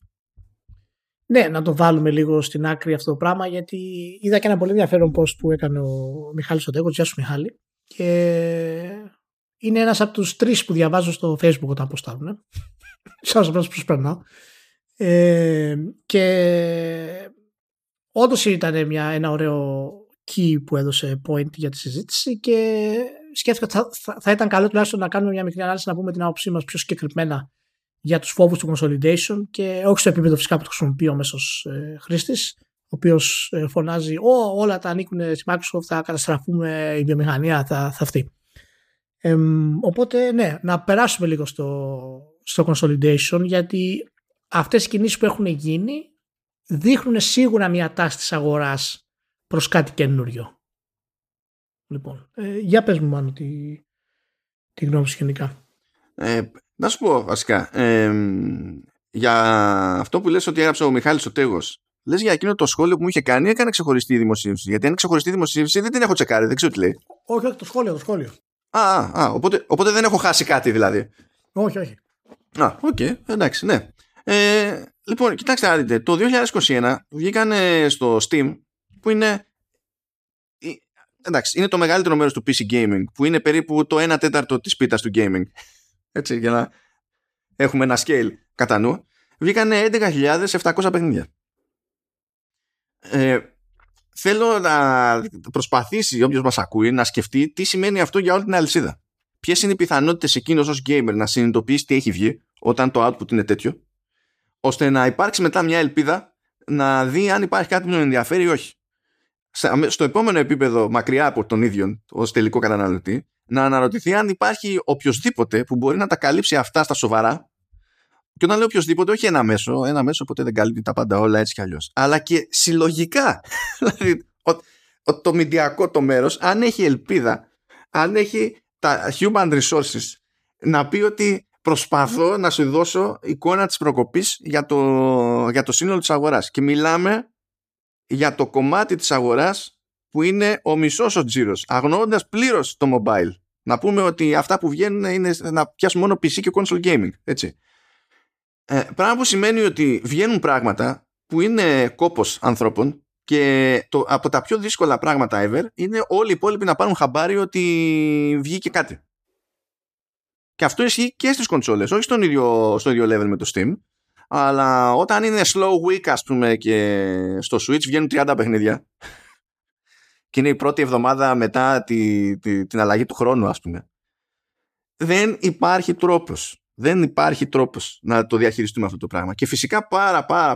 Ναι, να το βάλουμε λίγο στην άκρη αυτό το πράγμα, γιατί είδα και ένα πολύ ενδιαφέρον post που έκανε ο Μιχάλης Σοντέκος. Γεια σου Μιχάλη. Και είναι ένας από τους 3 που διαβάζω στο Facebook όταν αποστάρουν. Σαν να σας προσπερνάω. Και όντως ήταν ένα ωραίο key που έδωσε point για τη συζήτηση και σκέφτηκα ότι θα ήταν καλό τουλάχιστον να κάνουμε μια μικρή ανάλυση, να πούμε την άποψή μας πιο συγκεκριμένα για τους φόβους του consolidation και όχι στο επίπεδο φυσικά που το χρησιμοποιεί ο μέσος χρήστης, ο οποίος φωνάζει όλα τα ανήκουν στη Microsoft, θα καταστραφούμε, η βιομηχανία θα αυτή. Οπότε ναι, να περάσουμε λίγο στο consolidation, γιατί αυτές οι κινήσεις που έχουν γίνει δείχνουν σίγουρα μια τάση της αγοράς προς κάτι καινούριο. Λοιπόν, για πες μου Μάνο τη γνώμη σου γενικά. Να σου πω βασικά για αυτό που λες ότι έγραψε ο Μιχάλης ο Τέγος, λες για εκείνο το σχόλιο που μου είχε κάνει, έκανε ξεχωριστή δημοσίευση. Γιατί αν ξεχωριστή δημοσίευση δεν την έχω τσεκάρει, δεν ξέρω τι λέει. Όχι, όχι, το σχόλιο. Οπότε δεν έχω χάσει κάτι δηλαδή. Όχι. Οκ, εντάξει, ναι. Λοιπόν, κοιτάξτε να δείτε, το 2021 βγήκαν στο Steam, που είναι, εντάξει, είναι το μεγαλύτερο μέρος του PC gaming, που είναι περίπου το 1 τέταρτο της πίτας του gaming. Έτσι, για να έχουμε ένα scale κατά νου. Βγήκαν 11.700 παιχνίδια. Θέλω να προσπαθήσει όποιος μας ακούει να σκεφτεί τι σημαίνει αυτό για όλη την αλυσίδα. Ποιες είναι οι πιθανότητες εκείνος ως gamer να συνειδητοποιήσει τι έχει βγει όταν το output είναι τέτοιο, ώστε να υπάρξει μετά μια ελπίδα να δει αν υπάρχει κάτι που τον ενδιαφέρει ή όχι. Στο επόμενο επίπεδο, μακριά από τον ίδιο ως τελικό καταναλωτή, να αναρωτηθεί αν υπάρχει οποιοσδήποτε που μπορεί να τα καλύψει αυτά στα σοβαρά. Και όταν λέω οποιοσδήποτε, όχι ένα μέσο ποτέ δεν καλύπτει τα πάντα όλα έτσι κι αλλιώς. Αλλά και συλλογικά. Δηλαδή, το μηντιακό το μέρος, αν έχει ελπίδα, αν έχει τα human resources, να πει ότι προσπαθώ να σου δώσω εικόνα της προκοπής για το σύνολο της αγοράς. Και μιλάμε για το κομμάτι της αγοράς που είναι ο μισός ο τζίρος, αγνοώντας πλήρως το mobile. Να πούμε ότι αυτά που βγαίνουν είναι να πιάσουν μόνο PC και console gaming, έτσι. Πράγμα που σημαίνει ότι βγαίνουν πράγματα που είναι κόπος ανθρώπων και από τα πιο δύσκολα πράγματα ever είναι όλοι οι υπόλοιποι να πάρουν χαμπάρι ότι βγήκε κάτι. Και αυτό ισχύει και στις κονσόλες, όχι στο ίδιο level με το Steam, αλλά όταν είναι slow week, ας πούμε, και στο Switch βγαίνουν 30 παιχνίδια και είναι η πρώτη εβδομάδα μετά την αλλαγή του χρόνου, ας πούμε. Δεν υπάρχει τρόπος να το διαχειριστούμε αυτό το πράγμα. Και φυσικά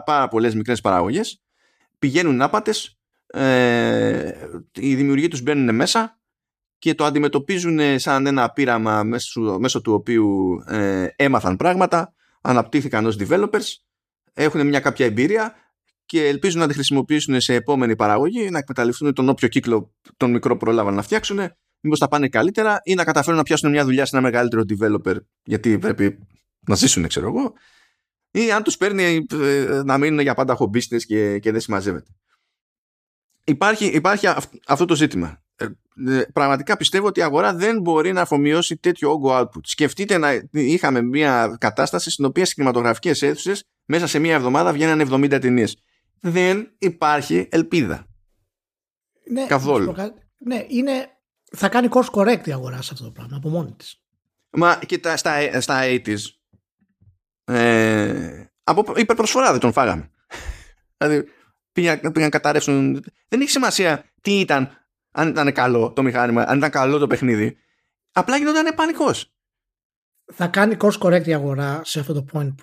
πάρα πολλές μικρές παραγωγές πηγαίνουν άπατες, οι δημιουργοί τους μπαίνουν μέσα και το αντιμετωπίζουν σαν ένα πείραμα μέσω του οποίου έμαθαν πράγματα, αναπτύχθηκαν ως developers, έχουν μια κάποια εμπειρία και ελπίζουν να τη χρησιμοποιήσουν σε επόμενη παραγωγή, να εκμεταλλευτούν τον όποιο κύκλο τον μικρό προλάβαν να φτιάξουν, μήπως θα πάνε καλύτερα, ή να καταφέρουν να πιάσουν μια δουλειά σε ένα μεγαλύτερο developer, γιατί πρέπει να ζήσουν, ξέρω εγώ, ή αν τους παίρνει να μείνουν για πάντα χομπίστες και δεν συμμαζεύεται. Υπάρχει αυτό το ζήτημα. Πραγματικά πιστεύω ότι η αγορά δεν μπορεί να αφομοιώσει τέτοιο όγκο output. Σκεφτείτε να είχαμε μια κατάσταση στην οποία στις κινηματογραφικές αίθουσες μέσα σε μια εβδομάδα βγαίνανε 70 ταινίες. Δεν υπάρχει ελπίδα. Ναι, καθόλου. Ναι, θα κάνει course correct η αγορά σε αυτό το πράγμα από μόνη της. Μα και στα 80s από υπερπροσφορά δεν τον φάγαμε. Δηλαδή πήγαν καταρρεύσουν. Δεν έχει σημασία τι ήταν, αν ήταν καλό το μηχάνημα, αν ήταν καλό το παιχνίδι. Απλά γινόταν πανικός. Θα κάνει course correct η αγορά σε αυτό το point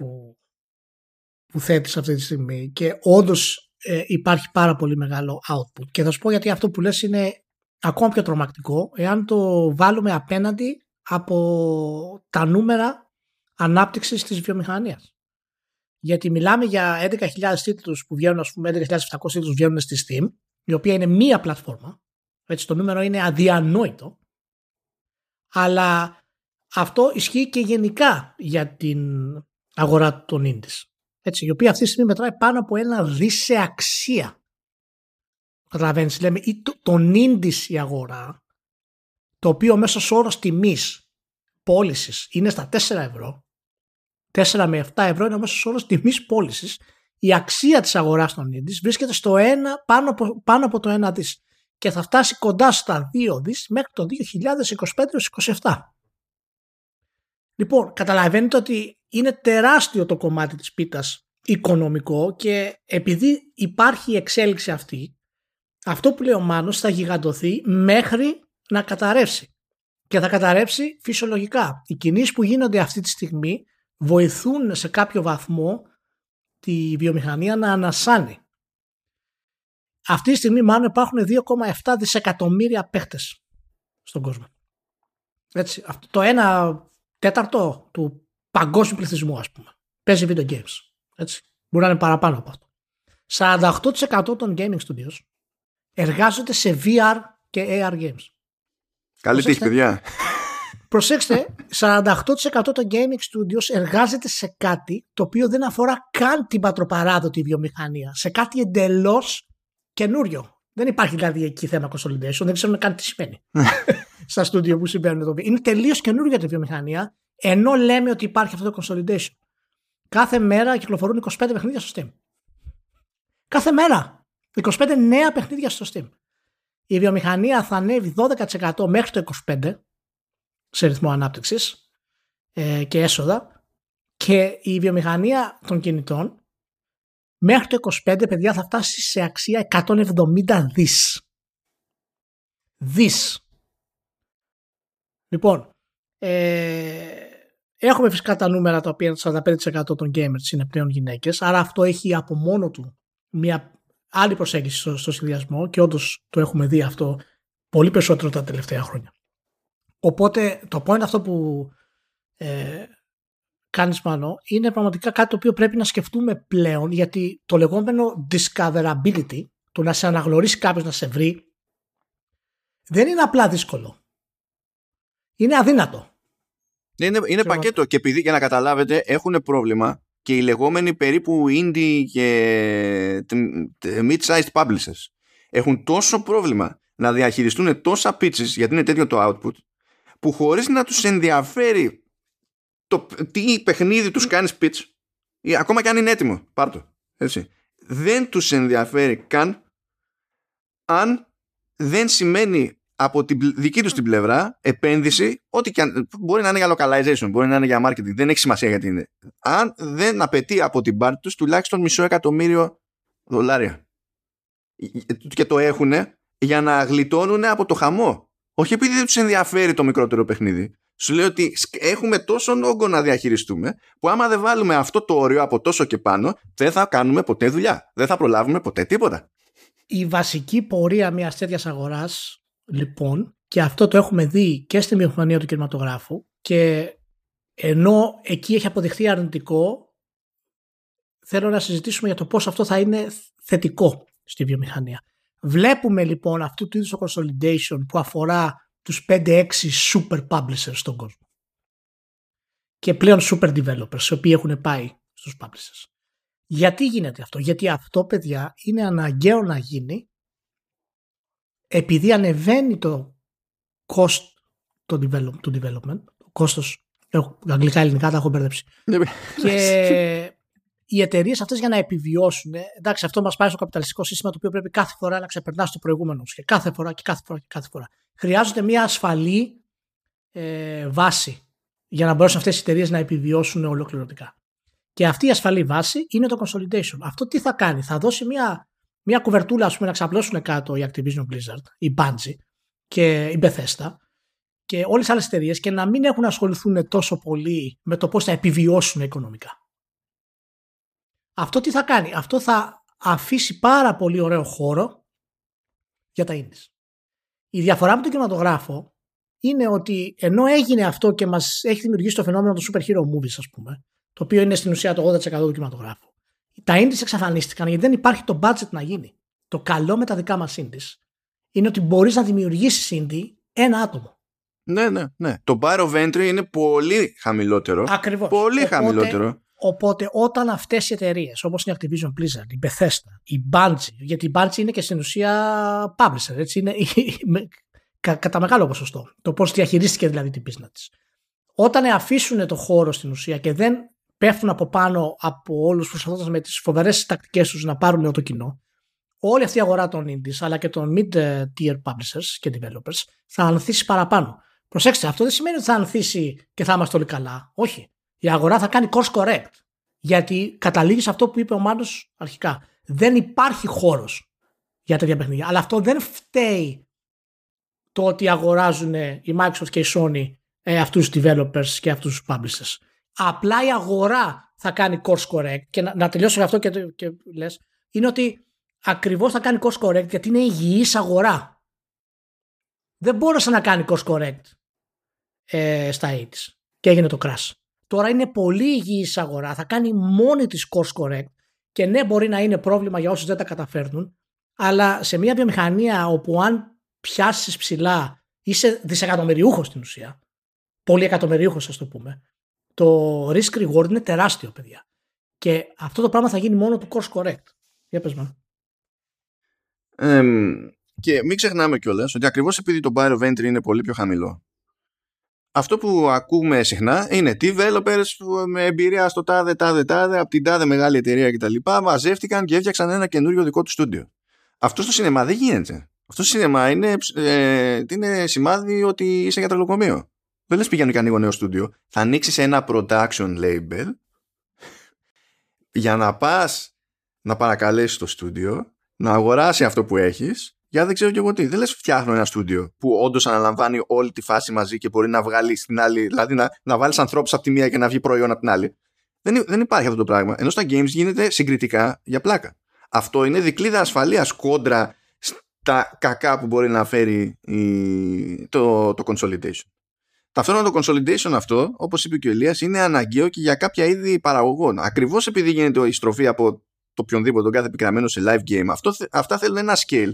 που θέτεις αυτή τη στιγμή και όντως υπάρχει πάρα πολύ μεγάλο output. Και θα σου πω γιατί αυτό που λες είναι ακόμα πιο τρομακτικό εάν το βάλουμε απέναντι από τα νούμερα ανάπτυξης της βιομηχανίας. Γιατί μιλάμε για 11.000 τίτλους που βγαίνουν, ας πούμε, 11.700 τίτλους βγαίνουν στη Steam, η οποία είναι μία πλατφόρμα. Έτσι, το νούμερο είναι αδιανόητο. Αλλά αυτό ισχύει και γενικά για την αγορά των indies. Έτσι, η οποία αυτή τη στιγμή μετράει πάνω από 1 δισεκατομμύριο σε αξία. Καταλαβαίνεις, λέμε, ή τον indies η αγορά, το οποίο μέσος όρος τιμής πώλησης είναι στα 4 ευρώ, 4 με 7 ευρώ είναι ο μέσος όρος τιμής πώλησης, η αξία της αγοράς των indies βρίσκεται στο 1, πάνω από το 1 δις. Και θα φτάσει κοντά στα 2 δις μέχρι το 2025-27. Λοιπόν, καταλαβαίνετε ότι είναι τεράστιο το κομμάτι της πίτας οικονομικό και επειδή υπάρχει η εξέλιξη αυτή, αυτό που λέει ο Μάνος θα γιγαντωθεί μέχρι να καταρρεύσει. Και θα καταρρεύσει φυσιολογικά. Οι κινήσεις που γίνονται αυτή τη στιγμή βοηθούν σε κάποιο βαθμό τη βιομηχανία να ανασάνει. Αυτή τη στιγμή μάλλον υπάρχουν 2,7 δισεκατομμύρια παίχτες στον κόσμο. Έτσι, αυτό το 1/4 του παγκόσμιου πληθυσμού, ας πούμε, παίζει video games. Έτσι, μπορεί να είναι παραπάνω από αυτό. 48% των gaming studios εργάζονται σε VR και AR games. Καλή τύχη, παιδιά. Προσέξτε, 48% των gaming studios εργάζεται σε κάτι το οποίο δεν αφορά καν την πατροπαράδοτη βιομηχανία. Σε κάτι εντελώς καινούριο. Δεν υπάρχει δηλαδή εκεί θέμα consolidation, δεν ξέρουμε καν τι σημαίνει στα studio που συμβαίνουν εδώ. Είναι τελείως καινούριο για τη βιομηχανία, ενώ λέμε ότι υπάρχει αυτό το consolidation. Κάθε μέρα κυκλοφορούν 25 παιχνίδια στο Steam. Κάθε μέρα 25 νέα παιχνίδια στο Steam. Η βιομηχανία θα ανέβει 12% μέχρι το 25% σε ρυθμό ανάπτυξης και έσοδα, και η βιομηχανία των κινητών μέχρι το 25, παιδιά, θα φτάσει σε αξία 170 δις. Δις. Λοιπόν, έχουμε φυσικά τα νούμερα τα οποία 45% των gamers είναι πλέον γυναίκες, άρα αυτό έχει από μόνο του μια άλλη προσέγγιση στο σχεδιασμό, και όντως το έχουμε δει αυτό πολύ περισσότερο τα τελευταία χρόνια. Οπότε το point αυτό που κάνεις, Μάνο, είναι πραγματικά κάτι το οποίο πρέπει να σκεφτούμε πλέον, γιατί το λεγόμενο discoverability, το να σε αναγνωρίσει κάποιος, να σε βρει, δεν είναι απλά δύσκολο. Είναι αδύνατο. Είναι πακέτο, και επειδή, για να καταλάβετε, έχουν πρόβλημα και οι λεγόμενοι περίπου indie και mid-sized publishers. Έχουν τόσο πρόβλημα να διαχειριστούν τόσα pitches, γιατί είναι τέτοιο το output, που χωρίς να τους ενδιαφέρει το τι παιχνίδι τους κάνεις pitch, ή ακόμα και αν είναι έτοιμο, πάρ' το, έτσι, δεν τους ενδιαφέρει καν αν δεν σημαίνει από τη δική τους την πλευρά επένδυση, ό,τι και αν, μπορεί να είναι για localization, μπορεί να είναι για marketing, δεν έχει σημασία γιατί είναι, αν δεν απαιτεί από την πάρτη τους τουλάχιστον $500,000. Και το έχουνε για να γλιτώνουν από το χαμό. Όχι επειδή δεν τους ενδιαφέρει το μικρότερο παιχνίδι. Σου λέει ότι έχουμε τόσο όγκο να διαχειριστούμε, που άμα δεν βάλουμε αυτό το όριο από τόσο και πάνω, δεν θα κάνουμε ποτέ δουλειά. Δεν θα προλάβουμε ποτέ τίποτα. Η βασική πορεία μιας τέτοιας αγοράς, λοιπόν, και αυτό το έχουμε δει και στη βιομηχανία του κινηματογράφου, και ενώ εκεί έχει αποδειχθεί αρνητικό, θέλω να συζητήσουμε για το πώς αυτό θα είναι θετικό στη βιομηχανία. Βλέπουμε λοιπόν αυτού του είδους το consolidation που αφορά τους 5-6 super publishers στον κόσμο και πλέον super developers, οι οποίοι έχουν πάει στους publishers. Γιατί γίνεται αυτό? Γιατί αυτό, παιδιά, είναι αναγκαίο να γίνει, επειδή ανεβαίνει το cost του development, το κόστος, αγγλικά ελληνικά τα έχω μπερδέψει, και οι εταιρείες αυτές για να επιβιώσουν, εντάξει, αυτό μας πάει στο καπιταλιστικό σύστημα, το οποίο πρέπει κάθε φορά να ξεπερνάς το προηγούμενο, και κάθε φορά. Χρειάζονται μια ασφαλή βάση για να μπορέσουν αυτές οι εταιρείες να επιβιώσουν ολοκληρωτικά. Και αυτή η ασφαλή βάση είναι το consolidation. Αυτό τι θα κάνει? Θα δώσει μια κουβερτούλα, ας πούμε, να ξαπλώσουν κάτω η Activision Blizzard, η Bungie και η Bethesda και όλες τις άλλες εταιρείες, και να μην έχουν να ασχοληθούν τόσο πολύ με το πώς θα επιβιώσουν οικονομικά. Αυτό τι θα κάνει? Αυτό θα αφήσει πάρα πολύ ωραίο χώρο για τα indies. Η διαφορά με τον κινηματογράφο είναι ότι ενώ έγινε αυτό και μας έχει δημιουργήσει το φαινόμενο των super hero movies, ας πούμε, το οποίο είναι στην ουσία το 80% του κινηματογράφου, τα indies εξαφανίστηκαν γιατί δεν υπάρχει το budget να γίνει. Το καλό με τα δικά μας indies είναι ότι μπορείς να δημιουργήσεις indie ένα άτομο. Ναι. Το bar of entry είναι πολύ χαμηλότερο. Ακριβώς. Πολύ χαμηλότερο. Οπότε όταν αυτές οι εταιρείες, όπως είναι η Activision Blizzard, η Bethesda, η Bungie, γιατί η Bungie είναι και στην ουσία publisher, έτσι, είναι κατά μεγάλο ποσοστό, το πώς διαχειρίστηκε δηλαδή την πίσνα της. Όταν αφήσουν το χώρο στην ουσία και δεν πέφτουν από πάνω από όλους, προσπαθώντας με τις φοβερές τακτικές τους να πάρουν το κοινό, όλη αυτή η αγορά των indies αλλά και των mid-tier publishers και developers θα ανθίσει παραπάνω. Προσέξτε, αυτό δεν σημαίνει ότι θα ανθίσει και θα είμαστε όλοι καλά. Όχι. Η αγορά θα κάνει course correct, γιατί καταλήγει σε αυτό που είπε ο Μάνος αρχικά. Δεν υπάρχει χώρος για τέτοια παιχνίδια. Αλλά αυτό δεν φταίει το ότι αγοράζουν η Microsoft και η Sony αυτούς τους developers και αυτούς τους publishers. Απλά η αγορά θα κάνει course correct, και να τελειώσω αυτό και λες, είναι ότι ακριβώς θα κάνει course correct γιατί είναι υγιής αγορά. Δεν μπόρεσε να κάνει course correct στα 80's και έγινε το crash. Τώρα είναι πολύ υγιής αγορά, θα κάνει μόνη της course correct, και ναι, μπορεί να είναι πρόβλημα για όσους δεν τα καταφέρνουν, αλλά σε μια βιομηχανία όπου αν πιάσεις ψηλά είσαι δισεκατομμυριούχος στην ουσία, πολυεκατομμυρίουχος, ας το πούμε. Το risk reward είναι τεράστιο, παιδιά. Και αυτό το πράγμα θα γίνει μόνο του course correct. Για πες με. Και μην ξεχνάμε κιόλας ότι ακριβώς επειδή το bar of entry είναι πολύ πιο χαμηλό, αυτό που ακούμε συχνά είναι developers με εμπειρία στο τάδε, από την τάδε μεγάλη εταιρεία κτλ. Μαζεύτηκαν και έφτιαξαν ένα καινούριο δικό του στούντιο. Αυτό στο σινεμά δεν γίνεται. Αυτό στο σινεμά είναι, είναι σημάδι ότι είσαι για τρελοκομείο. Δεν λες πηγαίνω και ανοίγω νέο στούντιο. Θα ανοίξεις ένα production label για να πας να παρακαλέσεις το στούντιο να αγοράσει αυτό που έχεις. Για δεν ξέρω και εγώ τι. Δεν λες φτιάχνω ένα στούντιο που όντως αναλαμβάνει όλη τη φάση μαζί και μπορεί να βγάλει στην άλλη, δηλαδή να βάλεις ανθρώπους από τη μία και να βγει προϊόν από την άλλη. Δεν υπάρχει αυτό το πράγμα. Ενώ στα games γίνεται συγκριτικά για πλάκα. Αυτό είναι δικλίδα ασφαλείας κόντρα στα κακά που μπορεί να φέρει το consolidation. Ταυτόχρονα το consolidation αυτό, όπως είπε και ο Ηλίας, είναι αναγκαίο και για κάποια είδη παραγωγών. Ακριβώς επειδή γίνεται η στροφή από το οποιονδήποτε, τον κάθε επικραμμένο σε live game, αυτά θέλουν ένα scale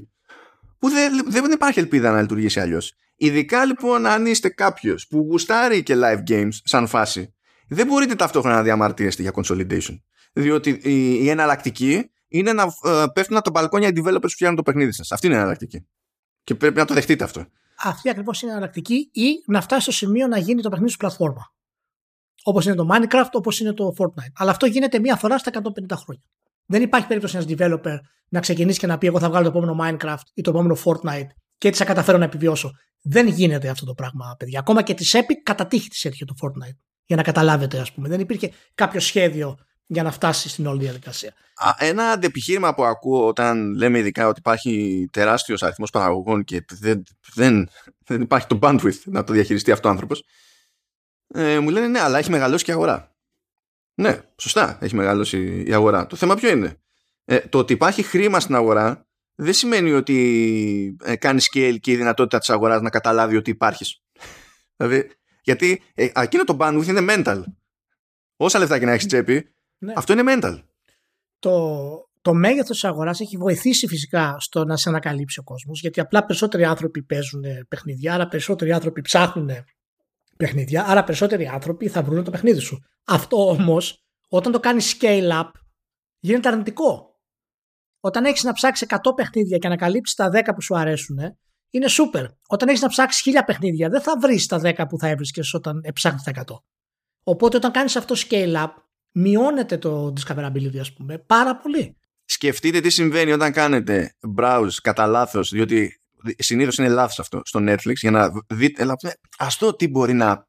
που δεν υπάρχει ελπίδα να λειτουργήσει αλλιώς. Ειδικά λοιπόν αν είστε κάποιος που γουστάρει και live games σαν φάση, δεν μπορείτε ταυτόχρονα να διαμαρτύρεστε για consolidation. Διότι η εναλλακτική είναι να πέφτουν από τα μπαλκόνια οι developers που φτιάχνουν το παιχνίδι σας. Αυτή είναι η εναλλακτική. Και πρέπει να το δεχτείτε αυτό. Αυτή ακριβώς είναι η εναλλακτική, ή να φτάσει στο σημείο να γίνει το παιχνίδι σου πλατφόρμα. Όπως είναι το Minecraft, όπως είναι το Fortnite. Αλλά αυτό γίνεται μία φορά στα 150 χρόνια. Δεν υπάρχει περίπτωση ένας developer να ξεκινήσει και να πει: εγώ θα βγάλω το επόμενο Minecraft ή το επόμενο Fortnite και έτσι θα καταφέρω να επιβιώσω. Δεν γίνεται αυτό το πράγμα, παιδιά. Ακόμα και τη Epic κατά τύχη της έτυχε το Fortnite. Για να καταλάβετε, ας πούμε. Δεν υπήρχε κάποιο σχέδιο για να φτάσει στην όλη διαδικασία. Ένα αντεπιχείρημα που ακούω όταν λέμε ειδικά ότι υπάρχει τεράστιος αριθμός παραγωγών και δεν υπάρχει το bandwidth να το διαχειριστεί αυτό ο άνθρωπος, μου λένε ναι, αλλά έχει μεγαλώσει και η αγορά. Ναι, σωστά, έχει μεγαλώσει η αγορά. Το θέμα ποιο είναι? Το ότι υπάρχει χρήμα στην αγορά δεν σημαίνει ότι κάνει scale και η δυνατότητα της αγοράς να καταλάβει ότι υπάρχεις. Δηλαδή, γιατί εκείνο το bandwidth είναι mental. Όσα λεφτά και να έχεις τσέπη, ναι. Αυτό είναι mental. Το μέγεθος της αγοράς έχει βοηθήσει φυσικά στο να σε ανακαλύψει ο κόσμος, γιατί απλά περισσότεροι άνθρωποι παίζουν παιχνίδια, άρα περισσότεροι άνθρωποι ψάχνουν παιχνίδια, άρα περισσότεροι άνθρωποι θα βρουν το παιχνίδι σου. Αυτό όμως, όταν το κάνεις scale up, γίνεται αρνητικό. Όταν έχεις να ψάξεις 100 παιχνίδια και ανακαλύψεις τα 10 που σου αρέσουν, είναι super. Όταν έχεις να ψάξεις 1000 παιχνίδια, δεν θα βρεις τα 10 που θα έβρισκες όταν ψάχνεις τα 100. Οπότε όταν κάνεις αυτό scale up, μειώνεται το discoverability, ας πούμε, πάρα πολύ. Σκεφτείτε τι συμβαίνει όταν κάνετε browse κατά λάθος, διότι συνήθως είναι λάθος αυτό στο Netflix, για να δείτε, ας δω τι μπορεί να,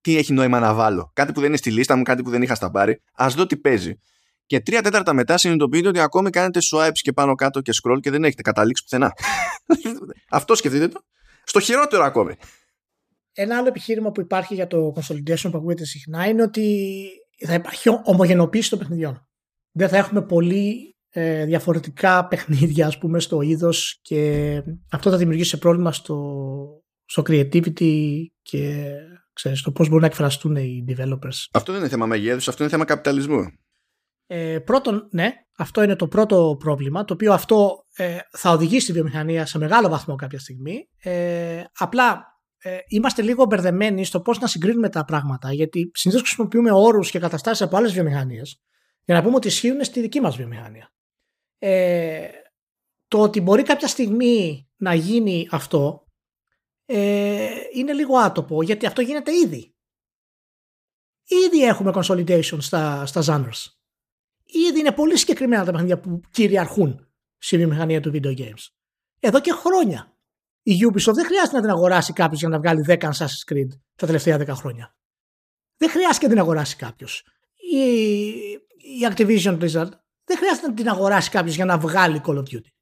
τι έχει νόημα να βάλω. Κάτι που δεν είναι στη λίστα μου, κάτι που δεν είχα στα μπάρει, ας δω τι παίζει. Και 3/4 μετά συνειδητοποιείτε ότι ακόμη κάνετε swipes και πάνω κάτω και scroll και δεν έχετε καταλήξει πουθενά. Αυτό σκεφτείτε το. Στο χειρότερο ακόμη. Ένα άλλο επιχείρημα που υπάρχει για το consolidation που ακούγεται συχνά είναι ότι θα υπάρχει ομογενοποίηση των παιχνιδιών. Δεν θα έχουμε πολύ διαφορετικά παιχνίδια, ας πούμε, στο είδος, και αυτό θα δημιουργήσει πρόβλημα στο creativity και ξέρεις, στο πώς μπορούν να εκφραστούν οι developers. Αυτό δεν είναι θέμα μεγέθους, αυτό είναι θέμα καπιταλισμού. Πρώτον, ναι, αυτό είναι το πρώτο πρόβλημα, το οποίο αυτό θα οδηγήσει τη βιομηχανία σε μεγάλο βαθμό κάποια στιγμή. Απλά είμαστε λίγο μπερδεμένοι στο πώς να συγκρίνουμε τα πράγματα, γιατί συνήθως χρησιμοποιούμε όρους και καταστάσεις από άλλες βιομηχανίες για να πούμε ότι ισχύουν στη δική μας βιομηχανία. Το ότι μπορεί κάποια στιγμή να γίνει αυτό είναι λίγο άτομο, γιατί αυτό γίνεται ήδη. Ήδη έχουμε consolidation στα genres. Ήδη είναι πολύ συγκεκριμένα τα παιχνίδια που κυριαρχούν στη βιομηχανία του video games. Εδώ και χρόνια. Η Ubisoft δεν χρειάζεται να την αγοράσει κάποιος για να βγάλει 10 Assassin's Creed τα τελευταία 10 χρόνια. Δεν χρειάζεται να την αγοράσει κάποιος. Η Activision Blizzard δεν χρειάζεται να την αγοράσει κάποιος για να βγάλει Call of Duty.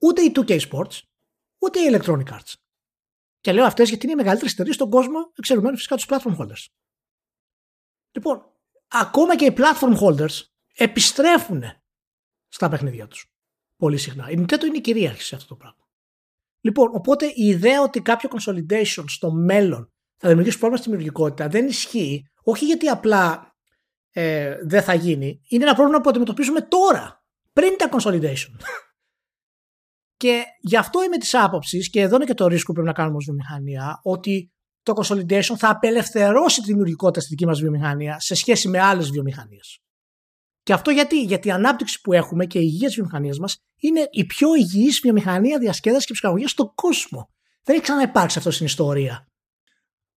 Ούτε η 2K Sports, ούτε η Electronic Arts. Και λέω αυτές γιατί είναι οι μεγαλύτερες εταιρείες στον κόσμο, εξαιρουμένου φυσικά τους platform holders. Λοιπόν, ακόμα και οι platform holders επιστρέφουν στα παιχνίδια τους. Πολύ συχνά. Η Nintendo είναι η κυρίαρχη σε αυτό το πράγμα. Λοιπόν, οπότε η ιδέα ότι κάποιο consolidation στο μέλλον θα δημιουργήσει πρόβλημα στη δημιουργικότητα δεν ισχύει, όχι γιατί απλά δεν θα γίνει. Είναι ένα πρόβλημα που αντιμετωπίζουμε τώρα, πριν τα consolidation. Και γι' αυτό είμαι της άποψης, και εδώ είναι και το ρίσκο που πρέπει να κάνουμε ως βιομηχανία, ότι το consolidation θα απελευθερώσει τη δημιουργικότητα στη δική μας βιομηχανία σε σχέση με άλλες βιομηχανίες. Και αυτό γιατί? Γιατί η ανάπτυξη που έχουμε και η υγεία της βιομηχανίας μας είναι η πιο υγιής βιομηχανία διασκέδασης και ψυχαγωγίας στον κόσμο. Δεν έχει ξαναυπάρξει αυτό στην ιστορία.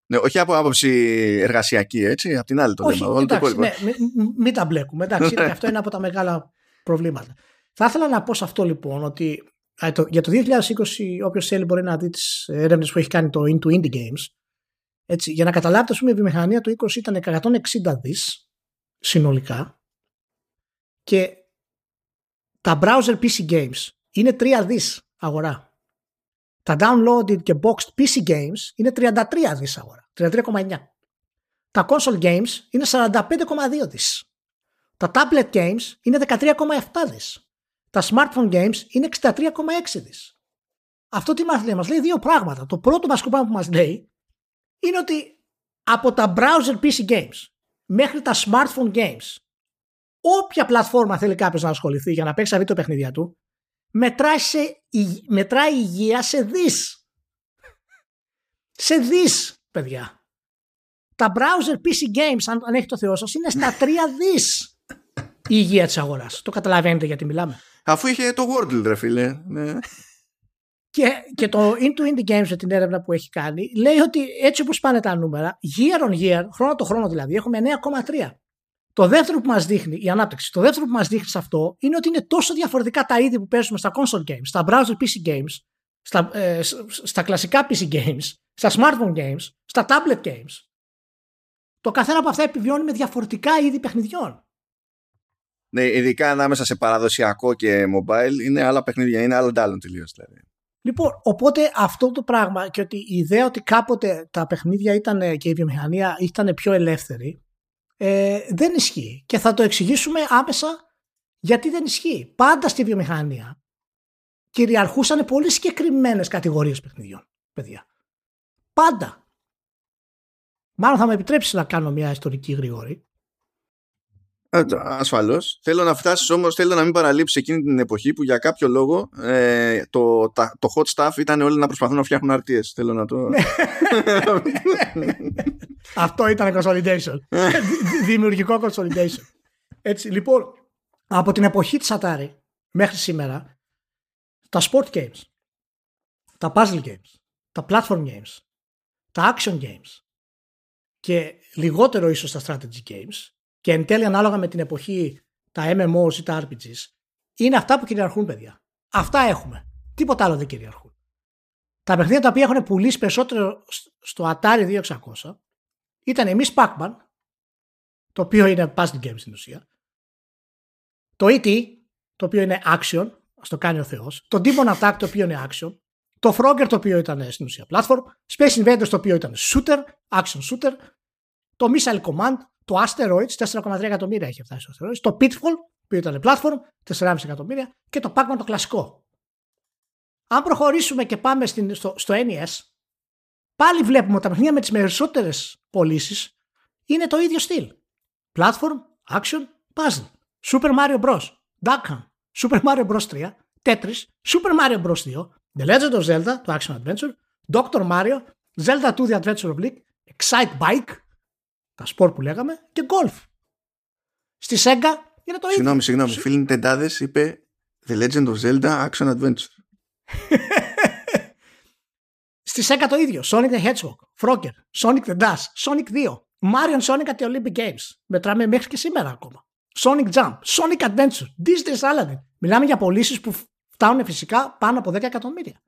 Ναι, όχι από άποψη εργασιακή, έτσι, απ' την άλλη το θέμα. Εντάξει, ναι, μην τα μπλέκουμε. Εντάξει, και αυτό είναι από τα μεγάλα προβλήματα. Θα ήθελα να πω σε αυτό λοιπόν ότι για το 2020, όποιος θέλει μπορεί να δει τις έρευνες που έχει κάνει το Into Indie Games. Έτσι, για να καταλάβετε, ας πούμε, η βιομηχανία του 20 ήταν 160 δις συνολικά και τα browser PC games είναι 3 δις αγορά. Τα downloaded και boxed PC games είναι 33 δις αγορά, 33,9. Τα console games είναι 45,2 δις. Τα tablet games είναι 13,7 δις. Τα smartphone games είναι 63,6 δις. Αυτό τι μας λέει? Μας λέει δύο πράγματα. Το πρώτο μας κομμάτι που μας λέει είναι ότι από τα browser PC games μέχρι τα smartphone games, όποια πλατφόρμα θέλει κάποιος να ασχοληθεί για να παίξει το παιχνίδια του, μετράει υγεία σε δις. Σε δις, παιδιά. Τα browser PC games, αν έχει το Θεό σας, είναι στα 3 δις η υγεία της αγοράς. Το καταλαβαίνετε γιατί μιλάμε? Αφού είχε το Wordle, ρε φίλε. Ναι. Και το Into Indie Games για την έρευνα που έχει κάνει λέει ότι έτσι όπως πάνε τα νούμερα, year on year, χρόνο το χρόνο δηλαδή, έχουμε 9,3. Το δεύτερο που μας δείχνει η ανάπτυξη, το δεύτερο που μας δείχνει σε αυτό είναι ότι είναι τόσο διαφορετικά τα είδη που παίζουμε στα console games, στα browser PC games, στα κλασικά PC games, στα smartphone games, στα tablet games. Το καθένα από αυτά επιβιώνει με διαφορετικά είδη παιχνιδιών. Ναι, ειδικά ανάμεσα σε παραδοσιακό και mobile είναι άλλα παιχνίδια, είναι άλλο ντάλλον τελείως δηλαδή. Λοιπόν, οπότε αυτό το πράγμα και ότι η ιδέα ότι κάποτε τα παιχνίδια ήταν και η βιομηχανία ήταν πιο ελεύθερη, δεν ισχύει. Και θα το εξηγήσουμε άμεσα γιατί δεν ισχύει. Πάντα στη βιομηχανία κυριαρχούσαν πολύ συγκεκριμένες κατηγορίες παιχνιδιών, παιδιά. Πάντα. Μάλλον θα με επιτρέψεις να κάνω μια ιστορική γρήγορη. Ασφαλώς. Θέλω να φτάσεις όμως, θέλω να μην παραλείψεις εκείνη την εποχή που για κάποιο λόγο το hot stuff ήταν όλοι να προσπαθούν να φτιάχνουν αρτίες. Θέλω να το... Αυτό ήταν consolidation. Δημιουργικό consolidation. Έτσι, λοιπόν, από την εποχή της Atari μέχρι σήμερα, τα sport games, τα puzzle games, τα platform games, τα action games και λιγότερο ίσως τα strategy games και εν τέλει ανάλογα με την εποχή τα MMOs ή τα RPGs είναι αυτά που κυριαρχούν, παιδιά. Αυτά έχουμε. Τίποτα άλλο δεν κυριαρχούν. Τα παιχνίδια τα οποία έχουν πουλήσει περισσότερο στο Atari 2600 ήταν εμείς Pac-Man, το οποίο είναι puzzle game στην ουσία, το E.T., το οποίο είναι action, ας το κάνει ο Θεός, το Demon Attack, το οποίο είναι action, το Frogger, το οποίο ήταν στην ουσία platform, Space Invaders, το οποίο ήταν shooter, action shooter, το Missile Command, το Asteroids, 4,3 εκατομμύρια είχε φτάσει στο Asteroids, το Pitfall, που ήταν platform, 4,5 εκατομμύρια και το Pac-Man το κλασικό. Αν προχωρήσουμε και πάμε στο NES, πάλι βλέπουμε ότι τα παιχνίδια με τις περισσότερες πωλήσεις είναι το ίδιο στυλ. Platform, action, puzzle, Super Mario Bros, Duckham, Super Mario Bros 3, Tetris, Super Mario Bros 2, The Legend of Zelda, το Action Adventure, Dr. Mario, Zelda 2 The Adventure of Link, Excite Bike, τα σπορ που λέγαμε, και γκολφ. Στη Σέγγα είναι το ίδιο. Συγγνώμη, φίλοι μου τεντάδες, είπε The Legend of Zelda Action Adventure. Στη Σέγγα το ίδιο. Sonic the Hedgehog, Frogger, Sonic the Dash, Sonic 2, Mario and Sonic at the Olympic Games. Μετράμε μέχρι και σήμερα ακόμα. Sonic Jump, Sonic Adventure, Disney's Aladdin. Μιλάμε για πωλήσεις που φτάνουν φυσικά πάνω από 10 εκατομμύρια.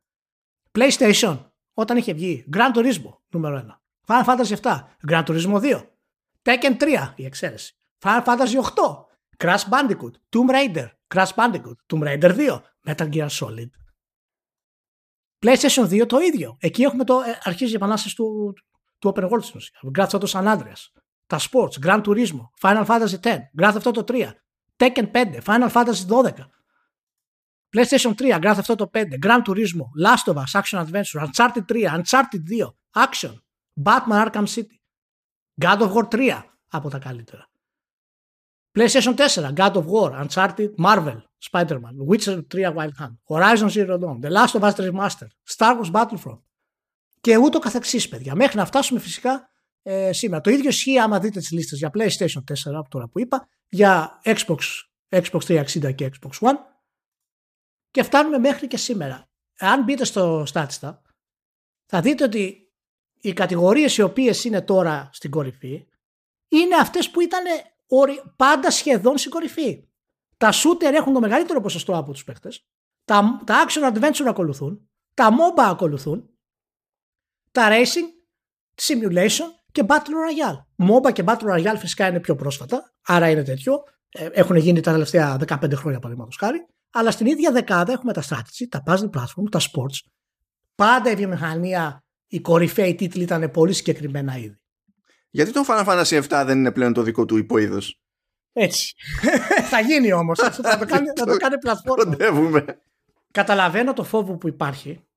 PlayStation, όταν είχε βγει, Gran Turismo, νούμερο 1. Final Fantasy 7, Gran Turismo 2. Tekken 3, η εξαίρεση. Final Fantasy 8, Crash Bandicoot, Tomb Raider, Crash Bandicoot, Tomb Raider 2, Metal Gear Solid. PlayStation 2 το ίδιο. Εκεί έχουμε αρχίζει η επανάσταση του Open World στην ουσία. Grand Theft Auto San Andreas, τα Sports, Gran Turismo, Final Fantasy X, Grand Theft Auto 3, Tekken 5, Final Fantasy 12, PlayStation 3, Grand Theft Auto 5, Gran Turismo, Last of Us, Action Adventure, Uncharted 3, Uncharted 2, Action, Batman Arkham City, God of War 3 από τα καλύτερα. PlayStation 4, God of War, Uncharted, Marvel, Spider-Man, Witcher 3 Wild Hunt, Horizon Zero Dawn, The Last of Us Remastered, Star Wars Battlefront, και ούτω καθεξής, παιδιά. Μέχρι να φτάσουμε φυσικά σήμερα. Το ίδιο ισχύει άμα δείτε τις λίστες για PlayStation 4, από τώρα που είπα, για Xbox 360 και Xbox One, και φτάνουμε μέχρι και σήμερα. Αν μπείτε στο Statista, θα δείτε ότι οι κατηγορίες οι οποίες είναι τώρα στην κορυφή είναι αυτές που ήταν πάντα σχεδόν στην κορυφή. Τα shooter έχουν το μεγαλύτερο ποσοστό από τους παίχτες, τα action adventure ακολουθούν, τα MOBA ακολουθούν, τα racing, simulation και battle royale. MOBA και battle royale φυσικά είναι πιο πρόσφατα, άρα είναι τέτοιο, έχουν γίνει τα τελευταία 15 χρόνια παραδείγματος χάρη, αλλά στην ίδια δεκάδα έχουμε τα strategy, τα puzzle platform, τα sports. Πάντα η βιομηχανία, οι κορυφαίοι τίτλοι ήταν πολύ συγκεκριμένα ήδη. Γιατί το Final Fantasy VII δεν είναι πλέον το δικό του υποείδος? Έτσι. Θα γίνει όμως. Θα το κάνει πλατφόρμα. Καταλαβαίνω το φόβο που υπάρχει.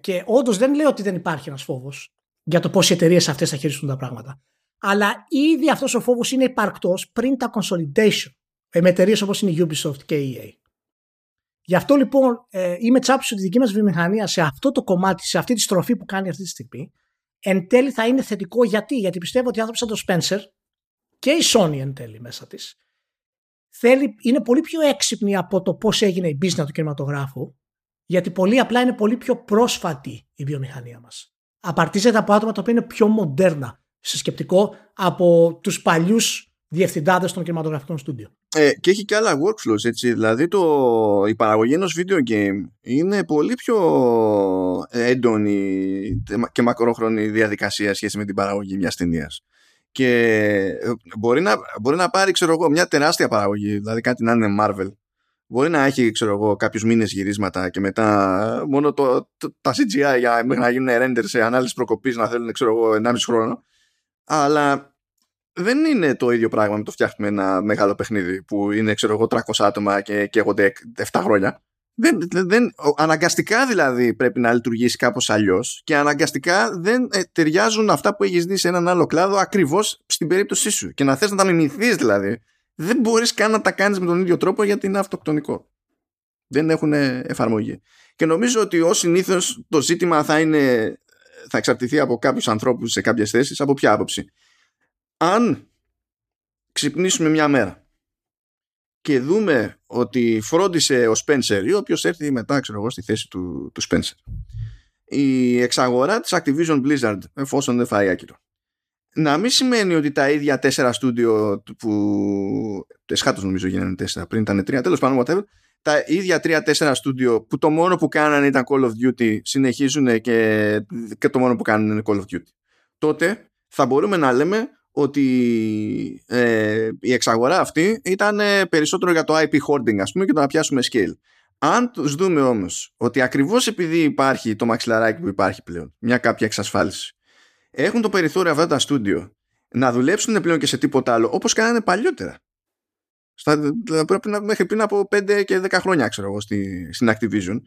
Και όντως δεν λέω ότι δεν υπάρχει ένας φόβος για το πώς οι εταιρείες αυτές θα χειριστούν τα πράγματα. Αλλά ήδη αυτός ο φόβος είναι υπαρκτός πριν τα consolidation με εταιρείες όπως είναι η Ubisoft και η EA. Γι' αυτό λοιπόν είμαι τσάπης ότι η δική μας βιομηχανία σε αυτό το κομμάτι, σε αυτή τη στροφή που κάνει αυτή τη στιγμή, εν τέλει θα είναι θετικό. Γιατί πιστεύω ότι άνθρωποι σαν τον Spencer και η Sony εν τέλει μέσα της είναι πολύ πιο έξυπνη από το πώς έγινε η business του κινηματογράφου, γιατί πολύ απλά είναι πολύ πιο πρόσφατη η βιομηχανία μας. Απαρτίζεται από άτομα τα οποία είναι πιο μοντέρνα σε σκεπτικό από τους παλιούς διευθυντάδες των κινηματογραφικών στούντιο. Και έχει και άλλα workflows, έτσι. Δηλαδή η παραγωγή ενός video game είναι πολύ πιο έντονη και μακρόχρονη διαδικασία σχέση με την παραγωγή μιας ταινίας. Και μπορεί να πάρει, ξέρω εγώ, μια τεράστια παραγωγή, δηλαδή κάτι να είναι Marvel. Μπορεί να έχει, ξέρω εγώ, κάποιους μήνες γυρίσματα και μετά μόνο τα CGI για να γίνουν render σε ανάλυση προκοπής να θέλουν, ξέρω εγώ, 1,5 χρόνο. Αλλά δεν είναι το ίδιο πράγμα με το φτιάχνουμε ένα μεγάλο παιχνίδι που είναι, ξέρω εγώ, 300 άτομα και καίγονται 7 χρόνια. Αναγκαστικά δηλαδή πρέπει να λειτουργήσει κάπως αλλιώς και αναγκαστικά δεν ταιριάζουν αυτά που έχεις δει σε έναν άλλο κλάδο ακριβώς στην περίπτωσή σου. Και να θες να τα μιμηθείς δηλαδή, δεν μπορείς καν να τα κάνεις με τον ίδιο τρόπο γιατί είναι αυτοκτονικό. Δεν έχουν εφαρμογή. Και νομίζω ότι ως συνήθως το ζήτημα θα εξαρτηθεί από κάποιους ανθρώπους σε κάποιες θέσεις. Από ποια άποψη? Αν ξυπνήσουμε μια μέρα και δούμε ότι φρόντισε ο Spencer ή όποιος έρθει μετά, ξέρω εγώ, στη θέση του Spencer, η εξαγορά της Activision Blizzard, εφόσον δεν φάει άκυρο, να μην σημαίνει ότι τα ίδια 4 στούντιο που εσχάτως νομίζω γίνανε 4, πριν ήταν 3, τέλος πάντων, whatever, τα ίδια 3-4 στούντιο που το μόνο που κάνανε ήταν Call of Duty συνεχίζουν και το μόνο που κάνουν είναι Call of Duty. Τότε θα μπορούμε να λέμε ότι η εξαγορά αυτή ήταν περισσότερο για το IP hoarding, ας πούμε, και το να πιάσουμε scale. Αν τους δούμε όμως ότι ακριβώς επειδή υπάρχει το μαξιλαράκι που υπάρχει πλέον, μια κάποια εξασφάλιση, έχουν το περιθώριο αυτά τα στούντιο να δουλέψουν πλέον και σε τίποτα άλλο, όπως κάνανε παλιότερα. Μέχρι πριν από 5 και 10 χρόνια, ξέρω εγώ, στην Activision,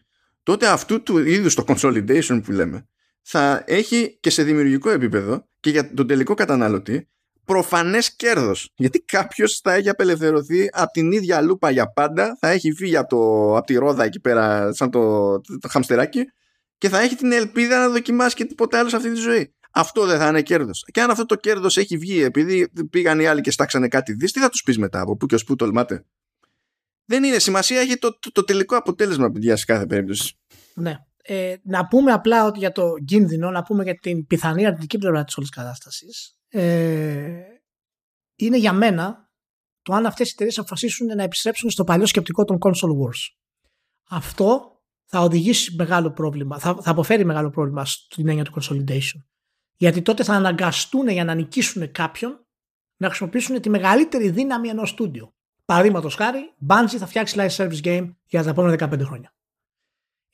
τότε αυτού του είδους το consolidation που λέμε θα έχει και σε δημιουργικό επίπεδο και για τον τελικό καταναλωτή προφανές κέρδος. Γιατί κάποιος θα έχει απελευθερωθεί από την ίδια λούπα για πάντα, θα έχει φύγει από τη ρόδα εκεί πέρα, σαν το χαμστεράκι, και θα έχει την ελπίδα να δοκιμάσει και τίποτα άλλο σε αυτή τη ζωή. Αυτό δεν θα είναι κέρδος? Και αν αυτό το κέρδος έχει βγει επειδή πήγαν οι άλλοι και στάξανε κάτι δις, τι θα τους πεις μετά? Από πού και ως πού τολμάτε? Δεν είναι σημασία, έχει το τελικό αποτέλεσμα, παιδιά, σε κάθε περίπτωση. Ναι. Να πούμε απλά ότι για το κίνδυνο, να πούμε για την πιθανή αρνητική πλευρά της όλης κατάστασης, είναι για μένα το αν αυτές οι εταιρείες αποφασίσουν να επιστρέψουν στο παλιό σκεπτικό των console wars. Αυτό θα οδηγήσει μεγάλο πρόβλημα, θα αποφέρει μεγάλο πρόβλημα στην έννοια του consolidation, γιατί τότε θα αναγκαστούν για να νικήσουν κάποιον να χρησιμοποιήσουν τη μεγαλύτερη δύναμη ενός στούντιο. Παραδείγματος χάρη, Bungie θα φτιάξει live service game για τα επόμενα 15 χρόνια.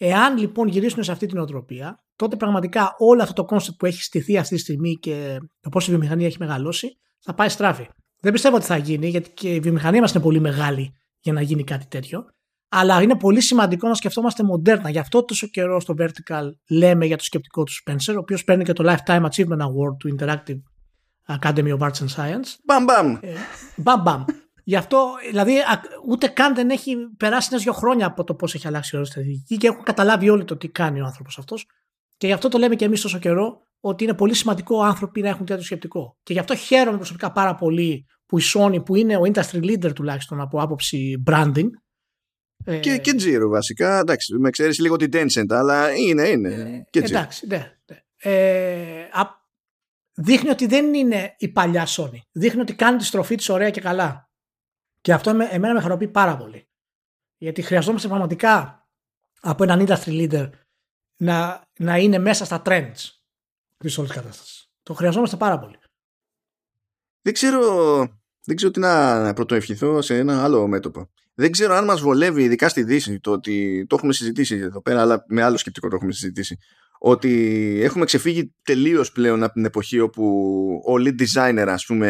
Εάν λοιπόν γυρίσουν σε αυτή την οτροπία, τότε πραγματικά όλο αυτό το κόνσεπτ που έχει στηθεί αυτή τη στιγμή και το πώς η βιομηχανία έχει μεγαλώσει θα πάει στράφη. Δεν πιστεύω ότι θα γίνει, γιατί και η βιομηχανία μας είναι πολύ μεγάλη για να γίνει κάτι τέτοιο. Αλλά είναι πολύ σημαντικό να σκεφτόμαστε μοντέρνα. Γι' αυτό τόσο καιρό στο Vertical λέμε για το σκεπτικό του Spencer, ο οποίος παίρνει και το Lifetime Achievement Award του Interactive Academy of Arts and Science. Μπαμ μπαμ. Γι' αυτό, δηλαδή, ούτε καν δεν έχει περάσει 1-2 χρόνια από το πώς έχει αλλάξει η στρατηγική και έχουν καταλάβει όλοι το τι κάνει ο άνθρωπος αυτός Και γι' αυτό το λέμε και εμείς τόσο καιρό, ότι είναι πολύ σημαντικό άνθρωποι να έχουν τέτοιο σκεπτικό. Και γι' αυτό χαίρομαι προσωπικά πάρα πολύ που η Sony, που είναι ο industry leader τουλάχιστον από άποψη branding. Και Giro βασικά. Εντάξει, με ξέρεις λίγο την Tencent, αλλά είναι. Και εντάξει, ναι. Δείχνει ότι δεν είναι η παλιά Sony. Δείχνει ότι κάνει τη στροφή της ωραία και καλά. Και αυτό εμένα με χαροποιεί πάρα πολύ. Γιατί χρειαζόμαστε πραγματικά από έναν industry leader να είναι μέσα στα trends της όλης κατάστασης. Το χρειαζόμαστε πάρα πολύ. Δεν ξέρω τι να πρωτοευχηθώ σε ένα άλλο μέτωπο. Δεν ξέρω αν μας βολεύει, ειδικά στη Δύση, το ότι το έχουμε συζητήσει εδώ πέρα, αλλά με άλλο σκεπτικό το έχουμε συζητήσει, ότι έχουμε ξεφύγει τελείως πλέον από την εποχή όπου ο lead designer, ας πούμε,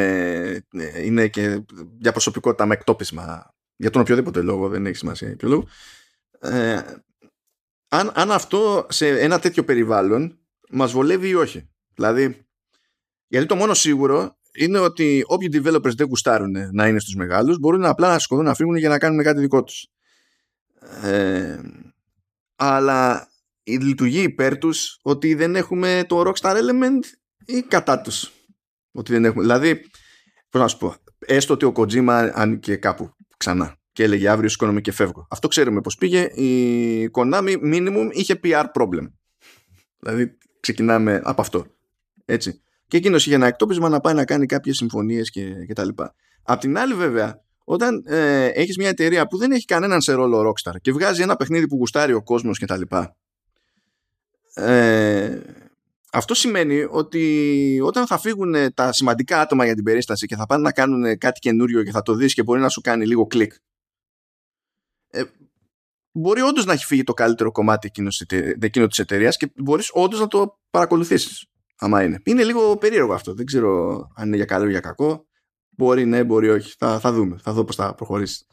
είναι και για προσωπικότητα με εκτόπισμα, για τον οποιοδήποτε λόγο, δεν έχει σημασία ποιο λόγο. Αν αυτό σε ένα τέτοιο περιβάλλον μας βολεύει ή όχι. Δηλαδή, γιατί το μόνο σίγουρο είναι ότι όποιοι developers δεν γουστάρουν να είναι στους μεγάλους, μπορούν απλά να σκοτώνουν, να φύγουν για να κάνουν κάτι δικό τους. Αλλά λειτουργεί υπέρ τους ότι δεν έχουμε το Rockstar element ή κατά τους. Ότι δεν έχουμε. Δηλαδή, πώς να σου πω, έστω ότι ο Kojima ανήκε κάπου ξανά και έλεγε αύριο σηκώνομαι και φεύγω. Αυτό ξέρουμε πώς πήγε. Η Konami minimum είχε PR problem. Δηλαδή, ξεκινάμε από αυτό. Έτσι. Και εκείνος είχε ένα εκτόπισμα να πάει να κάνει κάποιες συμφωνίες και τα λοιπά. Απ' την άλλη, βέβαια, όταν έχεις μια εταιρεία που δεν έχει κανέναν σε ρόλο Rockstar και βγάζει ένα παιχνίδι που γουστάρει ο κόσμος και τα λοιπά, αυτό σημαίνει ότι όταν θα φύγουν τα σημαντικά άτομα για την περίσταση και θα πάνε να κάνουν κάτι καινούριο και θα το δεις και μπορεί να σου κάνει λίγο κλικ, μπορεί όντως να έχει φύγει το καλύτερο κομμάτι εκείνο της εταιρείας και μπορείς όντως να το παρακολουθήσεις. Άμα είναι λίγο περίεργο αυτό. Δεν ξέρω αν είναι για καλό ή για κακό. Μπορεί ναι, μπορεί όχι. Θα δούμε. Θα δω πώς θα προχωρήσει.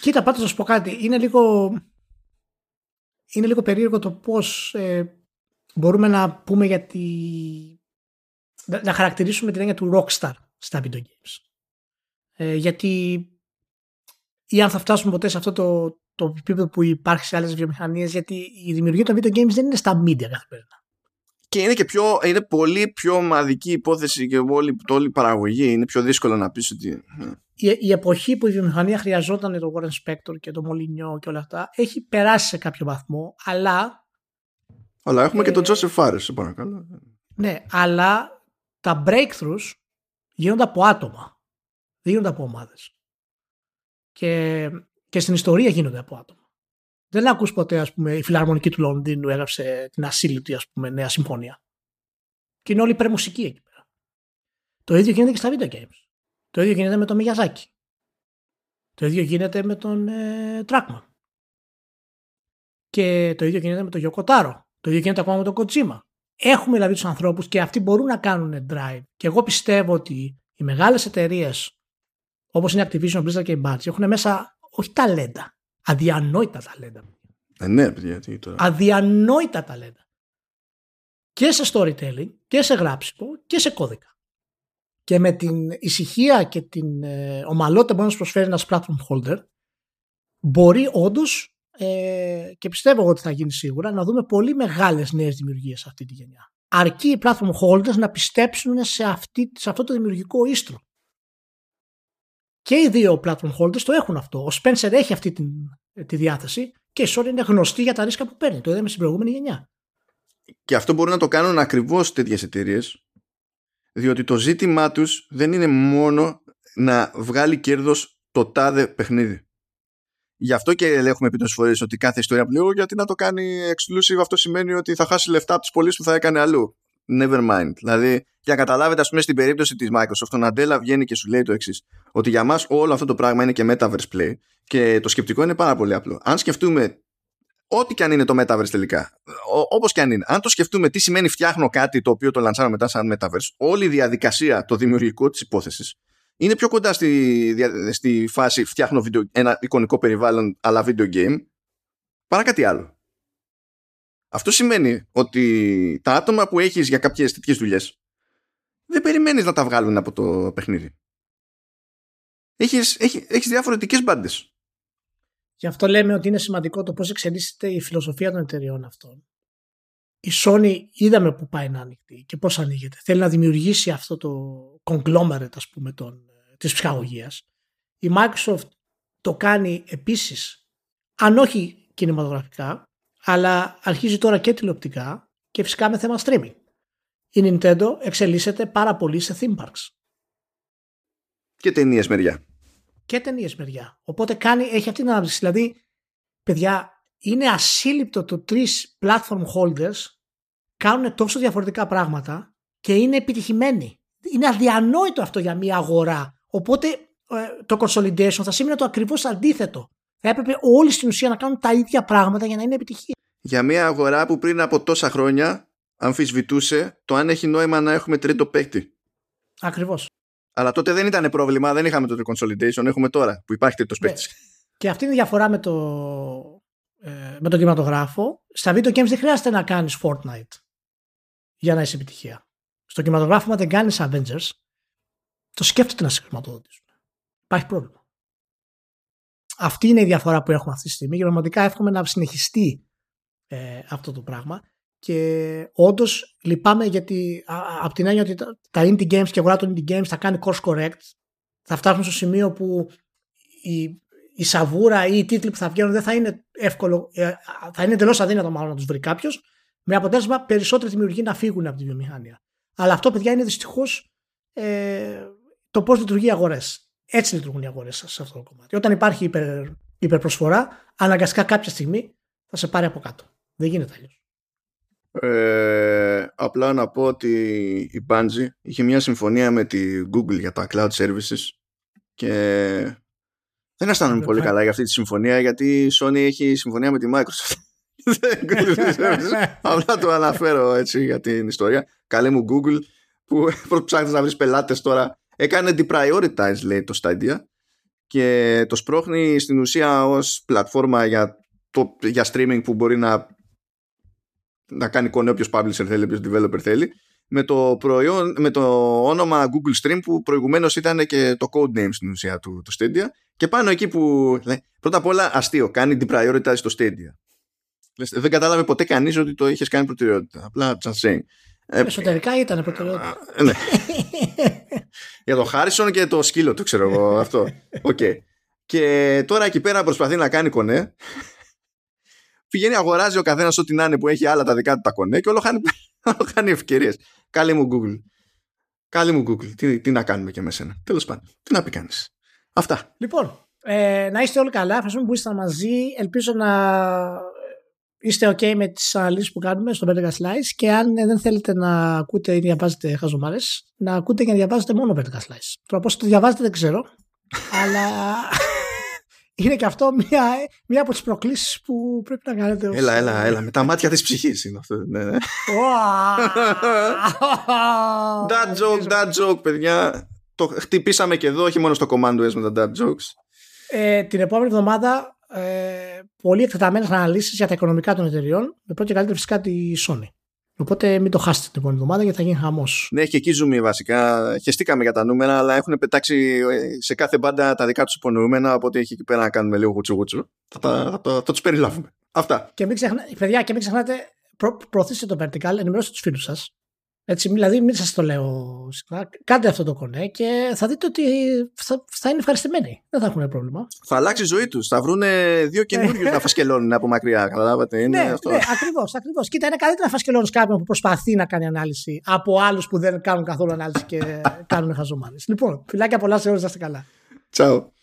Κοίτα, πάντως να σου πω κάτι. Είναι λίγο περίεργο το πώς μπορούμε να πούμε για να χαρακτηρίσουμε την έννοια του Rockstar στα video games. Γιατί ή αν θα φτάσουμε ποτέ σε αυτό το επίπεδο που υπάρχει σε άλλες βιομηχανίες, γιατί η δημιουργία των video games δεν είναι στα media καθημερινά. Και είναι πολύ πιο ομαδική υπόθεση και όλη η παραγωγή. Είναι πιο δύσκολο να πεις ότι... Η εποχή που η βιομηχανία χρειαζόταν το Warren Spector και το Μολυνιό και όλα αυτά έχει περάσει σε κάποιο βαθμό, αλλά έχουμε και τον Josef Fares, παρακαλώ. Ναι, αλλά τα breakthroughs γίνονται από άτομα. Δεν γίνονται από ομάδες. Και στην ιστορία γίνονται από άτομα. Δεν ακούς ποτέ, ας πούμε, η Φιλαρμονική του Λονδίνου έγραψε την ασύλληπτη, ας πούμε, νέα συμφωνία. Και είναι όλοι υπερμουσική εκεί πέρα. Το ίδιο γίνεται και στα video games. Το ίδιο γίνεται με τον Μιγιαζάκη. Το ίδιο γίνεται με τον Trackman. Και το ίδιο γίνεται με τον Γιοκοτάρο. Το ίδιο γίνεται ακόμα με τον Kojima. Έχουμε δηλαδή τους ανθρώπους και αυτοί μπορούν να κάνουν drive. Και εγώ πιστεύω ότι οι μεγάλες εταιρείες, όπως είναι η Activision, Blizzard και η Bungie, έχουν μέσα όχι ταλέντα. Αδιανόητα ταλέντα. Ναι, γιατί τώρα. Αδιανόητα ταλέντα. Και σε storytelling, και σε γράψιμο, και σε κώδικα. Και με την ησυχία και την ομαλότητα που μπορεί να σου προσφέρει ένας platform holder, μπορεί όντως, και πιστεύω ότι θα γίνει σίγουρα, να δούμε πολύ μεγάλες νέες δημιουργίες σε αυτή τη γενιά. Αρκεί οι platform holders να πιστέψουν σε αυτό το δημιουργικό ίστρο. Και οι δύο platform holders το έχουν αυτό. Ο Spencer έχει αυτή τη διάθεση και η Sony είναι γνωστή για τα ρίσκα που παίρνει. Το είδαμε στην προηγούμενη γενιά. Και αυτό μπορούν να το κάνουν ακριβώς τέτοιες εταιρείες, διότι το ζήτημά τους δεν είναι μόνο να βγάλει κέρδος το τάδε παιχνίδι. Γι' αυτό και έχουμε πει τόσες φορές ότι κάθε ιστορία που λέω, γιατί να το κάνει exclusive, αυτό σημαίνει ότι θα χάσει λεφτά από τις πωλήσεις που θα έκανε αλλού. Never mind. Δηλαδή, για να καταλάβετε, ας πούμε, στην περίπτωση της Microsoft, τον Αντέλα βγαίνει και σου λέει το εξής: ότι για μας όλο αυτό το πράγμα είναι και Metaverse Play. Και το σκεπτικό είναι πάρα πολύ απλό. Αν σκεφτούμε ό,τι και αν είναι το Metaverse τελικά, όπως και αν είναι, αν το σκεφτούμε τι σημαίνει φτιάχνω κάτι το οποίο το λανσάρω μετά σαν Metaverse, όλη η διαδικασία, το δημιουργικό της υπόθεσης, είναι πιο κοντά στη φάση φτιάχνω ένα εικονικό περιβάλλον αλλά video game παρά κάτι άλλο. Αυτό σημαίνει ότι τα άτομα που έχεις για κάποιες τέτοιες δουλειές δεν περιμένεις να τα βγάλουν από το παιχνίδι. Έχεις διαφορετικές μπάντες. Γι' αυτό λέμε ότι είναι σημαντικό το πώς εξελίσσεται η φιλοσοφία των εταιριών αυτών. η Sony είδαμε που πάει να ανοιχτεί και πώς ανοίγεται. Θέλει να δημιουργήσει αυτό το conglomerate, ας πούμε, της ψυχαγωγίας. Η Microsoft το κάνει επίσης, αν όχι κινηματογραφικά, αλλά αρχίζει τώρα και τηλεοπτικά και φυσικά με θέμα streaming. Η Nintendo εξελίσσεται πάρα πολύ σε theme parks. Και ταινίες μεριά. Οπότε έχει αυτή την ανάπτυξη. Δηλαδή, παιδιά, είναι ασύλληπτο το τρεις platform holders κάνουν τόσο διαφορετικά πράγματα και είναι επιτυχημένοι. Είναι αδιανόητο αυτό για μια αγορά. Οπότε το consolidation θα σήμαινε το ακριβώς αντίθετο. Θα έπρεπε όλοι στην ουσία να κάνουν τα ίδια πράγματα για να είναι επιτυχία. Για μια αγορά που πριν από τόσα χρόνια αμφισβητούσε το αν έχει νόημα να έχουμε τρίτο παίκτη. Ακριβώς. Αλλά τότε δεν ήταν πρόβλημα, δεν είχαμε το consolidation, έχουμε τώρα που υπάρχει τρίτος παίκτης. Και αυτή είναι η διαφορά με τον κινηματογράφο. Στα video games δεν χρειάζεται να κάνεις Fortnite για να είσαι επιτυχία. Στο κινηματογράφο, αν δεν κάνεις Avengers, το σκέφτεται να σε χρηματοδοτήσουν. Υπάρχει πρόβλημα. Αυτή είναι η διαφορά που έχουμε αυτή τη στιγμή και πραγματικά εύχομαι να συνεχιστεί αυτό το πράγμα. Και όντως λυπάμαι γιατί από την έννοια ότι τα indie games και η αγορά των indie games θα κάνει course correct, θα φτάσουν στο σημείο που η σαβούρα ή οι τίτλοι που θα βγαίνουν δεν θα είναι εύκολο, θα είναι εντελώς αδύνατο μάλλον να τους βρει κάποιος, με αποτέλεσμα περισσότεροι δημιουργοί να φύγουν από τη βιομηχανία. Αλλά αυτό, παιδιά, είναι δυστυχώς το πώς λειτουργεί οι αγορές. Έτσι λειτουργούν οι αγορές σε αυτό το κομμάτι. Όταν υπάρχει υπερπροσφορά, αναγκαστικά κάποια στιγμή θα σε πάρει από κάτω. Δεν γίνεται αλλιώς. Απλά να πω ότι η Bungie είχε μια συμφωνία με τη Google για τα cloud services και δεν αισθάνομαι πολύ καλά για αυτή τη συμφωνία, γιατί η Sony έχει συμφωνία με τη Microsoft. Απλά το αναφέρω έτσι για την ιστορία. Καλέ μου Google που ψάχνεις να βρεις πελάτες τώρα. Έκανε deprioritize, λέει, το Stadia και το σπρώχνει στην ουσία ως πλατφόρμα για streaming που μπορεί να κάνει εικόνα όποιος publisher θέλει, όποιος developer θέλει, με το όνομα Google Stream που προηγουμένως ήταν και το code name στην ουσία του Stadia. Και πάνω εκεί που πρώτα απ' όλα αστείο, κάνει deprioritize το Stadia. Δεν κατάλαβε ποτέ κανείς ότι το είχες κάνει προτεραιότητα. Απλά just saying. Εσωτερικά ήταν προτεραιότητα. Ναι. Για τον Χάρισον και το σκύλο του, ξέρω εγώ αυτό. Okay. Και τώρα εκεί πέρα προσπαθεί να κάνει κονέ. Πηγαίνει, αγοράζει ο καθένας ό,τι να είναι που έχει άλλα τα δικά του τα κονέ και όλο χάνει ευκαιρίες. Καλή μου Google. Τι να κάνουμε και με σένα. Τέλος πάντων. Τι να πει κανείς. Αυτά. Λοιπόν, να είστε όλοι καλά. Ευχαριστούμε που ήσασταν μαζί. Ελπίζω να είστε OK με τις αναλύσεις που κάνουμε στο Vertical Slice και αν δεν θέλετε να ακούτε ή διαβάζετε χαζομάρες, να ακούτε και να διαβάζετε μόνο Vertical Slice. Τώρα πώς το διαβάζετε δεν ξέρω, αλλά... Είναι και αυτό μία από τις προκλήσεις που πρέπει να κάνετε. Έλα, με τα μάτια της ψυχής είναι αυτό. Ναι, ναι. Dad joke, παιδιά. Το χτυπήσαμε και εδώ, όχι μόνο στο Command S με τα dad jokes. Την επόμενη εβδομάδα πολύ εκτεταμένες αναλύσεις για τα οικονομικά των εταιριών. Με πρώτη και καλύτερη φυσικά τη Sony. Οπότε μην το χάσετε την επόμενη εβδομάδα γιατί θα γίνει χαμός. Ναι, και εκεί ζούμε βασικά. Χεστήκαμε για τα νούμερα, αλλά έχουν πετάξει σε κάθε μπάντα τα δικά τους υπονοούμενα. Οπότε έχει εκεί πέρα να κάνουμε λίγο γουτσουγούτσου. Θα τους περιλάβουμε. Αυτά. Και παιδιά, και μην ξεχνάτε, προωθήστε το vertical, ενημερώστε τους φίλους σας. Έτσι, δηλαδή, μην σας το λέω συχνά. Κάντε αυτό το κονέ και θα δείτε ότι θα είναι ευχαριστημένοι. Δεν θα έχουν πρόβλημα. Θα αλλάξει η ζωή τους. Θα βρουν δύο καινούριους να φασκελώνουν από μακριά. Καταλάβατε. Είναι αυτό. Ναι, ακριβώς. Κοίτα, είναι καλύτερα να φασκελώνεις κάποιον που προσπαθεί να κάνει ανάλυση από άλλους που δεν κάνουν καθόλου ανάλυση και κάνουν χαζομάρες. Λοιπόν, φιλάκια πολλά σε όλους. Να είστε καλά. Τσάου.